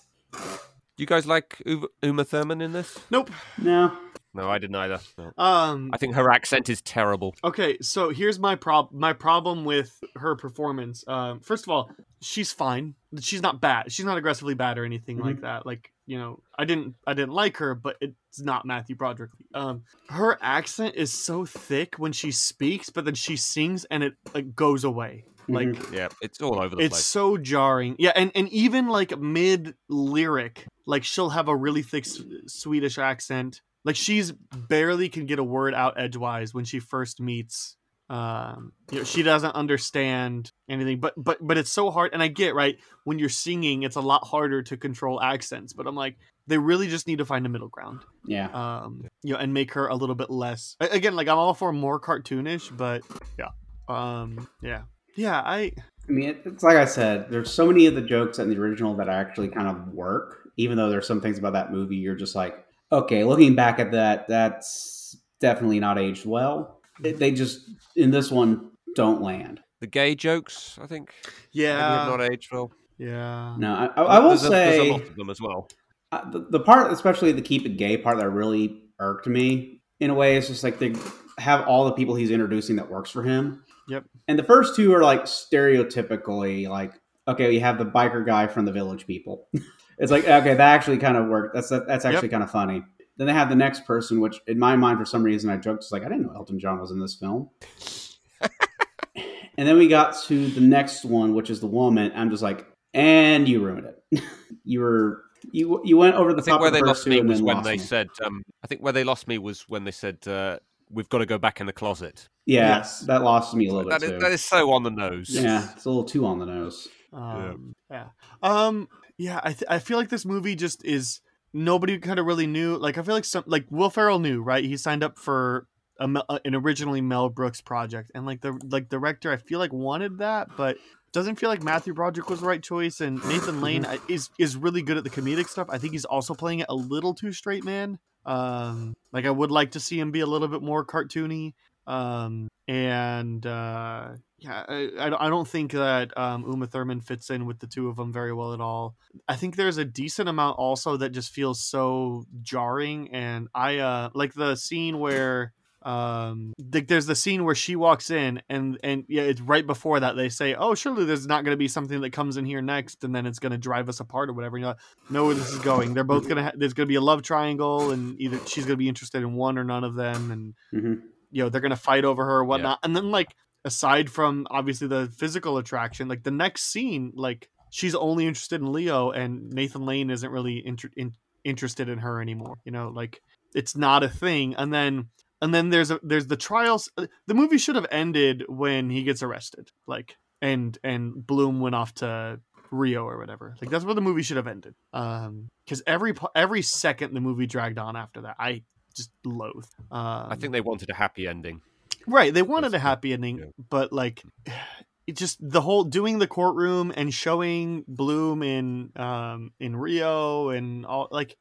You guys like Uma Thurman in this? Nope. No. No, I didn't either. No. Um, I think her accent is terrible. Okay, so here's my prob- my problem with her performance. Uh, first of all, she's fine. She's not bad. She's not aggressively bad or anything mm-hmm. like that. Like, you know, I didn't I didn't like her, but it's not Matthew Broderick. Um, her accent is so thick when she speaks, but then she sings and it like goes away. Like, yeah, it's all over the it's place. It's so jarring. Yeah, and, and even like mid lyric, like she'll have a really thick s- Swedish accent. Like she's barely can get a word out edgewise when she first meets. Um, you know, she doesn't understand anything, but but but it's so hard. And I get right when you're singing, it's a lot harder to control accents. But I'm like, they really just need to find a middle ground. Yeah. Um, you know, and make her a little bit less. Again, like I'm all for more cartoonish, but yeah. Um, yeah. Yeah, I... I mean, it's like I said, there's so many of the jokes in the original that actually kind of work, even though there's some things about that movie you're just like, okay, looking back at that, that's definitely not aged well. They just, in this one, don't land. The gay jokes, I think. Yeah. They're not aged well. Yeah. No, I, I, I will there's say... A, there's a lot of them as well. Uh, the, the part, especially the keep it gay part that really irked me, in a way, is just like they have all the people he's introducing that works for him. Yep. And the first two are like stereotypically like, okay, you have the biker guy from the Village People. It's like, okay, that actually kind of worked. That's that's actually yep. kind of funny. Then they have the next person, which in my mind, for some reason, I joked, it's like, I didn't know Elton John was in this film. And then we got to the next one, which is the woman. I'm just like, and you ruined it. you were... You you went over the I top. I think where they lost me was when they me. said, um, I think where they lost me was when they said, uh, we've got to go back in the closet. Yeah, yes. That lost me a little that bit is, too. That is so on the nose. Yeah, it's a little too on the nose. Um, yeah. Yeah. Um, yeah, I th- I feel like this movie just is, nobody kind of really knew. Like, I feel like some, like Will Ferrell knew, right? He signed up for a, an originally Mel Brooks project. And like the like director, I feel like wanted that, but... Doesn't feel like Matthew Broderick was the right choice, and Nathan Lane is is really good at the comedic stuff. I think he's also playing it a little too straight man. Um, like I would like to see him be a little bit more cartoony. Um, and uh, yeah, I, I don't think that um, Uma Thurman fits in with the two of them very well at all. I think there's a decent amount also that just feels so jarring, and I uh, like the scene where. Um, like there's the scene where she walks in and, and yeah, it's right before that they say, oh, surely there's not going to be something that comes in here next. And then it's going to drive us apart or whatever. You know, know where this is going. They're both going to, ha- there's going to be a love triangle and either she's going to be interested in one or none of them. And, mm-hmm. you know, they're going to fight over her or whatnot. Yeah. And then like, aside from obviously the physical attraction, like the next scene, like she's only interested in Leo and Nathan Lane isn't really inter- in- interested in her anymore. You know, like it's not a thing. And then, And then there's a, there's the trials. The movie should have ended when he gets arrested, like and and Bloom went off to Rio or whatever. Like that's where the movie should have ended. Um, because every every second the movie dragged on after that, I just loathe. Um, I think they wanted a happy ending. Right, they wanted a happy ending, yeah. But like it just the whole doing the courtroom and showing Bloom in um in Rio and all like.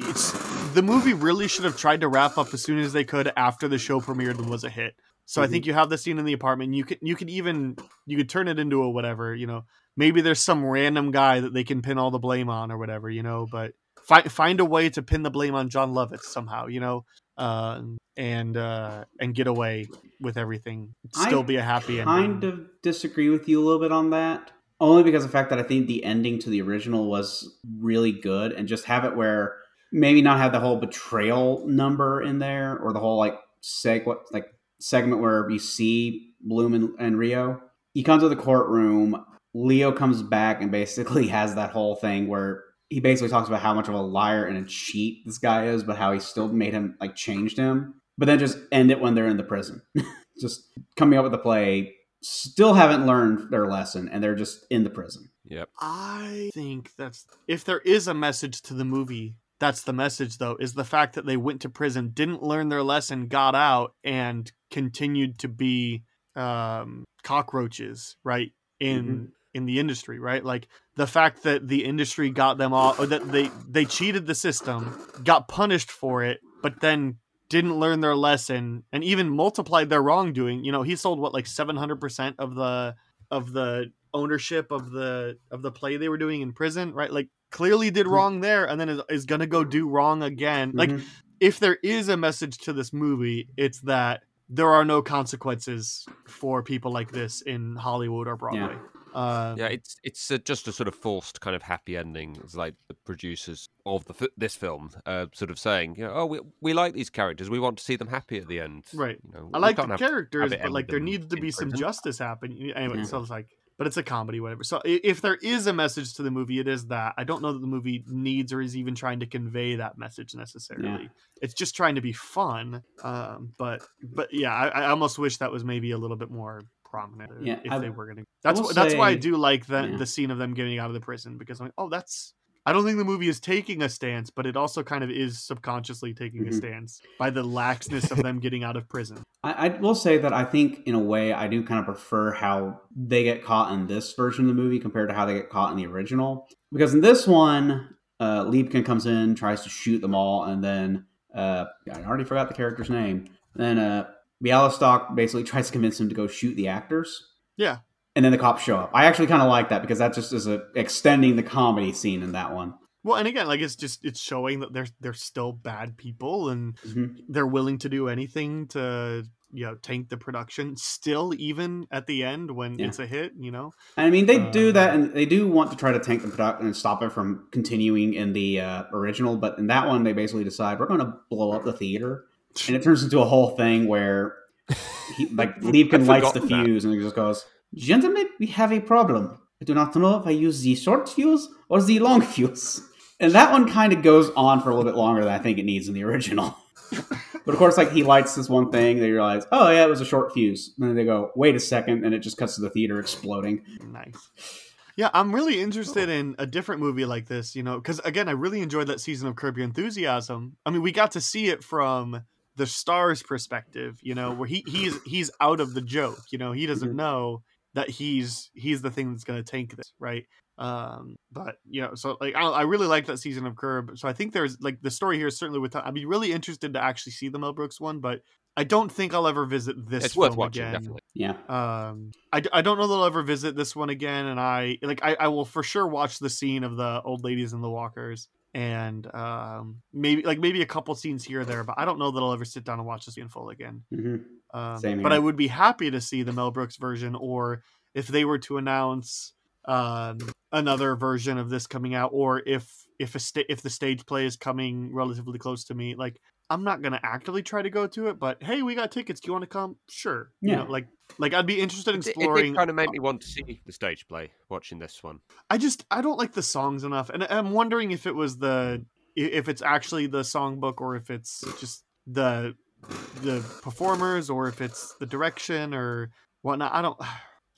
It's, the movie really should have tried to wrap up as soon as they could after the show premiered and was a hit. So mm-hmm. I think you have the scene in the apartment. You could you could even you could turn it into a whatever. You know, maybe there's some random guy that they can pin all the blame on or whatever. You know, but find find a way to pin the blame on John Lovitz somehow. You know, uh, and uh, and get away with everything. Still I be a happy ending. I kind of disagree with you a little bit on that, only because of the fact that I think the ending to the original was really good, and just have it where. Maybe not have the whole betrayal number in there or the whole like seg like segment where you see Bloom and, and Rio. He comes to the courtroom. Leo comes back and basically has that whole thing where he basically talks about how much of a liar and a cheat this guy is, but how he still made him like changed him. But then just end it when they're in the prison. Just coming up with the play. Still haven't learned their lesson and they're just in the prison. Yep. I think that's if there is a message to the movie. That's the message, though, is the fact that they went to prison, didn't learn their lesson, got out, and continued to be um, cockroaches, right, in mm-hmm. in the industry, right? Like, the fact that the industry got them all, or that they, they cheated the system, got punished for it, but then didn't learn their lesson and even multiplied their wrongdoing. You know, he sold what, like seven hundred percent of the, of the ownership of the, of the play they were doing in prison, right? Like clearly did wrong there and then is, is going to go do wrong again. Mm-hmm. Like if there is a message to this movie, it's that there are no consequences for people like this in Hollywood or Broadway. Yeah. Uh, yeah, it's it's a, just a sort of forced kind of happy ending. It's like the producers of the this film uh, sort of saying, you know, oh, we we like these characters. We want to see them happy at the end. Right. You know, I like the characters, but like there needs to be some justice happen. Anyway, yeah. So it's like, but it's a comedy, whatever. So if there is a message to the movie, it is that. I don't know that the movie needs or is even trying to convey that message necessarily. Yeah. It's just trying to be fun. Um, but but yeah, I, I almost wish that was maybe a little bit more prominent. Yeah, if I, they were gonna that's say, that's why I do like the, yeah. the scene of them getting out of the prison, because I'm like, oh, that's, I don't think the movie is taking a stance, but it also kind of is subconsciously taking mm-hmm. a stance by the laxness of them getting out of prison. I, I will say that I think in a way I do kind of prefer how they get caught in this version of the movie compared to how they get caught in the original, because in this one uh Liebkin comes in, tries to shoot them all, and then uh I already forgot the character's name, and then uh Bialystock basically tries to convince him to go shoot the actors. Yeah. And then the cops show up. I actually kind of like that, because that just is a, extending the comedy scene in that one. Well, and again, like, it's just, it's showing that they're, they're still bad people and mm-hmm. they're willing to do anything to, you know, tank the production still, even at the end when yeah. it's a hit, you know? I mean, they uh, do that, and they do want to try to tank the production and stop it from continuing in the uh, original. But in that one, they basically decide, we're going to blow up the theater. And it turns into a whole thing where he, like, Liebkin lights the fuse that. And he just goes, "Gentlemen, we have a problem. I do not know if I use the short fuse or the long fuse." And that one kind of goes on for a little bit longer than I think it needs in the original. But of course, like, he lights this one thing, they realize, oh yeah, it was a short fuse. And then they go, wait a second, and it just cuts to the theater exploding. Nice. Yeah, I'm really interested in a different movie like this, you know, because again, I really enjoyed that season of Curb Your Enthusiasm. I mean, we got to see it from the star's perspective, you know, where he he's he's out of the joke, you know, he doesn't know that he's he's the thing that's going to tank this, right? Um, but you know, so like I, I really like that season of Curb. So I think there's like the story here is certainly with. I'd be really interested to actually see the Mel Brooks one, but I don't think I'll ever visit this. It's film worth watching, again. Definitely. Yeah. Um, I, I don't know that I'll ever visit this one again, and I like I, I will for sure watch the scene of the old ladies and the walkers. And um, maybe like maybe a couple scenes here or there, but I don't know that I'll ever sit down and watch this in full again. Mm-hmm. Um, Same here. But I would be happy to see the Mel Brooks version, or if they were to announce um, another version of this coming out, or if if a sta- if the stage play is coming relatively close to me. Like, I'm not gonna actively try to go to it, but hey, we got tickets. Do you want to come? Sure. Yeah. You know, like, like I'd be interested in exploring. It, it, it kind of made me want to see the stage play. Watching this one, I just I don't like the songs enough, and I'm wondering if it was the if it's actually the songbook, or if it's just the the performers, or if it's the direction or whatnot. I don't.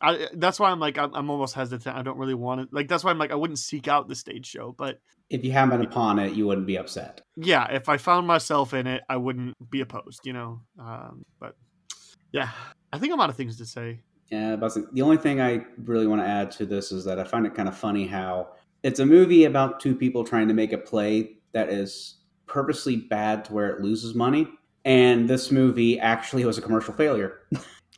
I that's why I'm like I'm, I'm almost hesitant. I don't really want to like. That's why I'm like I wouldn't seek out the stage show, but. If you happened upon it, you wouldn't be upset. Yeah, if I found myself in it, I wouldn't be opposed, you know? Um, but yeah, I think I'm out of things to say. Yeah, but the only thing I really want to add to this is that I find it kind of funny how it's a movie about two people trying to make a play that is purposely bad to where it loses money. And this movie actually was a commercial failure.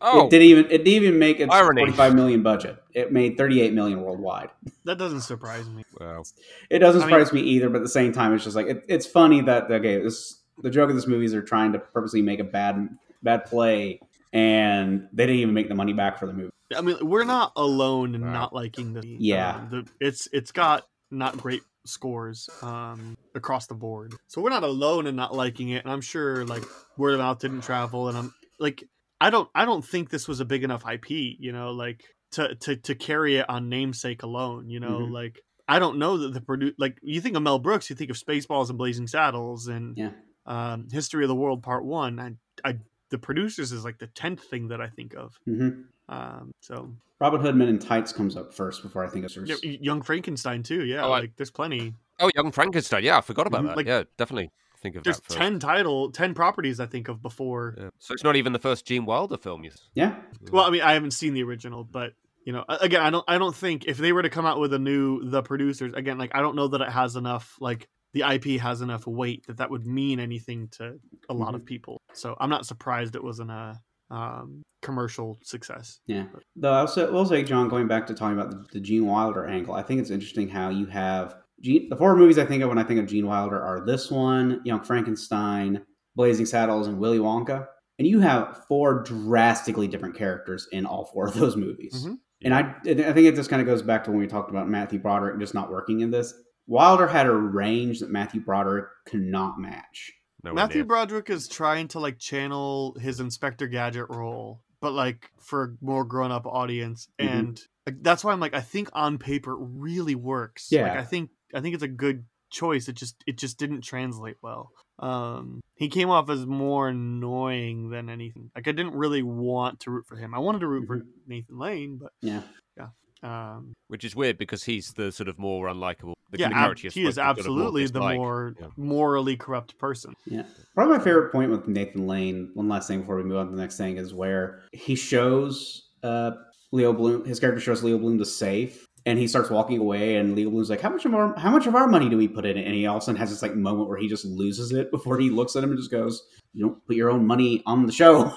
Oh, it didn't even it didn't even make its forty-five million budget. It made thirty-eight million worldwide. That doesn't surprise me. Well, it doesn't I surprise mean, me either. But at the same time, it's just like it, it's funny that okay, this, the joke of this movie is they're trying to purposely make a bad bad play, and they didn't even make the money back for the movie. I mean, we're not alone in wow. not liking the yeah. Um, the, it's it's got not great scores um across the board, so we're not alone in not liking it. And I'm sure like word of mouth didn't travel, and I'm like. I don't I don't think this was a big enough I P, you know, like to to, to carry it on namesake alone, you know, mm-hmm. like I don't know that the produ- like you think of Mel Brooks, you think of Spaceballs and Blazing Saddles and yeah. um, History of the World Part One. I, I the Producers is like the tenth thing that I think of. Mm-hmm. Um, so Robin Hood Men in Tights comes up first before I think of yeah, Young Frankenstein too. Yeah, oh, like I, there's plenty. Oh, Young Frankenstein. Yeah, I forgot about mm-hmm. that. Like, yeah, definitely. Think of there's that ten title, ten properties I think of before. Yeah. So it's not even the first Gene Wilder film. You yeah. Well, I mean, I haven't seen the original, but You know, again, I don't I don't think if they were to come out with a new The Producers, again, like, I don't know that it has enough, like, the I P has enough weight that that would mean anything to a lot mm-hmm. of people. So I'm not surprised it wasn't a um, commercial success. Yeah. Though I also will say, John, going back to talking about the, the Gene Wilder angle, I think it's interesting how you have Gene, the four movies I think of when I think of Gene Wilder are this one, Young Frankenstein, Blazing Saddles, and Willy Wonka. And you have four drastically different characters in all four of those movies. Mm-hmm. And I, I think it just kind of goes back to when we talked about Matthew Broderick just not working in this. Wilder had a range that Matthew Broderick could not match. No Matthew Broderick is trying to, like, channel his Inspector Gadget role, but, like, for a more grown-up audience. Mm-hmm. And, like, that's why I'm like, I think on paper it really works. Yeah. Like, I think I think it's a good choice. It just it just didn't translate well. Um, he came off as more annoying than anything. Like, I didn't really want to root for him. I wanted to root mm-hmm. for Nathan Lane, but yeah, yeah. Um, which is weird because he's the sort of more unlikable. The yeah, ab- he is absolutely the more yeah. morally corrupt person. Yeah. Probably my favorite point with Nathan Lane, one last thing before we move on to the next thing, is where he shows uh, Leo Bloom, his character shows Leo Bloom the safe, and he starts walking away, and Leo Bloom's like, how much of our how much of our money do we put in it? And he all of a sudden has this, like, moment where he just loses it before he looks at him and just goes, you don't put your own money on the show.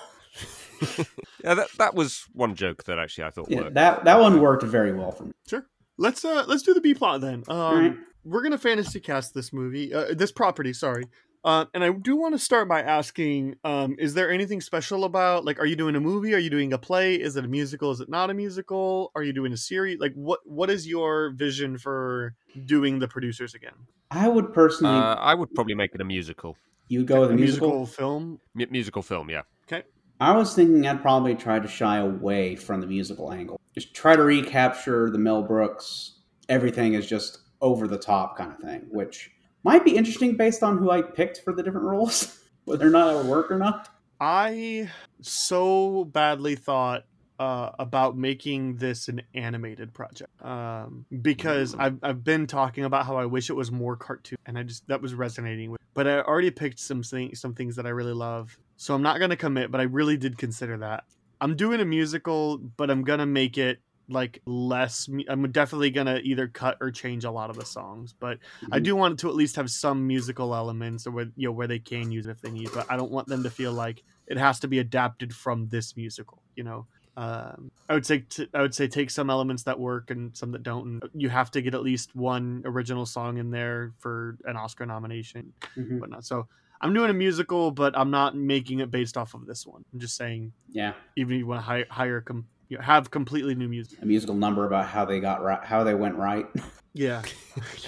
yeah, that that was one joke that actually I thought yeah, worked. That that one worked very well for me. Sure. Let's uh let's do the B plot then. Um, right. We're gonna fantasy cast this movie, uh, this property. Sorry, uh, and I do want to start by asking: um, is there anything special about? Like, are you doing a movie? Are you doing a play? Is it a musical? Is it not a musical? Are you doing a series? Like, what what is your vision for doing The Producers again? I would personally, uh, I would probably make it a musical. You would go with a, a musical, musical film. M- musical film, yeah. Okay. I was thinking I'd probably try to shy away from the musical angle. Just try to recapture the Mel Brooks, everything is just over the top kind of thing, which might be interesting based on who I picked for the different roles, whether or not it would work or not. I so badly thought uh, about making this an animated project um, because I've, I've been talking about how I wish it was more cartoon, and I just that was resonating with me. But I already picked some, thing, some things that I really love, so I'm not going to commit, but I really did consider that. I'm doing a musical, but I'm going to make it like less. I'm definitely going to either cut or change a lot of the songs, but mm-hmm. I do want it to at least have some musical elements or where, you know, where they can use it if they need, but I don't want them to feel like it has to be adapted from this musical, you know? Um, I would say, t- I would say take some elements that work and some that don't, and you have to get at least one original song in there for an Oscar nomination, mm-hmm. whatnot. So, I'm doing a musical, but I'm not making it based off of this one. I'm just saying, yeah. Even if you want to hire, hire com, you know, have completely new music, a musical number about how they got right, how they went right. yeah,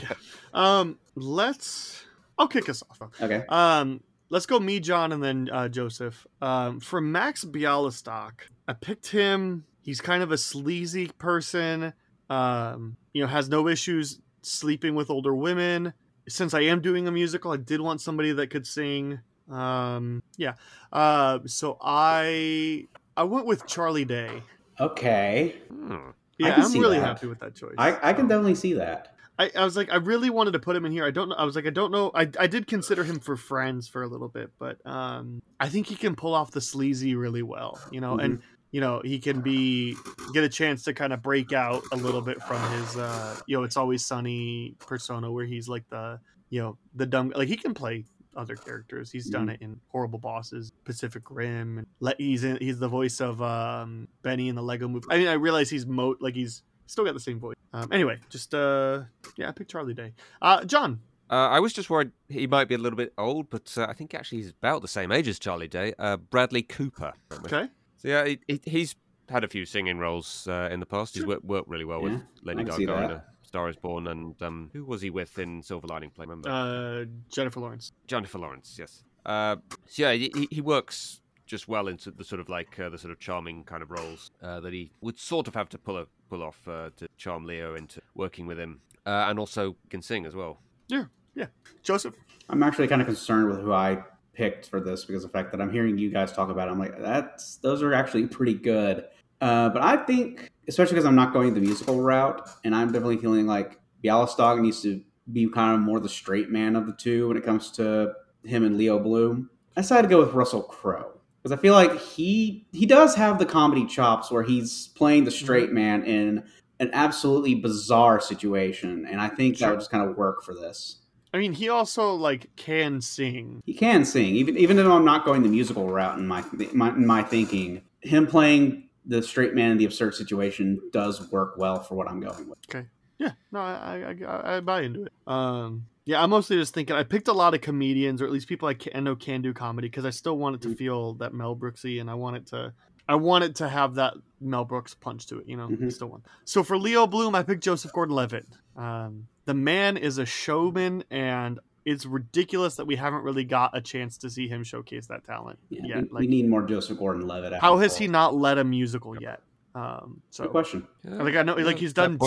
yeah. Um, let's. I'll kick us off. Though. Okay. Um, let's go. Me, John, and then uh, Joseph. Um, for Max Bialystock, I picked him. He's kind of a sleazy person. Um, you know, has no issues sleeping with older women. Since I am doing a musical, I did want somebody that could sing. Um, yeah. Uh, so I I went with Charlie Day. Okay. Hmm. Yeah, I'm really that. happy with that choice. I, I can um, definitely see that. I, I was like, I really wanted to put him in here. I don't know. I was like, I don't know. I, I did consider him for Friends for a little bit, but um, I think he can pull off the sleazy really well, you know, mm-hmm. and, you know, he can be get a chance to kind of break out a little bit from his, uh, you know, It's Always Sunny persona where he's like the, you know, the dumb, like he can play other characters. He's done it in Horrible Bosses, Pacific Rim, and le- he's in, he's the voice of um, Benny in the Lego Movie. I mean, I realize he's mo like he's still got the same voice. Um, anyway, just uh, yeah, I picked Charlie Day. Uh, John. Uh, I was just worried he might be a little bit old, but uh, I think actually he's about the same age as Charlie Day. Uh, Bradley Cooper. Okay. So yeah, he, he, he's had a few singing roles uh, in the past. He's worked, worked really well yeah, with Lady Gaga in A Star Is Born, and um, who was he with in Silver Lining Play? Remember? Uh, Jennifer Lawrence. Jennifer Lawrence, yes. Uh, so yeah, he, he works just well into the sort of like uh, the sort of charming kind of roles uh, that he would sort of have to pull a, pull off uh, to charm Leo into working with him, uh, and also can sing as well. Yeah, yeah. Joseph, I'm actually kind of concerned with who I. picked for this because of the fact that I'm hearing you guys talk about it, I'm like, that's those are actually pretty good. Uh, but I think, especially because I'm not going the musical route, and I'm definitely feeling like Bialystock needs to be kind of more the straight man of the two when it comes to him and Leo Bloom. I decided to go with Russell Crowe. Because I feel like he he does have the comedy chops where he's playing the straight man in an absolutely bizarre situation. And I think sure. that would just kind of work for this. I mean, he also, like, can sing. He can sing. Even even though I'm not going the musical route in my, my, in my thinking, him playing the straight man in the absurd situation does work well for what I'm going with. Okay. Yeah. No, I, I, I buy into it. Um... Yeah, I'm mostly just thinking, I picked a lot of comedians, or at least people I, can, I know can do comedy, because I still want it to feel that Mel Brooksy, and I want it to I want it to have that Mel Brooks punch to it, you know? Mm-hmm. I still want. So for Leo Bloom, I picked Joseph Gordon-Levitt. Um, the man is a showman, and it's ridiculous that we haven't really got a chance to see him showcase that talent yeah, yet. We, like, we need more Joseph Gordon-Levitt. How has he not led a musical yet? Um, so, good question. Yeah. Like, I know, like, he's done...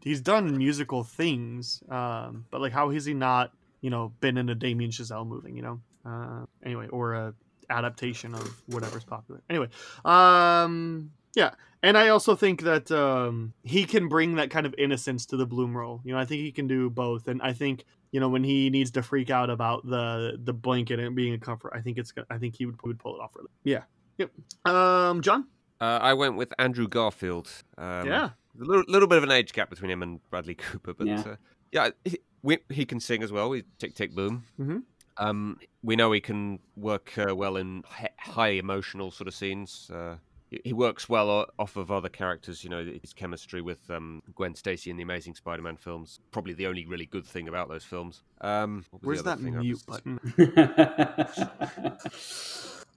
He's done musical things, um, but like, how has he not, you know, been in a Damien Chazelle movie, you know? Uh, anyway, or a adaptation of whatever's popular. Anyway, um, yeah. And I also think that um, he can bring that kind of innocence to the Bloom role. You know, I think he can do both. And I think, you know, when he needs to freak out about the the blanket and being a comfort, I think it's gonna, I think he would, would pull it off really. Yeah. Yep. Um, John? Uh, I went with Andrew Garfield. Um, yeah. A little, little bit of an age gap between him and Bradley Cooper, but yeah, uh, yeah he, we, he can sing as well. He's Tick Tick Boom. Mm-hmm. Um, we know he can work uh, well in he- high emotional sort of scenes. Uh, he, he works well o- off of other characters. You know, his chemistry with um, Gwen Stacy in the Amazing Spider-Man films. Probably the only really good thing about those films. Um, Where's that mute button?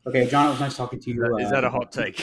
Okay, John, it was nice talking to you. Uh, Is that a hot take?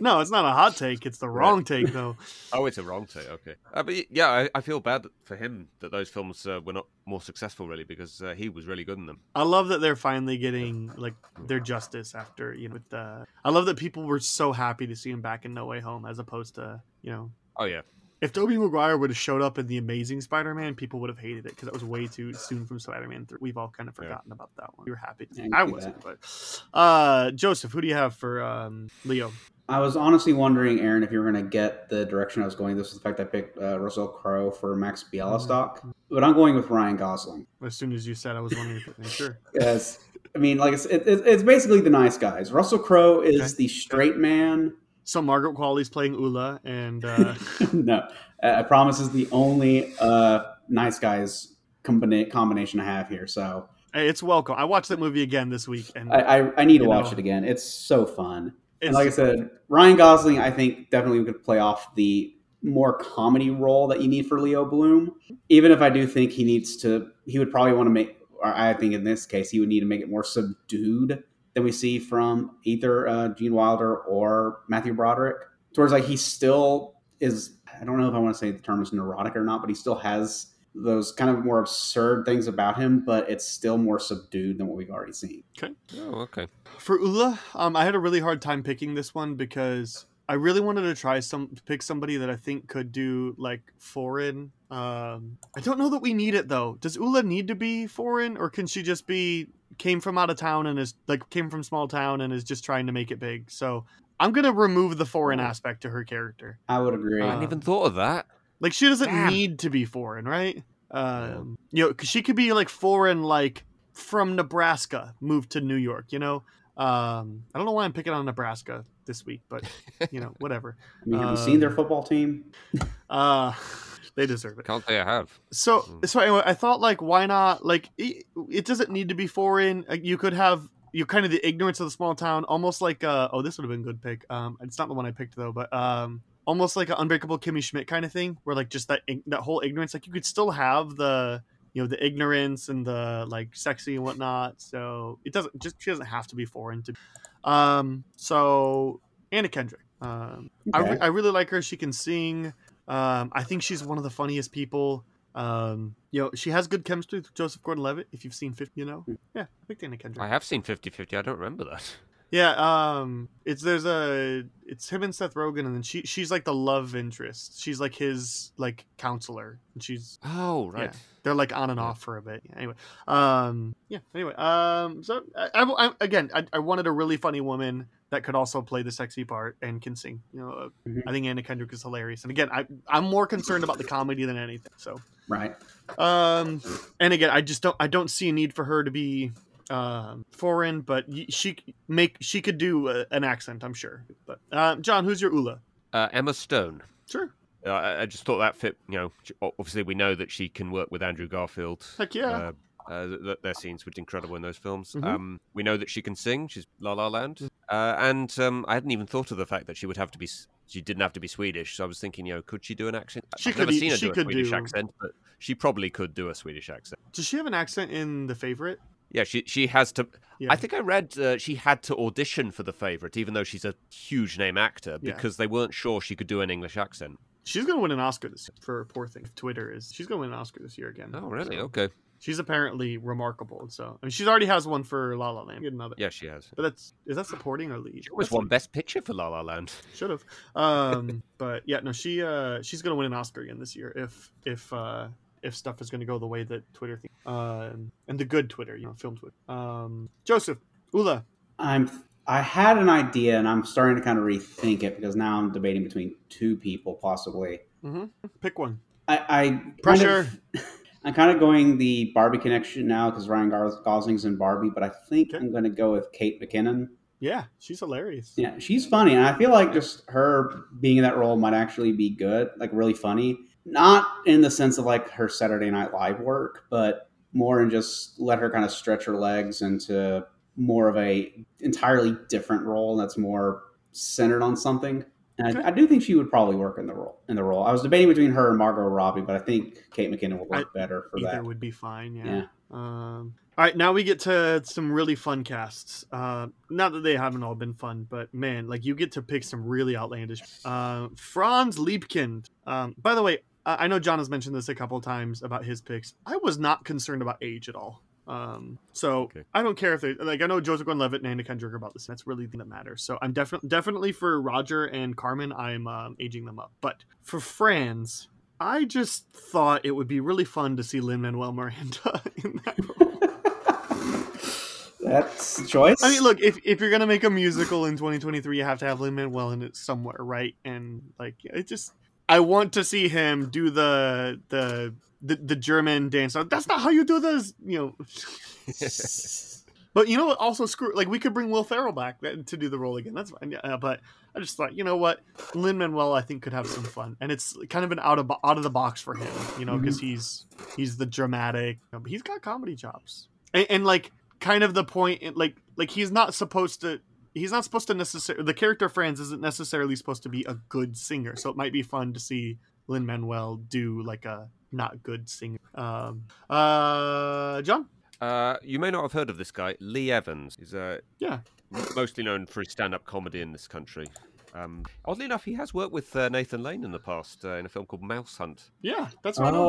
No, it's not a hot take. It's the wrong take, though. Oh, it's a wrong take. Okay. Uh, but yeah, I, I feel bad for him that those films uh, were not more successful, really, because uh, he was really good in them. I love that they're finally getting like their justice after, you know, with the... I love that people were so happy to see him back in No Way Home as opposed to, you know... Oh, yeah. If Tobey Maguire would have showed up in The Amazing Spider-Man, people would have hated it because that was way too soon from Spider-Man three. We've all kind of forgotten yeah. about that one. We were happy. To yeah, I wasn't, that. but uh, Joseph, who do you have for um, Leo? I was honestly wondering, Aaron, if you were going to get the direction I was going. This is the fact I picked uh, Russell Crowe for Max Bialystock, mm-hmm. but I'm going with Ryan Gosling. As soon as you said, I was wondering. If it, sure. Yes, I mean, like it's, it, it's basically the nice guys. Russell Crowe is okay. the straight man. So Margaret Qualley's playing Ula, and uh... no, I promise is the only uh, nice guys combina- combination I have here. So hey, it's welcome. I watched that movie again this week, and I, I, I need to watch know, it again. It's so fun. It's, and like I said, Ryan Gosling, I think definitely could play off the more comedy role that you need for Leo Bloom. Even if I do think he needs to, he would probably want to make. Or I think in this case, he would need to make it more subdued than we see from either uh, Gene Wilder or Matthew Broderick. Towards like he still is, I don't know if I want to say the term is neurotic or not, but he still has those kind of more absurd things about him, but it's still more subdued than what we've already seen. Okay. Oh, okay. For Ula, um, I had a really hard time picking this one because I really wanted to try some pick somebody that I think could do like foreign. Um, I don't know that we need it though. Does Ula need to be foreign, or can she just be came from out of town and is like came from small town and is just trying to make it big? So I'm going to remove the foreign aspect to her character. I would agree. Um, I hadn't even thought of that. Like she doesn't Damn. need to be foreign, right? Um, you know, cause she could be like foreign, like from Nebraska, moved to New York, you know? Um, I don't know why I'm picking on Nebraska this week, but you know, whatever. I mean, have um, you seen their football team? uh, They deserve it. Can't say I have. So, so anyway, I thought like, why not? Like, it, it doesn't need to be foreign. You could have you kind of the ignorance of the small town, almost like uh oh, this would have been a good pick. Um, it's not the one I picked though, but um, almost like an Unbreakable Kimmy Schmidt kind of thing, where like just that that whole ignorance. Like, you could still have the you know the ignorance and the like sexy and whatnot. So it doesn't just she doesn't have to be foreign to. Um, so Anna Kendrick. Um, okay. I re- I really like her. She can sing. Um, I think she's one of the funniest people. Um, you know, she has good chemistry with Joseph Gordon-Levitt. If you've seen fifty, you know, yeah, I think Anna Kendrick. I have seen fifty-fifty. I don't remember that. Yeah, um, it's there's a it's him and Seth Rogen, and then she she's like the love interest. She's like his like counselor, and she's oh right. Yeah, they're like on and off for a bit. Yeah, anyway, um, yeah. Anyway, um, so I, I, I, again, I, I wanted a really funny woman that could also play the sexy part and can sing. You know, mm-hmm. I think Anna Kendrick is hilarious. And again, I, I'm more concerned about the comedy than anything. So right. Um, and again, I just don't. I don't see a need for her to be um, foreign, but she make she could do a, an accent, I'm sure. But um, John, who's your Ula? Uh, Emma Stone. Sure. Uh, I just thought that fit. You know, obviously we know that she can work with Andrew Garfield. Heck yeah. Uh, Uh, th- their scenes were incredible in those films. Mm-hmm. Um, we know that she can sing. She's La La Land. Mm-hmm. Uh, and um, I hadn't even thought of the fact that she would have to be. She didn't have to be Swedish. So I was thinking, you know, could she do an accent? She I've could never seen her she do a Swedish do... accent, but she probably could do a Swedish accent. Does she have an accent in The Favourite? Yeah, she she has to. Yeah. I think I read uh, she had to audition for The Favourite, even though she's a huge name actor, because yeah. they weren't sure she could do an English accent. She's going to win an Oscar this year for Poor Thing. Twitter is she's going to win an Oscar this year again. Oh, really? So. Okay. She's apparently remarkable, so I mean, she's already has one for La La Land. Get another. Yeah, she has. But that's is that supporting or lead? She always won Best Picture for La La Land. Should have. Um, but yeah, no, she uh, she's gonna win an Oscar again this year if if uh, if stuff is gonna go the way that Twitter thinks. Uh, and the good Twitter, you know, film Twitter. Um, Joseph, Ula, I'm I had an idea, and I'm starting to kind of rethink it because now I'm debating between two people possibly. Mm-hmm. Pick one. I, I pressure. Kind of... I'm kind of going the Barbie connection now because Ryan Gosling's in Barbie, but I think okay. I'm going to go with Kate McKinnon. Yeah, she's hilarious. Yeah, she's funny, and I feel like just her being in that role might actually be good, like really funny. Not in the sense of like her Saturday Night Live work, but more in just let her kind of stretch her legs into more of a entirely different role that's more centered on something. And okay. I, I do think she would probably work in the role. In the role, I was debating between her and Margot Robbie, but I think Kate McKinnon would work I, better for either that. Either would be fine. Yeah. yeah. Um, all right, now we get to some really fun casts. Uh, not that they haven't all been fun, but man, like you get to pick some really outlandish. Uh, Franz Liebkind. Um, by the way, I know John has mentioned this a couple of times about his picks. I was not concerned about age at all. Um, so okay. I don't care if they, like, I know Joseph Gordon-Levitt and Anna Kendrick about this. That's really the thing that matters. So I'm definitely, definitely for Roger and Carmen, I'm, um, aging them up. But for Franz, I just thought it would be really fun to see Lin-Manuel Miranda in that role. That's a choice. I mean, look, if, if you're going to make a musical in twenty twenty-three, you have to have Lin-Manuel in it somewhere. Right. And like, it just, I want to see him do the, the, The, the German dance. That's not how you do this, you know. But you know what? Also, screw. Like we could bring Will Ferrell back to do the role again. That's fine. Uh, but I just thought, you know what? Lin-Manuel, I think, could have some fun, and it's kind of an out of out of the box for him, you know, because mm-hmm. he's he's the dramatic. You know, but he's got comedy chops, and, and like kind of the point. Like like he's not supposed to. He's not supposed to necessarily. The character Franz isn't necessarily supposed to be a good singer, so it might be fun to see Lin-Manuel do like a. Not good singer. Um, uh, John? Uh, you may not have heard of this guy. Lee Evans is uh, yeah. mostly known for his stand-up comedy in this country. Um, oddly enough, he has worked with uh, Nathan Lane in the past uh, in a film called Mouse Hunt. Yeah, that's what oh,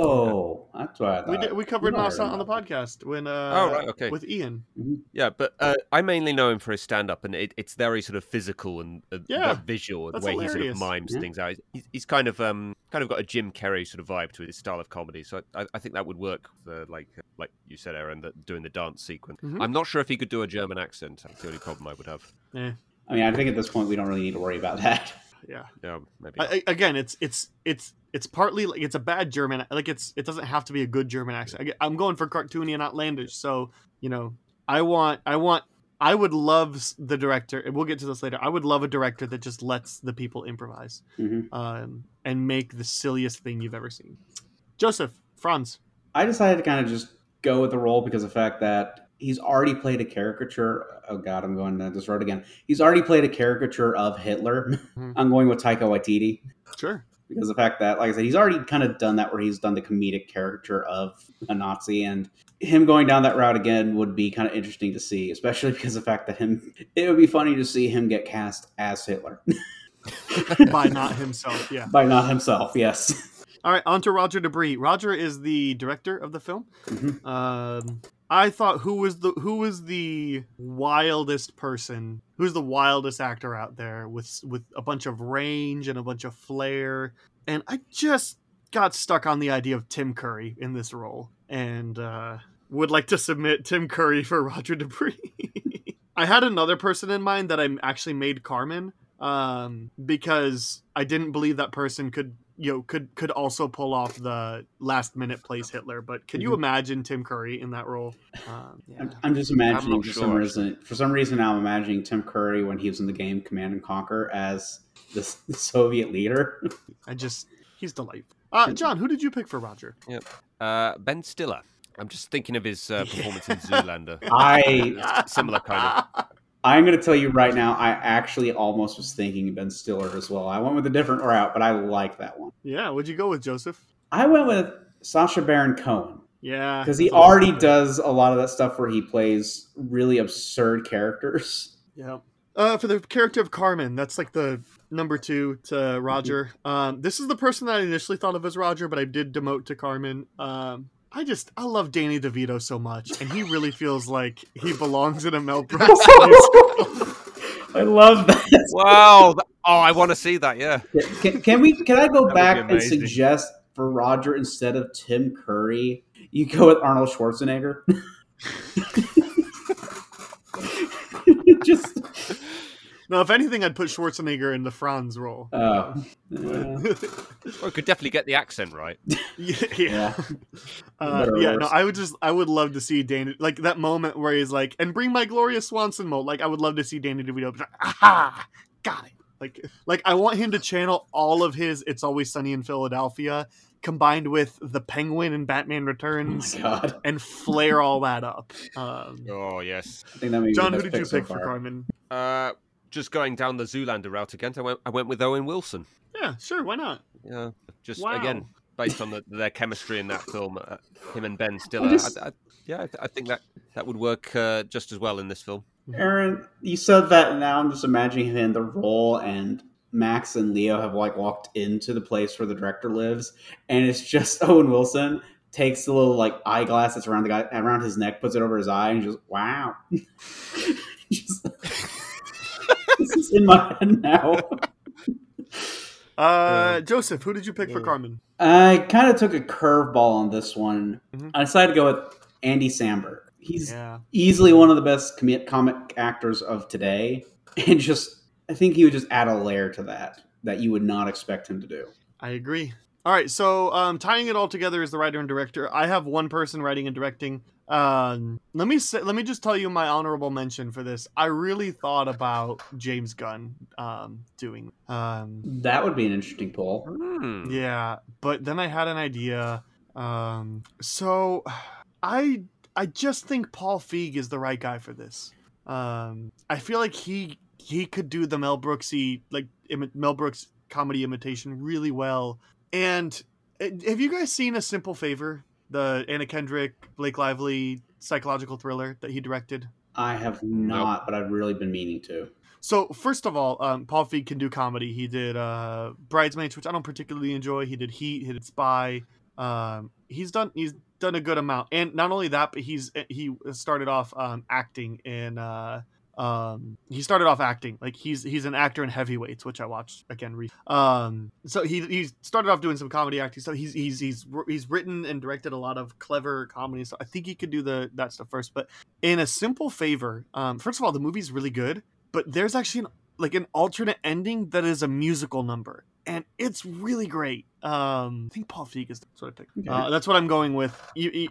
I know. That's right. We did, we covered Mouse Hunt on the podcast when uh, oh, right, okay. with Ian. Mm-hmm. Yeah, but uh, I mainly know him for his stand-up, and it, it's very sort of physical and uh, yeah, visual, and the way hilarious. He sort of mimes mm-hmm. things out. He's, he's kind of um, kind of got a Jim Carrey sort of vibe to his style of comedy, so I, I think that would work. For, like like you said, Aaron, that doing the dance sequence. Mm-hmm. I'm not sure if he could do a German accent. That's the only problem I would have. Yeah. I mean, I think at this point we don't really need to worry about that. Yeah. No, maybe. I, again, it's it's it's it's partly like it's a bad German, like it's it doesn't have to be a good German accent. I'm going for cartoony and outlandish, so you know, I want I want I would love the director. And we'll get to this later. I would love a director that just lets the people improvise, mm-hmm. um, and make the silliest thing you've ever seen. Joseph, Franz. I decided to kind of just go with the role because of the fact that. He's already played a caricature. Oh, God, I'm going down this road again. He's already played a caricature of Hitler. Mm-hmm. I'm going with Taika Waititi. Sure. Because the fact that, like I said, he's already kind of done that where he's done the comedic caricature of a Nazi. And him going down that route again would be kind of interesting to see, especially because of the fact that him, it would be funny to see him get cast as Hitler. By not himself, yeah. By not himself, yes. All right, on to Roger Debris. Roger is the director of the film. Mm-hmm. Um... I thought who was the who was the wildest person, who's the wildest actor out there with with a bunch of range and a bunch of flair, and I just got stuck on the idea of Tim Curry in this role, and uh, would like to submit Tim Curry for Roger Debris. I had another person in mind that I actually made Carmen um, because I didn't believe that person could you know, could could also pull off the last minute plays Hitler. But can mm-hmm. you imagine Tim Curry in that role? Um, yeah. I'm, I'm just imagining I'm for sure. some reason. For some reason, I'm imagining Tim Curry when he was in the game Command and Conquer as the Soviet leader. I just he's delightful. Uh, John, who did you pick for Roger? Yep, uh, Ben Stiller. I'm just thinking of his uh, performance yeah. in Zoolander. I similar kind of. I'm going to tell you right now, I actually almost was thinking Ben Stiller as well. I went with a different route, but I like that one. Yeah, what'd you go with, Joseph? I went with Sacha Baron Cohen. Yeah. Because he already does a lot of that stuff where he plays really absurd characters. Yeah. Uh, for the character of Carmen, that's like the number two to Roger. Mm-hmm. Um, this is the person that I initially thought of as Roger, but I did demote to Carmen. Um I just, I love Danny DeVito so much, and he really feels like he belongs in a Mel Brooks musical. I love that. Wow. Oh, I want to see that, yeah. Can, can we? Can I go that back and suggest for Roger, instead of Tim Curry, you go with Arnold Schwarzenegger? just... Now, if anything, I'd put Schwarzenegger in the Franz role. Oh. Uh, or could definitely get the accent right. yeah. Yeah. Uh, yeah, no, I would just, I would love to see Danny, like that moment where he's like, and bring my Gloria Swanson mode. Like, I would love to see Danny DeVito. Like, aha! Got it. Like, like, I want him to channel all of his It's Always Sunny in Philadelphia combined with the Penguin and Batman Returns oh and flare all that up. Um, oh, yes. I think that may John, who did you pick so for Carmen? Uh, Just going down the Zoolander route again, I went, I went with Owen Wilson. Yeah, sure, why not? Yeah, just wow. again, based on the, their chemistry in that film, uh, him and Ben Stiller. I just, I, I, yeah, I think that, that would work uh, just as well in this film. Aaron, you said that, and now I'm just imagining him in the role, and Max and Leo have like walked into the place where the director lives, and it's just Owen Wilson takes the little like eyeglass that's around the guy around his neck, puts it over his eye, and just wow. just... This is in my head now. uh, Joseph, who did you pick yeah. for Carmen? I kind of took a curveball on this one. Mm-hmm. I decided to go with Andy Samberg. He's yeah. easily one of the best com- comic actors of today. And just, I think he would just add a layer to that that you would not expect him to do. I agree. All right, so um, tying it all together is the writer and director. I have one person writing and directing. Um, let me say, let me just tell you my honorable mention for this. I really thought about James Gunn um, doing um, that would be an interesting poll. Hmm. Yeah, but then I had an idea. Um, so I I just think Paul Feig is the right guy for this. Um, I feel like he he could do the Mel Brooksy like Im- Mel Brooks comedy imitation really well. And have you guys seen A Simple Favor? The Anna Kendrick, Blake Lively psychological thriller that he directed? I have not, but I've really been meaning to. So, first of all, um, Paul Feig can do comedy. He did uh, Bridesmaids, which I don't particularly enjoy. He did Heat, he did Spy. Um, he's done he's done a good amount. And not only that, but he's he started off um, acting in... Uh, um he started off acting like he's he's an actor in Heavyweights, which I watched again re- um so he he started off doing some comedy acting, so he's he's he's he's written and directed a lot of clever comedy, so I think he could do the that stuff first. But in A Simple Favor, um first of all, the movie's really good, but there's actually an, like an alternate ending that is a musical number, and it's really great. Um, I think Paul Feig is what I picked. Okay. Uh, that's what I'm going with.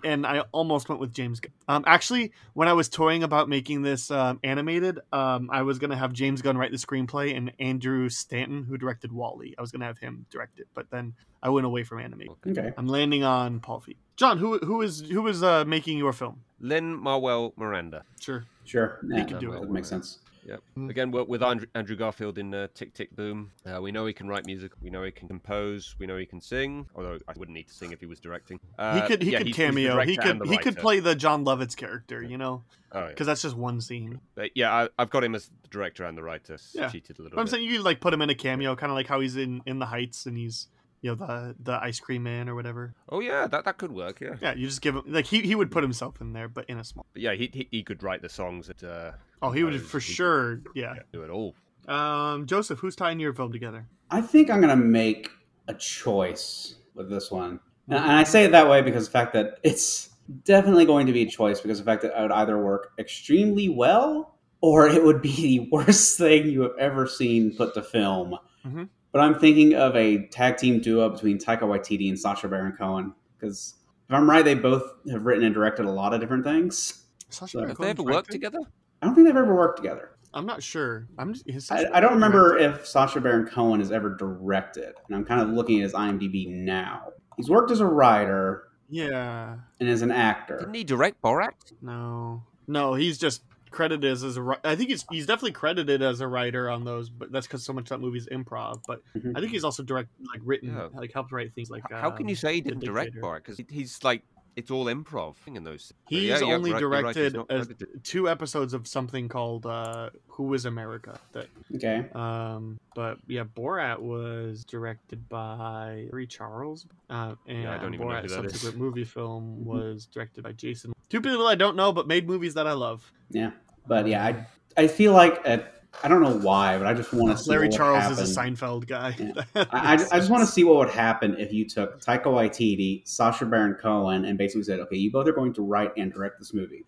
And I almost went with James Gunn. Um, actually, when I was toying about making this um, animated, um, I was going to have James Gunn write the screenplay and Andrew Stanton, who directed WALL-E, I was going to have him direct it. But then I went away from animated. Okay. I'm landing on Paul Feig. John, who who is who is uh, making your film? Lin-Manuel Miranda. Sure. Sure. He yeah, can do it. That makes sense. Yep. Again, with Andrew, Andrew Garfield in uh, Tick, Tick, Boom. Uh, we know he can write music. We know he can compose. We know he can sing. Although I wouldn't need to sing if he was directing. Uh, he could. He yeah, could he's, cameo. He's he could. He could play the John Lovitz character. You know, because oh, yeah. that's just one scene. But yeah, I, I've got him as the director and the writer. So yeah. Cheated a little. But I'm bit. saying you could like put him in a cameo, kind of like how he's in, in The Heights, and he's you know the the ice cream man or whatever. Oh yeah, that that could work. Yeah. Yeah, you just give him like he, he would put himself in there, but in a small. But yeah, he, he he could write the songs that. Uh, Oh, he would for sure, yeah. Do it all. Um, Joseph, who's tying your film together? I think I'm going to make a choice with this one. And I say it that way because of the fact that it's definitely going to be a choice because of the fact that it would either work extremely well or it would be the worst thing you have ever seen put to film. Mm-hmm. But I'm thinking of a tag team duo between Taika Waititi and Sacha Baron Cohen, because if I'm right, they both have written and directed a lot of different things. Sacha so, have they ever worked together? I don't think they've ever worked together. I'm not sure. I'm just, I, I don't remember if Sacha Baron Cohen has ever directed. And I'm kind of looking at his IMDb now. He's worked as a writer. Yeah. And as an actor. Didn't he direct Borat? No. No, he's just credited as, as a I think he's he's definitely credited as a writer on those, but that's because so much of that movie's improv. But mm-hmm. I think he's also direct, like written, yeah. like helped write things like. How um, can you say he didn't direct Borat? Because he's like. It's all improv in those. He's yeah, yeah, only right, directed right, he's uh, two episodes of something called uh, "Who Is America." That, okay. Um, but yeah, Borat was directed by Ray Charles, uh, and yeah, I don't even Borat's know who that subsequent is. Movie film was directed by Jason. Two people I don't know, but made movies that I love. Yeah, but yeah, I I feel like a, I don't know why, but I just want to see. Larry what Charles would is a Seinfeld guy. Yeah. I, I just want to see what would happen if you took Taika Waititi, Sacha Baron Cohen, and basically said, okay, you both are going to write and direct this movie.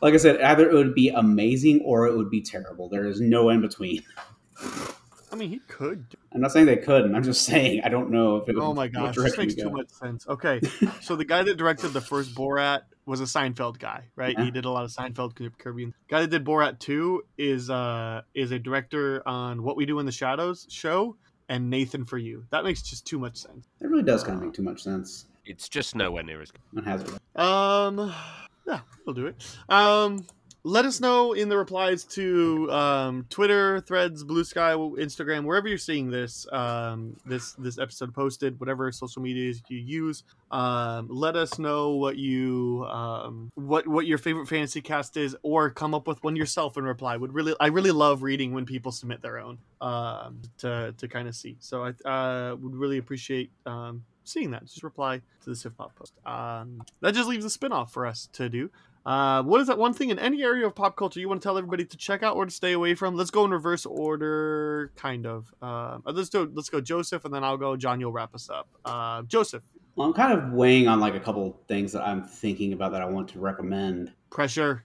Like I said, either it would be amazing or it would be terrible. There is no in between. I mean, he could. I'm not saying they couldn't. I'm just saying I don't know if it would. Oh my gosh, this makes too much sense. Okay, so the guy that directed the first Borat was a Seinfeld guy, right? Yeah. He did a lot of Seinfeld. Caribbean. Guy that did Borat two is uh is a director on What We Do in the Shadows show and Nathan for You. That makes just too much sense. It really does kind of make too much sense. It's just nowhere near as good. It has been. Um, yeah, we'll do it. Um. Let us know in the replies to um, Twitter, Threads, Blue Sky, Instagram, wherever you're seeing this um, this this episode posted, whatever social medias you use. Um, let us know what you um, what what your favorite fantasy cast is, or come up with one yourself and reply. Would really I really love reading when people submit their own um, to to kind of see. So I uh, would really appreciate. Um, seeing that, just reply to the Siftpop post. Um that just leaves a spin-off for us to do. Uh what is that one thing in any area of pop culture you want to tell everybody to check out or to stay away from? Let's go in reverse order, kind of. Um uh, let's do let's go Joseph, and then I'll go John, you'll wrap us up. Uh joseph. Well, I'm kind of weighing on like a couple things that I'm thinking about that I want to recommend. Pressure.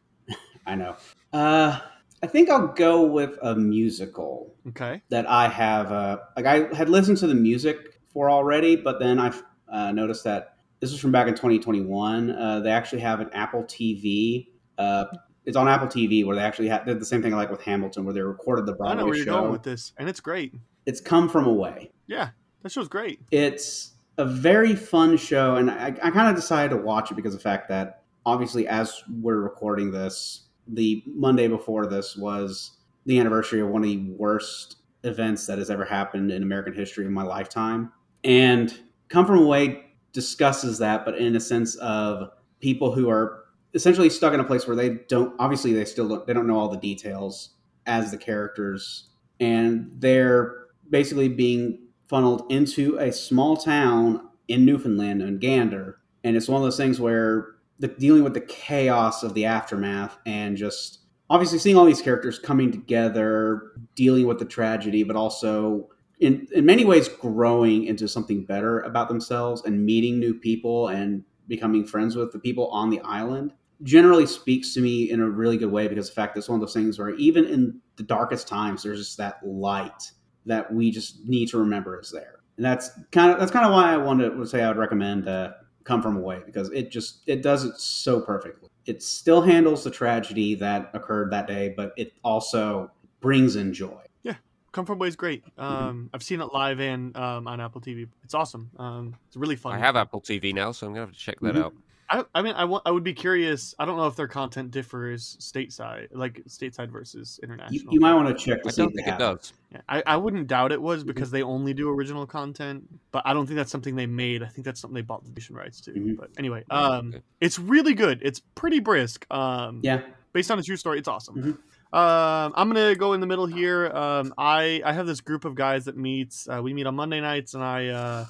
I know. uh I think I'll go with a musical. Okay. That I have uh like I had listened to the music already, but then I've uh, noticed that this is from back in twenty twenty-one. Uh, they actually have an Apple T V. Uh, it's on Apple T V where they actually ha- did the same thing like with Hamilton, where they recorded the Broadway show. I know where show. You're going with this, and it's great. It's Come From Away. Yeah, that show's great. It's a very fun show, and I, I kind of decided to watch it because of the fact that obviously as we're recording this, the Monday before this was the anniversary of one of the worst events that has ever happened in American history in my lifetime. And Come From Away discusses that, but in a sense of people who are essentially stuck in a place where they don't, obviously they still don't, they don't know all the details as the characters. And they're basically being funneled into a small town in Newfoundland and Gander. And it's one of those things where the dealing with the chaos of the aftermath and just obviously seeing all these characters coming together, dealing with the tragedy, but also In, in many ways growing into something better about themselves and meeting new people and becoming friends with the people on the island generally speaks to me in a really good way, because the fact that it's one of those things where even in the darkest times, there's just that light that we just need to remember is there. And that's kind of, that's kind of why I wanted to say I would recommend uh, Come From Away, because it just, it does it so perfectly. It still handles the tragedy that occurred that day, but it also brings in joy. Come From Away is great. Um, I've seen it live and um, on Apple T V. It's awesome. Um, it's really fun. I have Apple T V now, so I'm gonna have to check that mm-hmm. out. I, I mean, I, w- I would be curious. I don't know if their content differs stateside, like stateside versus international. You, you might want to check. To I see don't think it does. Yeah, I, I wouldn't doubt it was, because mm-hmm. they only do original content, but I don't think that's something they made. I think that's something they bought the distribution rights to. Mm-hmm. But anyway, um, okay. It's really good. It's pretty brisk. Um, yeah. Based on a true story, it's awesome. Mm-hmm. Um, I'm going to go in the middle here. Um, I, I have this group of guys that meets, uh, we meet on Monday nights, and I, uh,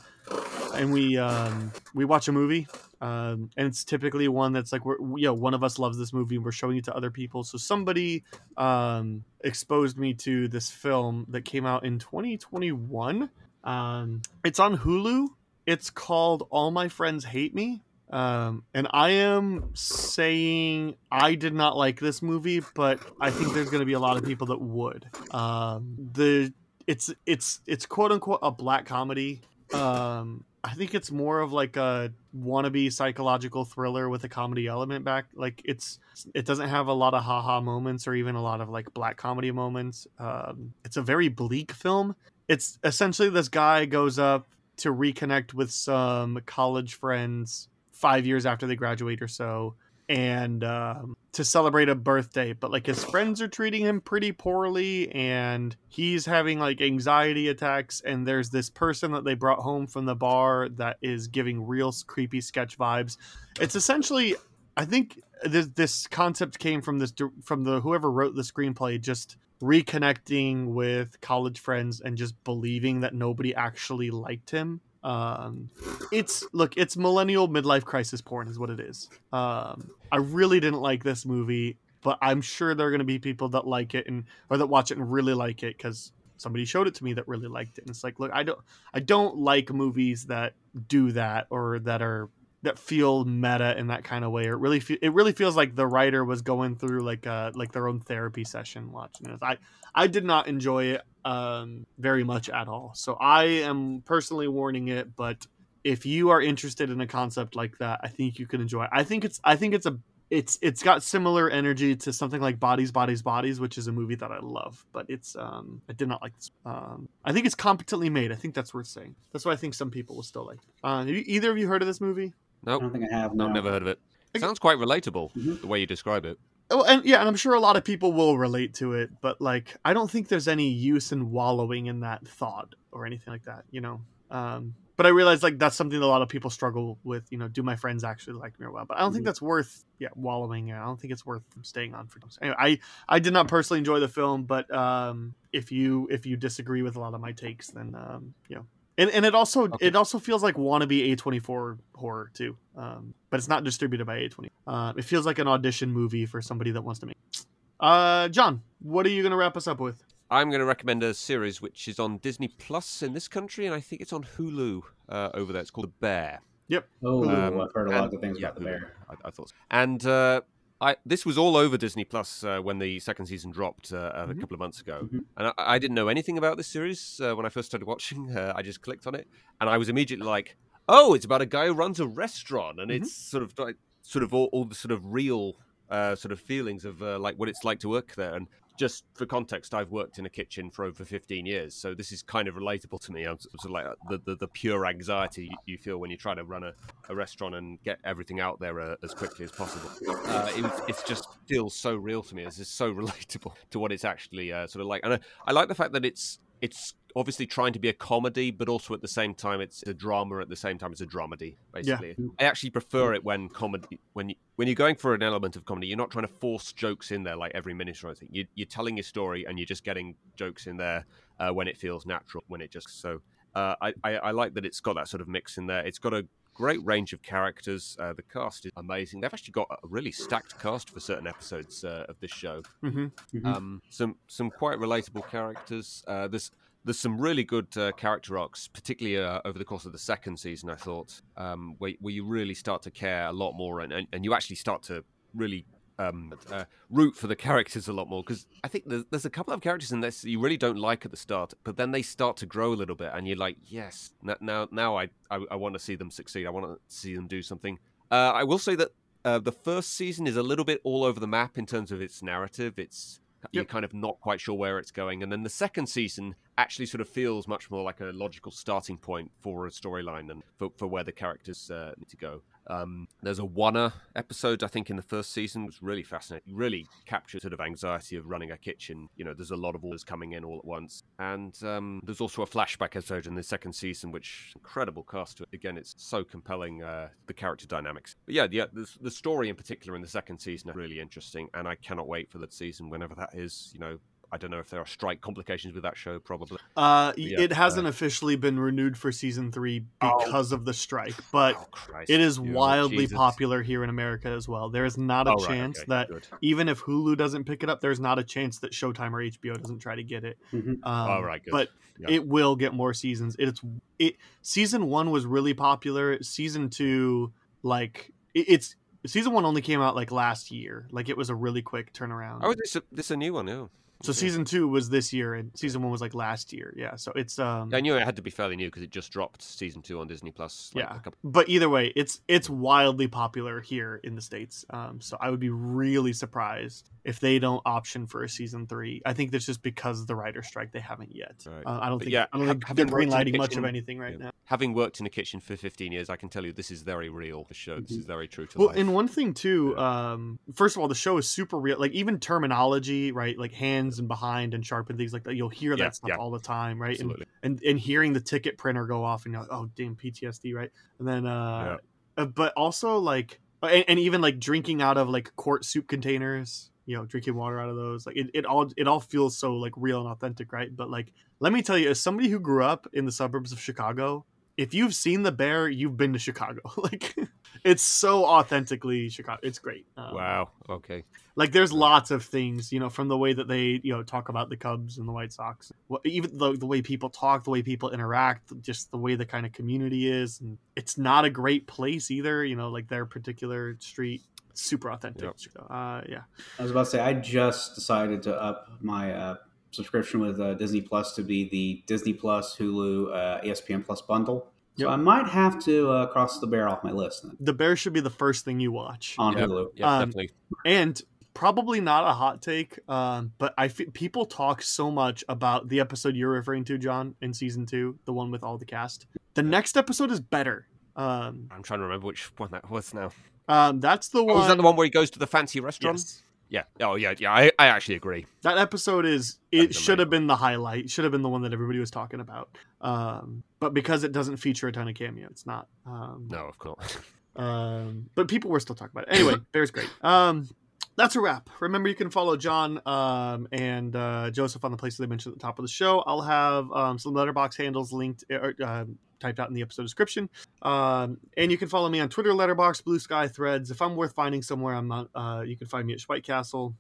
and we, um, we watch a movie. Um, and it's typically one that's like, we're, you know, one of us loves this movie and we're showing it to other people. So somebody, um, exposed me to this film that came out in twenty twenty-one. Um, it's on Hulu. It's called All My Friends Hate Me. Um, and I am saying I did not like this movie, but I think there's going to be a lot of people that would. Um, the it's it's it's quote unquote a black comedy. Um, I think it's more of like a wannabe psychological thriller with a comedy element back. Like it's, it doesn't have a lot of haha moments or even a lot of like black comedy moments. Um, it's a very bleak film. It's essentially this guy goes up to reconnect with some college friends five years after they graduate or so. And, um, to celebrate a birthday, but like his friends are treating him pretty poorly and he's having like anxiety attacks, and there's this person that they brought home from the bar that is giving real creepy sketch vibes. It's essentially, I think this, this concept came from this, from the, whoever wrote the screenplay, just reconnecting with college friends and just believing that nobody actually liked him. Um, it's look, it's millennial midlife crisis porn is what it is. Um, I really didn't like this movie, but I'm sure there are going to be people that like it and, or that watch it and really like it. 'Cause somebody showed it to me that really liked it. And it's like, look, I don't, I don't like movies that do that, or that are, that feel meta in that kind of way. Or it really, fe- it really feels like the writer was going through like, uh, like their own therapy session watching it. I, I did not enjoy it. Um, very much at all. So I am personally warning it, but if you are interested in a concept like that, I think you can enjoy it. I think it's, I think it's a, it's, it's got similar energy to something like Bodies, Bodies, Bodies, which is a movie that I love, but it's, um, I did not like this. Um, I think it's competently made. I think that's worth saying. That's why I think some people will still like it. Uh, you, either of you heard of this movie? Nope. I don't think I have. No, no. Never heard of it. It sounds quite relatable, mm-hmm. the way you describe it. Oh, and yeah, and I'm sure a lot of people will relate to it, but like, I don't think there's any use in wallowing in that thought or anything like that, you know? Um, but I realize like that's something that a lot of people struggle with, you know, do my friends actually like me or well? But I don't mm-hmm. think that's worth yeah wallowing in. I don't think it's worth staying on for. Anyway, I, I did not personally enjoy the film, but um, if you, if you disagree with a lot of my takes, then, um, you know, and, and it also, okay. it also feels like wannabe A twenty-four horror too. Um, but it's not distributed by A twenty. Uh, it feels like an audition movie for somebody that wants to make it. Uh, John, what are you going to wrap us up with? I'm going to recommend a series which is on Disney Plus in this country, and I think it's on Hulu uh, over there. It's called The Bear. Yep. Oh, um, I've heard a lot and, of things yeah, about The Bear. I, I thought so. And uh, I, this was all over Disney Plus uh, when the second season dropped uh, mm-hmm. a couple of months ago. Mm-hmm. And I, I didn't know anything about this series uh, when I first started watching. Uh, I just clicked on it, and I was immediately like, oh, it's about a guy who runs a restaurant, and mm-hmm. it's sort of like, sort of all, all the sort of real uh, sort of feelings of uh, like what it's like to work there. And just for context, I've worked in a kitchen for over fifteen years, so this is kind of relatable to me. I'm sort of like the, the, the pure anxiety you feel when you try to run a, a restaurant and get everything out there uh, as quickly as possible. Uh, it it's just feels so real to me. It's just so relatable to what it's actually uh, sort of like. And I, I like the fact that it's it's obviously trying to be a comedy, but also at the same time it's a drama, at the same time it's a dramedy, basically. Yeah. I actually prefer it when comedy when you, when you're going for an element of comedy, you're not trying to force jokes in there like every minute or anything. You, you're telling your story and you're just getting jokes in there uh, when it feels natural, when it just so uh, I, I, I like that it's got that sort of mix in there. It's got a great range of characters. Uh, the cast is amazing. They've actually got a really stacked cast for certain episodes uh, of this show. Mm-hmm. Mm-hmm. Um, some some quite relatable characters. Uh, there's there's some really good uh, character arcs, particularly uh, over the course of the second season. I thought um, where where you really start to care a lot more, and and, and you actually start to really um, uh, root for the characters a lot more, because I think there's, there's a couple of characters in this you really don't like at the start, but then they start to grow a little bit, and you're like, yes, now now I I, I want to see them succeed. I want to see them do something. Uh, I will say that uh, the first season is a little bit all over the map in terms of its narrative. It's yep. You're kind of not quite sure where it's going, and then the second season actually sort of feels much more like a logical starting point for a storyline and for, for where the characters uh, need to go. Um, there's a Wanna episode, I think, in the first season. It was really fascinating. It really captured sort of anxiety of running a kitchen. You know, there's a lot of orders coming in all at once. And um, there's also a flashback episode in the second season, which incredible cast to it. Again, it's so compelling, uh, the character dynamics. But yeah, yeah the, the story in particular in the second season is really interesting. And I cannot wait for that season, whenever that is, you know. I don't know if there are strike complications with that show, probably. Uh, yeah, it hasn't uh, officially been renewed for season three because oh, of the strike, but oh Christ, it is dude, wildly Jesus. popular here in America as well. There is not a oh, chance right, okay, that good. even if Hulu doesn't pick it up, there's not a chance that Showtime or H B O doesn't try to get it. Mm-hmm. Um, oh, right, good. But yeah. it will get more seasons. It's it. Season one was really popular. Season two, like it, it's season one only came out like last year. Like it was a really quick turnaround. Oh, this a, this a new one, yeah. So season two was this year, and season one was like last year. Yeah, so it's. Um, I knew it had to be fairly new because it just dropped season two on Disney Plus. Like, yeah, a couple... but either way, it's it's wildly popular here in the States. Um, so I would be really surprised if they don't option for a season three. I think that's just because of the writer's strike, they haven't yet. Right. Uh, I don't think. Yeah, I don't think they're greenlighting the much of anything right yeah. now. Having worked in a kitchen for fifteen years, I can tell you this is very real. The show, this is very true to well, life. Well, and one thing too. Yeah. Um, first of all, the show is super real. Like even terminology, right? Like hands. And behind and sharp and things like that, you'll hear yeah, that stuff yeah. all the time, right? And, and and hearing the ticket printer go off and you're like, oh damn, P T S D, right? And then uh, yeah. uh but also like and, and even like drinking out of like quart soup containers, you know, drinking water out of those, like it, it all it all feels so like real and authentic, right? But like let me tell you, as somebody who grew up in the suburbs of Chicago, if you've seen The Bear, you've been to Chicago. Like it's so authentically Chicago. It's great. Um, wow. Okay. Like there's lots of things, you know, from the way that they, you know, talk about the Cubs and the White Sox, well, even the, the way people talk, the way people interact, just the way the kind of community is. And it's not a great place either. You know, like their particular street, super authentic. Yep. So, uh, yeah. I was about to say, I just decided to up my, uh, subscription with uh, Disney Plus to be the Disney Plus, Hulu, uh, E S P N Plus bundle. So yep. I might have to uh, cross The Bear off my list. Then. The Bear should be the first thing you watch. On yep. Hulu. Yeah, um, definitely. And probably not a hot take, um, but I f- people talk so much about the episode you're referring to, John, in season two, the one with all the cast. The next episode is better. Um, I'm trying to remember which one that was now. Um, that's the one. Oh, is that the one where he goes to the fancy restaurant? Yes. Yeah. Oh, yeah. Yeah. I, I actually agree. That episode is, it should have been the highlight. Should have been the one that everybody was talking about. Um, but because it doesn't feature a ton of cameo, it's not. Um, no, of course. Um, but people were still talking about it. Anyway, Bear's great. Um, that's a wrap. Remember, you can follow John um, and uh, Joseph on the places they mentioned at the top of the show. I'll have um, some Letterboxd handles linked or uh, typed out in the episode description. Um, and you can follow me on Twitter, Letterboxd, Blue Sky, Threads. If I'm worth finding somewhere, I'm not, uh, you can find me at Schwhitecastle.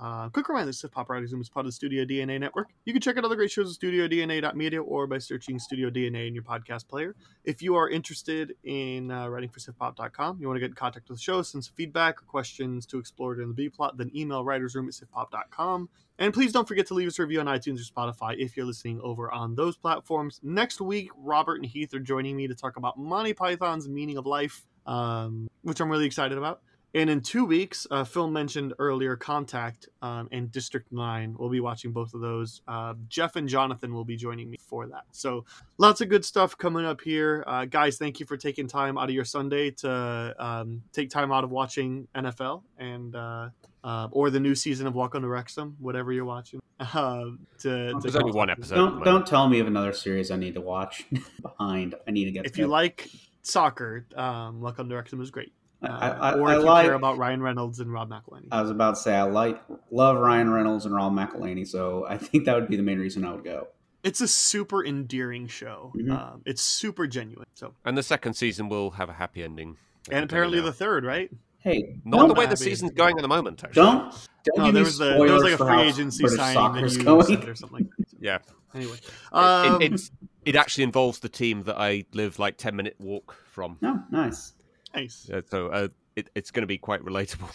Uh, quick reminder, Siftpop Radio Zoom is part of the Studio D N A Network. You can check out other great shows at studio d n a dot media or by searching Studio D N A in your podcast player. If you are interested in uh, writing for siftpop dot com, you want to get in contact with the show, send some feedback or questions to explore during the B-plot, then email writersroom at siftpop dot com. And please don't forget to leave us a review on iTunes or Spotify if you're listening over on those platforms. Next week, Robert and Heath are joining me to talk about Monty Python's Meaning of Life, um, which I'm really excited about. And in two weeks, uh, Phil mentioned earlier, Contact um, and District nine. We'll be watching both of those. Uh, Jeff and Jonathan will be joining me for that. So lots of good stuff coming up here. Uh, guys, thank you for taking time out of your Sunday to um, take time out of watching N F L and uh, uh, or the new season of Welcome to Wrexham, whatever you're watching. Uh, to, to There's only one episode. Don't, don't tell me of another series I need to watch behind. I need to get If to you it. like soccer, um, Welcome to Wrexham is great. Uh, I, I, or if I you like, care about Ryan Reynolds and Rob McElhenney. I was about to say, I like love Ryan Reynolds and Rob McElhenney, so I think that would be the main reason I would go. It's a super endearing show. Mm-hmm. Um, it's super genuine. So, and the second season will have a happy ending. And apparently the third, right? Hey, not the way the season's going at the moment, actually. Don't, don't no, give there, was a, there was like a free agency signing that you said or something like that. So. Yeah. Anyway. Um, it, it, it's, it actually involves the team that I live like ten minute walk from. Oh, nice. Nice. Yeah, so uh, it, it's going to be quite relatable.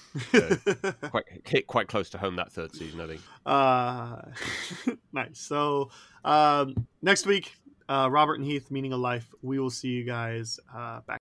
Uh, quite hit quite close to home that third season, I think. Uh, nice. So um, next week, uh, Robert and Heath, Meaning of Life. We will see you guys uh, back.